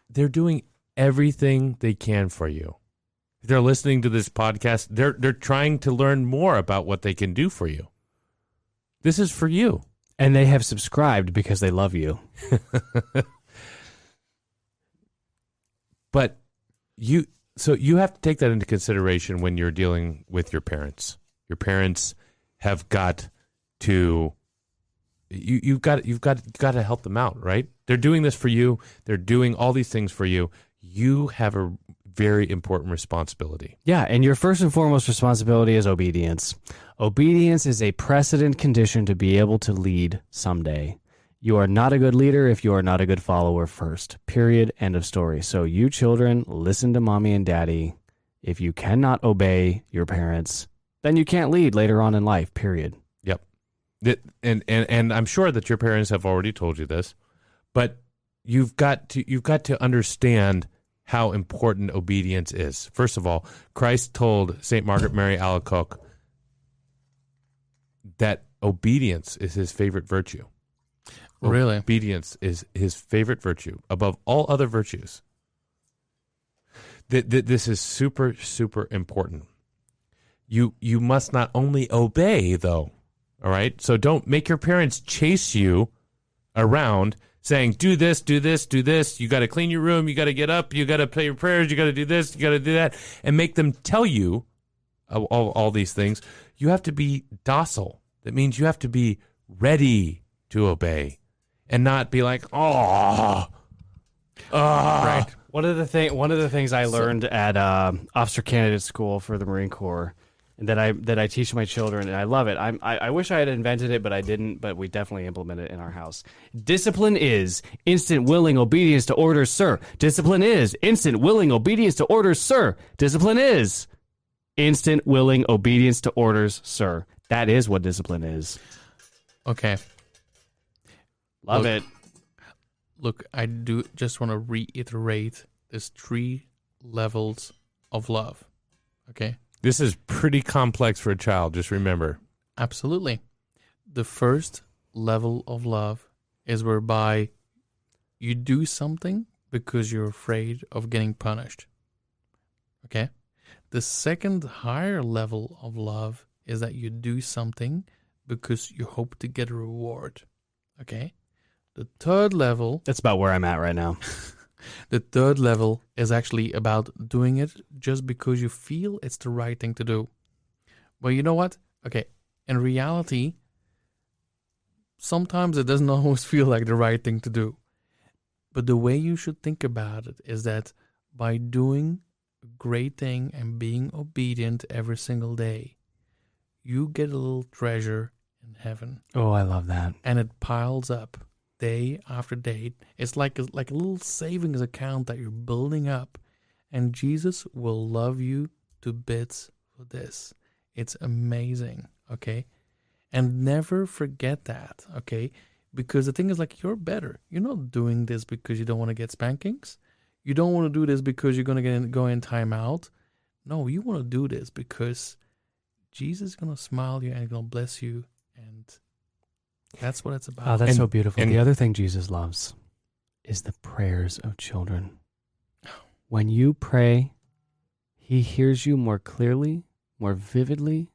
They're doing everything they can for you. If they're listening to this podcast, They're they're trying to learn more about what they can do for you. This is for you. And they have subscribed because they love you. But you... So you have to take that into consideration when you're dealing with your parents. Your parents have got to you you've got you've got you've got to help them out, right? They're doing this for you. They're doing all these things for you. You have a very important responsibility. Yeah, and your first and foremost responsibility is obedience. Obedience is a precedent condition to be able to lead someday. You are not a good leader if you are not a good follower first. Period. End of story. So you children, listen to mommy and daddy. If you cannot obey your parents, then you can't lead later on in life. Period. Yep. And and and I'm sure that your parents have already told you this, but you've got to you've got to understand how important obedience is. First of all, Christ told Saint Margaret Mary Alacoque that obedience is his favorite virtue. Really? Obedience is his favorite virtue above all other virtues. Th- th- this is super, super important. You you must not only obey, though, All right. So don't make your parents chase you around saying, do this, do this, do this. You got to clean your room. You got to get up. You got to pray your prayers. You got to do this. You got to do that. And make them tell you all, all, all these things. You have to be docile. That means you have to be ready to obey and not be like, oh, oh. Right. One of the thing, one of the things I learned so, at uh, Officer Candidate School for the Marine Corps, and that I that I teach my children, and I love it. I'm, I I wish I had invented it, but I didn't. But we definitely implement it in our house. Discipline is instant, willing obedience to orders, sir. Discipline is instant, willing obedience to orders, sir. Discipline is instant, willing obedience to orders, sir. That is what discipline is. Okay. Love Look. it. Look, I do just want to reiterate there's three levels of love, okay? This is pretty complex for a child, just remember. Absolutely. The first level of love is whereby you do something because you're afraid of getting punished, okay? The second higher level of love is that you do something because you hope to get a reward, okay? The third level... That's about where I'm at right now. The third level is actually about doing it just because you feel it's the right thing to do. Well, you know what? Okay, in reality, sometimes it doesn't always feel like the right thing to do. But the way you should think about it is that by doing a great thing and being obedient every single day, you get a little treasure in heaven. Oh, I love that. And it piles up. Day after day, it's like a, like a little savings account that you're building up, and Jesus will love you to bits for this. It's amazing, okay? And never forget that, okay? Because the thing is, like, you're better. You're not doing this because you don't want to get spankings. You don't want to do this because you're going to get in, go in timeout. No, you want to do this because Jesus is going to smile you and going to bless you, and that's what it's about. Oh, that's and, so beautiful. And the other thing Jesus loves is the prayers of children. When you pray, he hears you more clearly, more vividly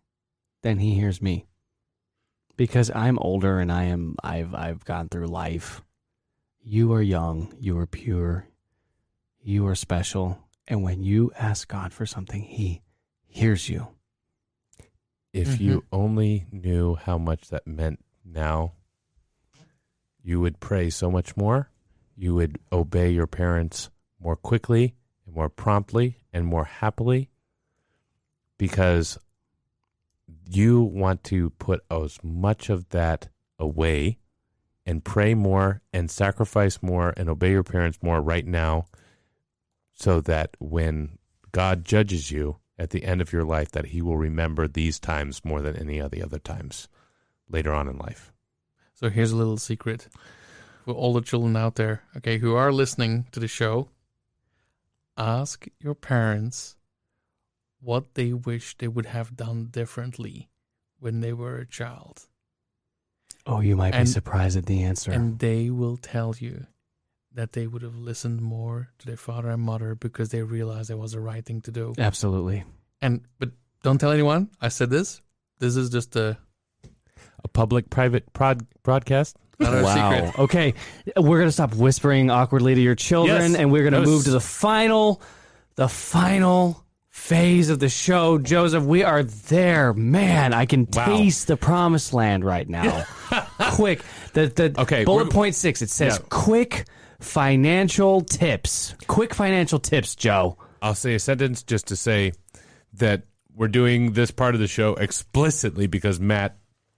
than he hears me. Because I'm older and I am I've I've gone through life. You are young, you are pure, you are special, and when you ask God for something, he hears you. If mm-hmm. you only knew how much that meant. Now, you would pray so much more. You would obey your parents more quickly, and more promptly, and more happily, because you want to put as much of that away and pray more and sacrifice more and obey your parents more right now, so that when God judges you at the end of your life, that he will remember these times more than any of the other times later on in life. So here's a little secret for all the children out there, okay, who are listening to the show. Ask your parents what they wish they would have done differently when they were a child. Oh, you might and, be surprised at the answer. And they will tell you that they would have listened more to their father and mother because they realized it was the right thing to do. Absolutely. And but don't tell anyone I said this. This is just a... A public-private prod- broadcast? Not wow. Secret. Okay, we're going to stop whispering awkwardly to your children, yes. and we're going to was... move to the final, the final phase of the show. Joseph, we are there. Man, I can wow. taste the promised land right now. Quick. The, the okay, bullet we're... point six, it says yeah. quick financial tips. Quick financial tips, Joe. I'll say a sentence just to say that we're doing this part of the show explicitly because Matt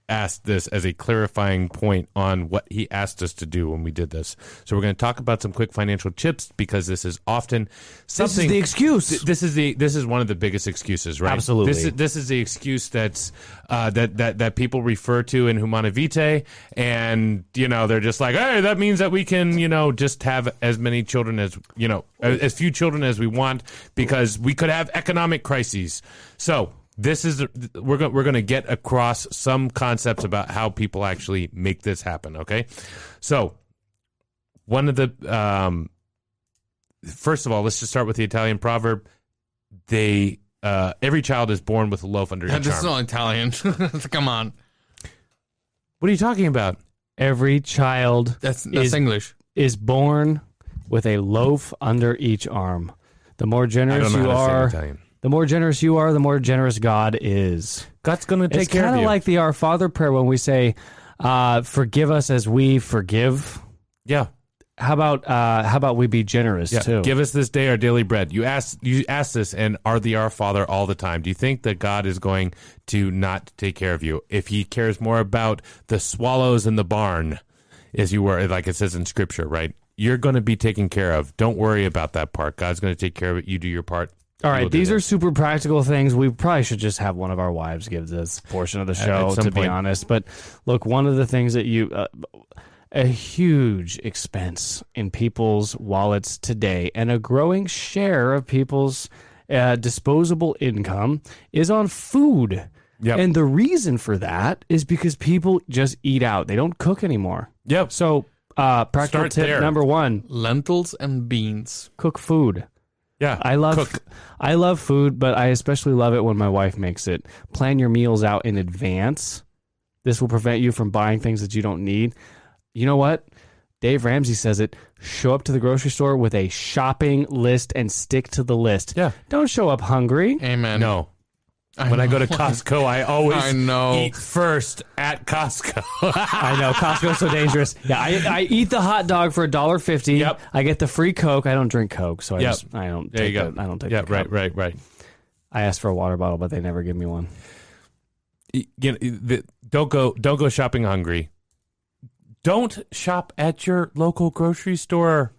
asked this as a clarifying point on what he asked us to do when we did this. So we're going to talk about some quick financial tips because this is often something... This is the excuse. Th- this is the this is one of the biggest excuses, right? Absolutely. This is, this is the excuse that's uh, that, that that people refer to in Humana Vitae, and you know they're just like, hey, that means that we can you know just have as many children as you know as, as few children as we want because we could have economic crises. So. This is we're going we're going to get across some concepts about how people actually make this happen. Okay, so one of the um, first of all, let's just start with the Italian proverb. They uh, every child is born with a loaf under his arm. This is all Italian. Come on. What are you talking about? Every child that's, that's is, English. is born with a loaf under each arm. The more generous you are, the more generous you are, the more generous God is. God's going to take it's care of you. It's kind of like the Our Father prayer when we say, uh, forgive us as we forgive. Yeah. How about uh, how about we be generous, yeah. too? Give us this day our daily bread. You ask you ask this and are the Our Father all the time. Do you think that God is going to not take care of you? If he cares more about the swallows in the barn, as you were, like it says in Scripture, right? You're going to be taken care of. Don't worry about that part. God's going to take care of it. You do your part. All right, these are super practical things. We probably should just have one of our wives give this portion of the show, to be honest. But look, one of the things that you... Uh, a huge expense in people's wallets today and a growing share of people's uh, disposable income is on food. Yep. And the reason for that is because people just eat out. They don't cook anymore. Yep. So uh, practical Start tip there. number one. Lentils and beans. Cook food. Yeah, I love cook. I love food, but I especially love it when my wife makes it. Plan your meals out in advance. This will prevent you from buying things that you don't need. You know what? Dave Ramsey says it. Show up to the grocery store with a shopping list and stick to the list. Yeah. Don't show up hungry. Amen. No. I when know. I go to Costco, I always I know. eat first at Costco. I know. Costco's so dangerous. Yeah, I, I eat the hot dog for a dollar fifty. Yep. I get the free Coke. I don't drink Coke, so I yep. just I don't there take it. I don't take it. Yeah, right, cup. right, right. I asked for a water bottle, but they never give me one. You know, the, don't go don't go shopping hungry. Don't shop at your local grocery store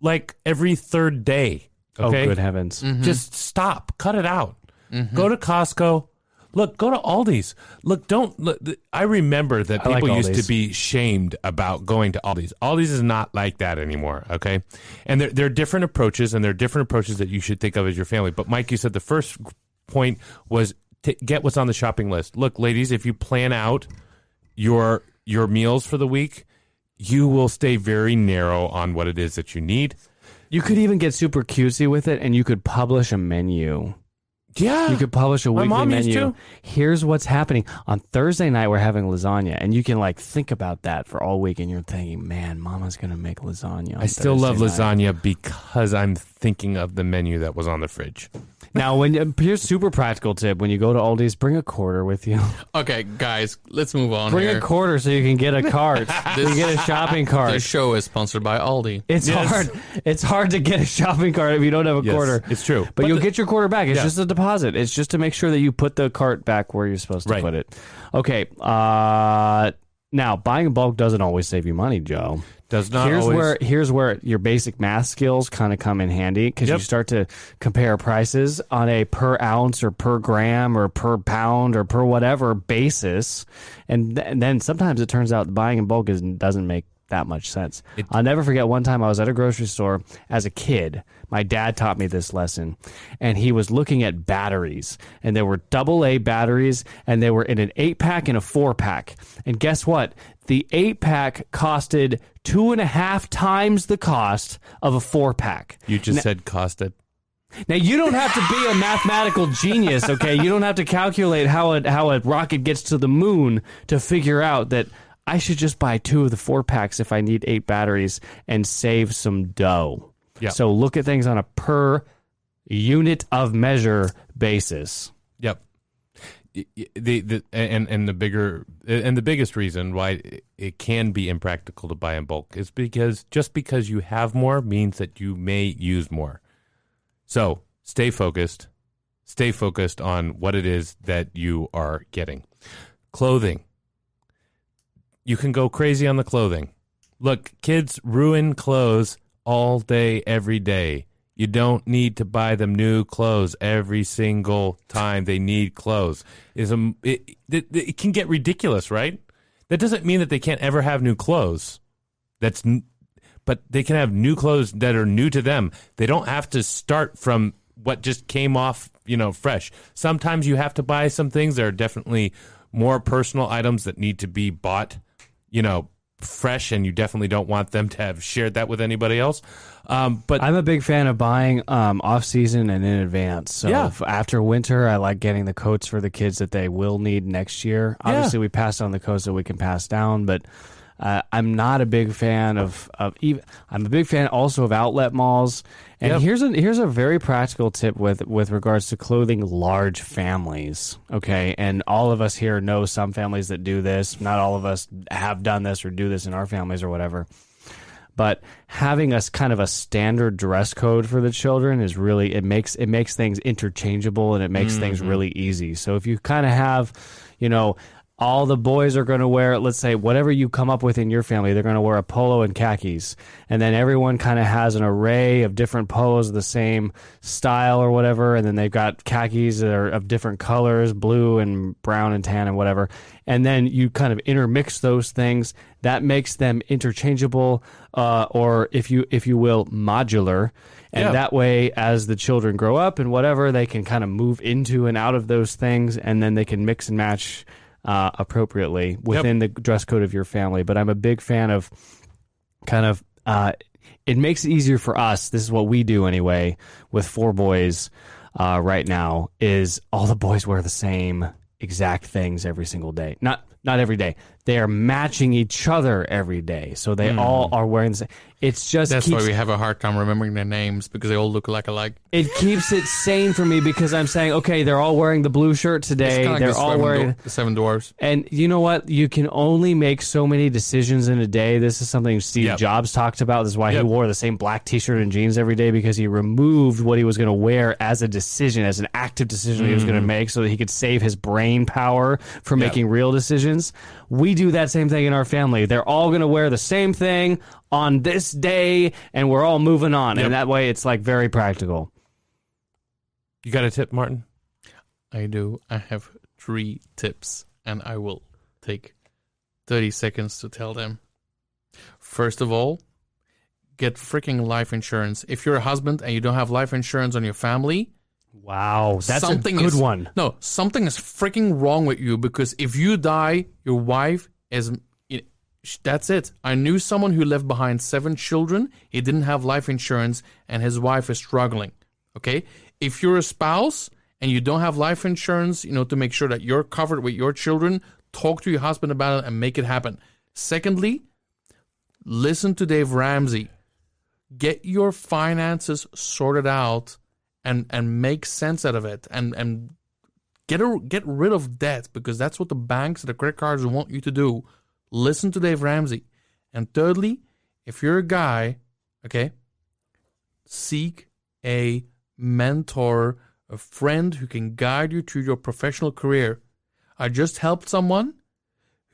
like every third day. Okay? Oh, good heavens. Mm-hmm. Just stop. Cut it out. Mm-hmm. Go to Costco. Look, go to Aldi's. Look, don't look. I remember that I people like used to be shamed about going to Aldi's. Aldi's is not like that anymore, okay? And there, there are different approaches, and there are different approaches that you should think of as your family. But, Mike, you said the first point was to get what's on the shopping list. Look, ladies, if you plan out your... your meals for the week, you will stay very narrow on what it is that you need. You could even get super cutesy with it, and you could publish a menu. Yeah. You could publish a weekly menu. Here's what's happening. On Thursday night, we're having lasagna, and you can like think about that for all week, and you're thinking, man, Mama's going to make lasagna on I still Thursday love lasagna night. Because I'm thinking of the menu that was on the fridge. Now, when here's super practical tip. When you go to Aldi's, bring a quarter with you. Okay, guys, let's move on Bring here. a quarter so you can get a cart. This, you get a shopping cart. This show is sponsored by Aldi. It's yes. hard It's hard to get a shopping cart if you don't have a yes, quarter. It's true. But, but you'll the, get your quarter back. It's yeah. just a deposit. It's just to make sure that you put the cart back where you're supposed to right. put it. Okay. Uh, now, buying in bulk doesn't always save you money, Joe. Does not here's always. Where, here's where your basic math skills kind of come in handy because yep. you start to compare prices on a per ounce or per gram or per pound or per whatever basis. And, th- and then sometimes it turns out buying in bulk is, doesn't make that much sense. It, I'll never forget one time I was at a grocery store as a kid. My dad taught me this lesson, and he was looking at batteries, and there were double A batteries, and they were in an eight pack and a four pack. And guess what? The eight pack costed two and a half times the cost of a four pack. You just now, said costed. Now, you don't have to be a mathematical genius, okay? You don't have to calculate how a, how a rocket gets to the moon to figure out that I should just buy two of the four packs if I need eight batteries and save some dough. Yep. So look at things on a per unit of measure basis. Yep. The, the, and, and the bigger and the biggest reason why it can be impractical to buy in bulk is because just because you have more means that you may use more. So stay focused. Stay focused on what it is that you are getting. Clothing. You can go crazy on the clothing. Look, kids ruin clothes all day, every day. You don't need to buy them new clothes every single time they need clothes. It's a, it, it, it can get ridiculous, right? That doesn't mean that they can't ever have new clothes. That's, but they can have new clothes that are new to them. They don't have to start from what just came off, you know, fresh. Sometimes you have to buy some things that are definitely more personal items that need to be bought. You know, fresh, and you definitely don't want them to have shared that with anybody else. Um, but I'm a big fan of buying um, off season and in advance. So yeah. if after winter, I like getting the coats for the kids that they will need next year. Obviously, yeah. we passed on the coats that we can pass down, but uh, I'm not a big fan of of even. I'm a big fan also of outlet malls. And yep. here's a here's a very practical tip with with regards to clothing large families. Okay, and all of us here know some families that do this. Not all of us have done this or do this in our families or whatever. But having a kind of a standard dress code for the children is really, it makes it makes things interchangeable, and it makes mm-hmm. things really easy. So if you kind of have, you know, all the boys are going to wear, let's say, whatever you come up with in your family, they're going to wear a polo and khakis. And then everyone kind of has an array of different polos of the same style or whatever. And then they've got khakis that are of different colors, blue and brown and tan and whatever. And then you kind of intermix those things. That makes them interchangeable, uh, or if you if you will, modular. And yeah. that way, as the children grow up and whatever, they can kind of move into and out of those things. And then they can mix and match Uh, appropriately within yep. the dress code of your family. But I'm a big fan of kind of uh, it makes it easier for us. This is what we do anyway with four boys uh, right now, is all the boys wear the same exact things every single day. Not not every day. They are matching each other every day. So they mm. all are wearing the same. It's just That's keeps, why we have a hard time remembering their names, because they all look alike alike. It keeps it sane for me, because I'm saying, okay, they're all wearing the blue shirt today. They're like the all seven wearing the seven dwarves. And you know what? You can only make so many decisions in a day. This is something Steve yep. Jobs talked about. This is why yep. he wore the same black t-shirt and jeans every day, because he removed what he was going to wear as a decision, as an active decision mm. he was going to make, so that he could save his brain power for yep. making real decisions. We do that same thing in our family. They're all going to wear the same thing on this day, and we're all moving on. Yep. And that way, it's like very practical. You got a tip, Martin? I do. I have three tips, and I will take thirty seconds to tell them. First of all, get freaking life insurance. If you're a husband and you don't have life insurance on your family, wow, that's something a good is, one. No, something is freaking wrong with you, because if you die, your wife is... That's it. I knew someone who left behind seven children. He didn't have life insurance, and his wife is struggling. Okay? If you're a spouse and you don't have life insurance, you know, to make sure that you're covered with your children, talk to your husband about it and make it happen. Secondly, listen to Dave Ramsey. Get your finances sorted out and, and make sense out of it, and, and get a, get rid of debt, because that's what the banks, the credit cards want you to do. Listen to Dave Ramsey. And thirdly, if you're a guy, okay, seek a mentor, a friend who can guide you through your professional career. I just helped someone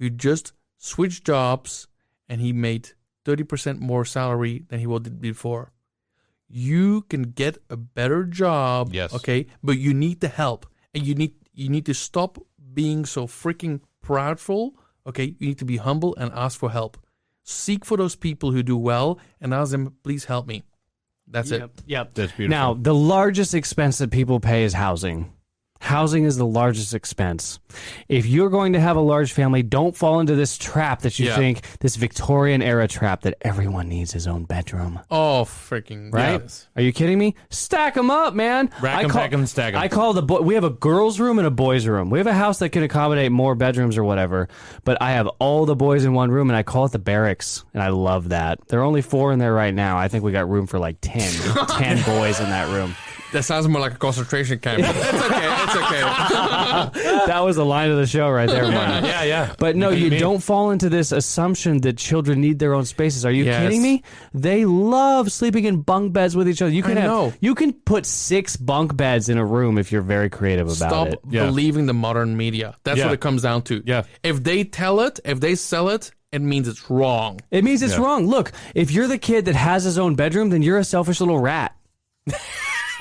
who just switched jobs, and he made thirty percent more salary than he did before. You can get a better job, yes. okay, but you need the help. And you need you need to stop being so freaking proudful. Okay, you need to be humble and ask for help. Seek for those people who do well and ask them, please help me. That's yep, it. Yep. That's beautiful. Now, the largest expense that people pay is housing. Housing is the largest expense. If you're going to have a large family, don't fall into this trap that you yeah. think, this Victorian era trap that everyone needs his own bedroom. Oh, freaking right? Yes. Are you kidding me? Stack them up, man. Rack them, pack them, stack them. I call the boy. We have a girls' room and a boys' room. We have a house that can accommodate more bedrooms or whatever, but I have all the boys in one room, and I call it the barracks, and I love that. There are only four in there right now. I think we got room for like ten, ten boys in that room. That sounds more like a concentration camp. It's okay. It's okay. That was the line of the show right there, Martin. Yeah, yeah, yeah. But no, you, you don't fall into this assumption that children need their own spaces. Are you yes. kidding me? They love sleeping in bunk beds with each other. You can I have, know. You can put six bunk beds in a room if you're very creative about Stop it. Stop believing yeah. the modern media. That's yeah. what it comes down to. Yeah. If they tell it, if they sell it, it means it's wrong. It means it's yeah. wrong. Look, if you're the kid that has his own bedroom, then you're a selfish little rat.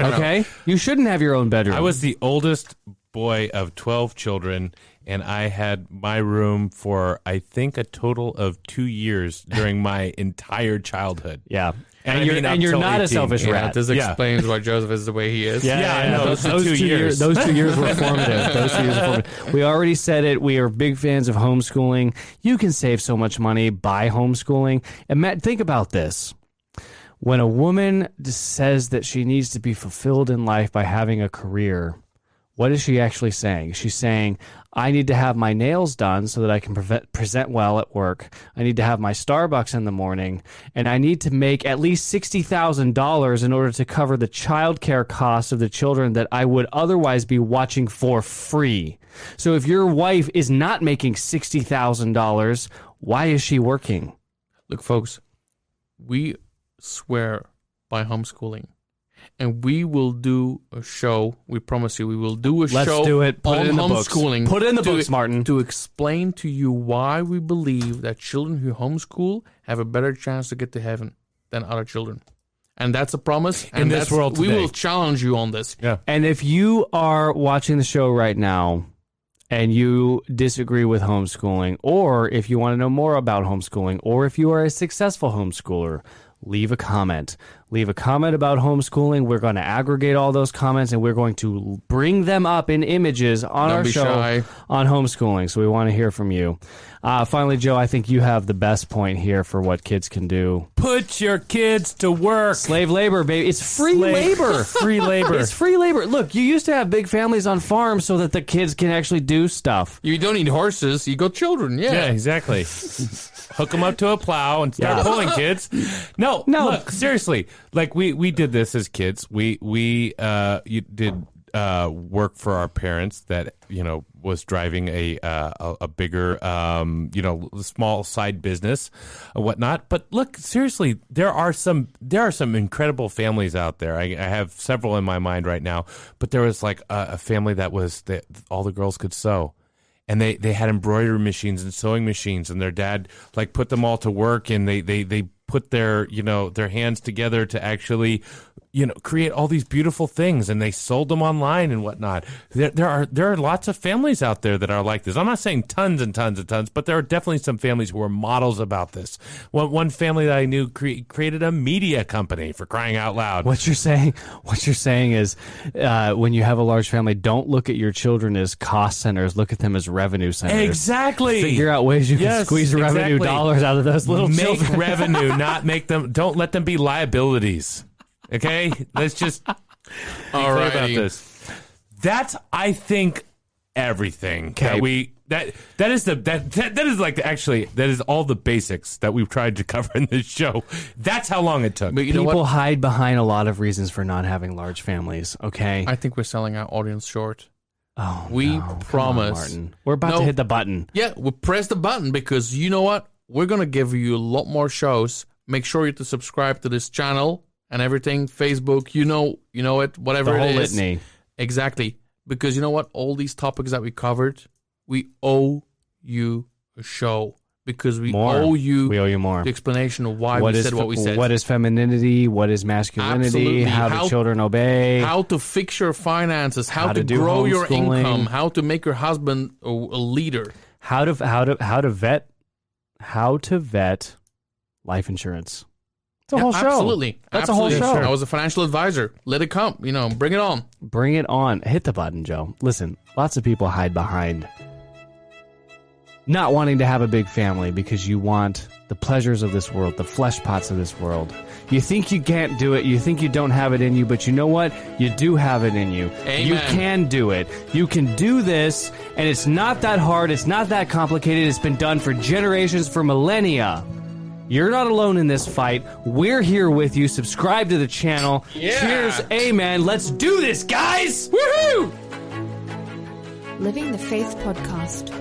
Okay, know. You shouldn't have your own bedroom. I was the oldest boy of twelve children, and I had my room for, I think, a total of two years during my entire childhood. Yeah. And, and you're, and you're not eighteen. A selfish yeah, rat. This explains yeah. why Joseph is the way he is. Yeah, yeah, yeah, yeah. No, those, those two, two years. years. Those two years were formative. Those two years were formative. We already said it. We are big fans of homeschooling. You can save so much money by homeschooling. And Matt, think about this. When a woman says that she needs to be fulfilled in life by having a career, what is she actually saying? She's saying, I need to have my nails done so that I can pre- present well at work. I need to have my Starbucks in the morning, and I need to make at least sixty thousand dollars in order to cover the childcare costs of the children that I would otherwise be watching for free. So if your wife is not making sixty thousand dollars, why is she working? Look, folks, we swear by homeschooling, and we will do a show. We promise you, we will do a Let's show. Let's do it. Put on it in homeschooling. The books. Put it in the to, books, Martin, to explain to you why we believe that children who homeschool have a better chance to get to heaven than other children. And that's a promise. And in this world today, we will challenge you on this. Yeah. And if you are watching the show right now and you disagree with homeschooling, or if you want to know more about homeschooling, or if you are a successful homeschooler, leave a comment. Leave a comment about homeschooling. We're going to aggregate all those comments, and we're going to bring them up in images on Don't our show shy. on homeschooling. So we want to hear from you. Uh, finally, Joe, I think you have the best point here for what kids can do. Put your kids to work. Slave labor, baby. It's free Slave. labor. free labor. It's free labor. Look, you used to have big families on farms so that the kids can actually do stuff. You don't need horses. You go children. Yeah, yeah, exactly. Hook them up to a plow and start yeah. pulling, kids. No, no. Look, seriously. Like, we, we did this as kids. We we uh you did uh work for our parents that, you know, was driving a uh, a, a bigger um you know small side business and whatnot. But look, seriously, there are some there are some incredible families out there. I, I have several in my mind right now. But there was like a, a family that was that all the girls could sew. And they, they had embroidery machines and sewing machines, and their dad like put them all to work, and they, they, they put their you know their hands together to actually you know create all these beautiful things, and they sold them online and whatnot. There there are there are lots of families out there that are like this. I'm not saying tons and tons and tons, but there are definitely some families who are models about this. One one family that I knew cre- created a media company, for crying out loud. What you're saying, what you're saying is, uh, when you have a large family, don't look at your children as cost centers. Look at them as revenue centers. Exactly. Figure out ways you yes, can squeeze exactly. revenue dollars out of those little. Make children. revenue, not make them. Don't let them be liabilities. Okay, let's just be all right about this. That's, I think, everything okay. that we that that is the that, that that is like actually that is all the basics that we've tried to cover in this show. That's how long it took. But you know what? People hide behind a lot of reasons for not having large families. Okay, I think we're selling our audience short. Oh, we no. promise on, we're about no. to hit the button. Yeah, we press the button because you know what? We're gonna give you a lot more shows. Make sure you to subscribe to this channel. And everything, Facebook, you know, you know it, whatever the whole it is. Litany. Exactly. Because you know what? All these topics that we covered, we owe you a show. Because we more. owe you we owe you more. The explanation of why what we said fe- what we said. What is femininity? What is masculinity? Absolutely. How, how do children obey? How to fix your finances, how, how to, to grow your income, how to make your husband a, a leader. How to how to how to vet how to vet life insurance. It's a yeah, whole show. Absolutely. That's absolutely. a whole show. I was a financial advisor. Let it come. You know, bring it on. Bring it on. Hit the button, Joe. Listen, lots of people hide behind not wanting to have a big family because you want the pleasures of this world, the flesh pots of this world. You think you can't do it. You think you don't have it in you, but you know what? You do have it in you. Amen. You can do it. You can do this, and it's not that hard. It's not that complicated. It's been done for generations, for millennia. You're not alone in this fight. We're here with you. Subscribe to the channel. Yeah. Cheers. Amen. Let's do this, guys. Woohoo! Living the Faith Podcast.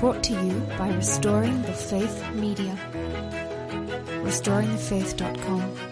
Brought to you by Restoring the Faith Media. Restoring the Faith dot com.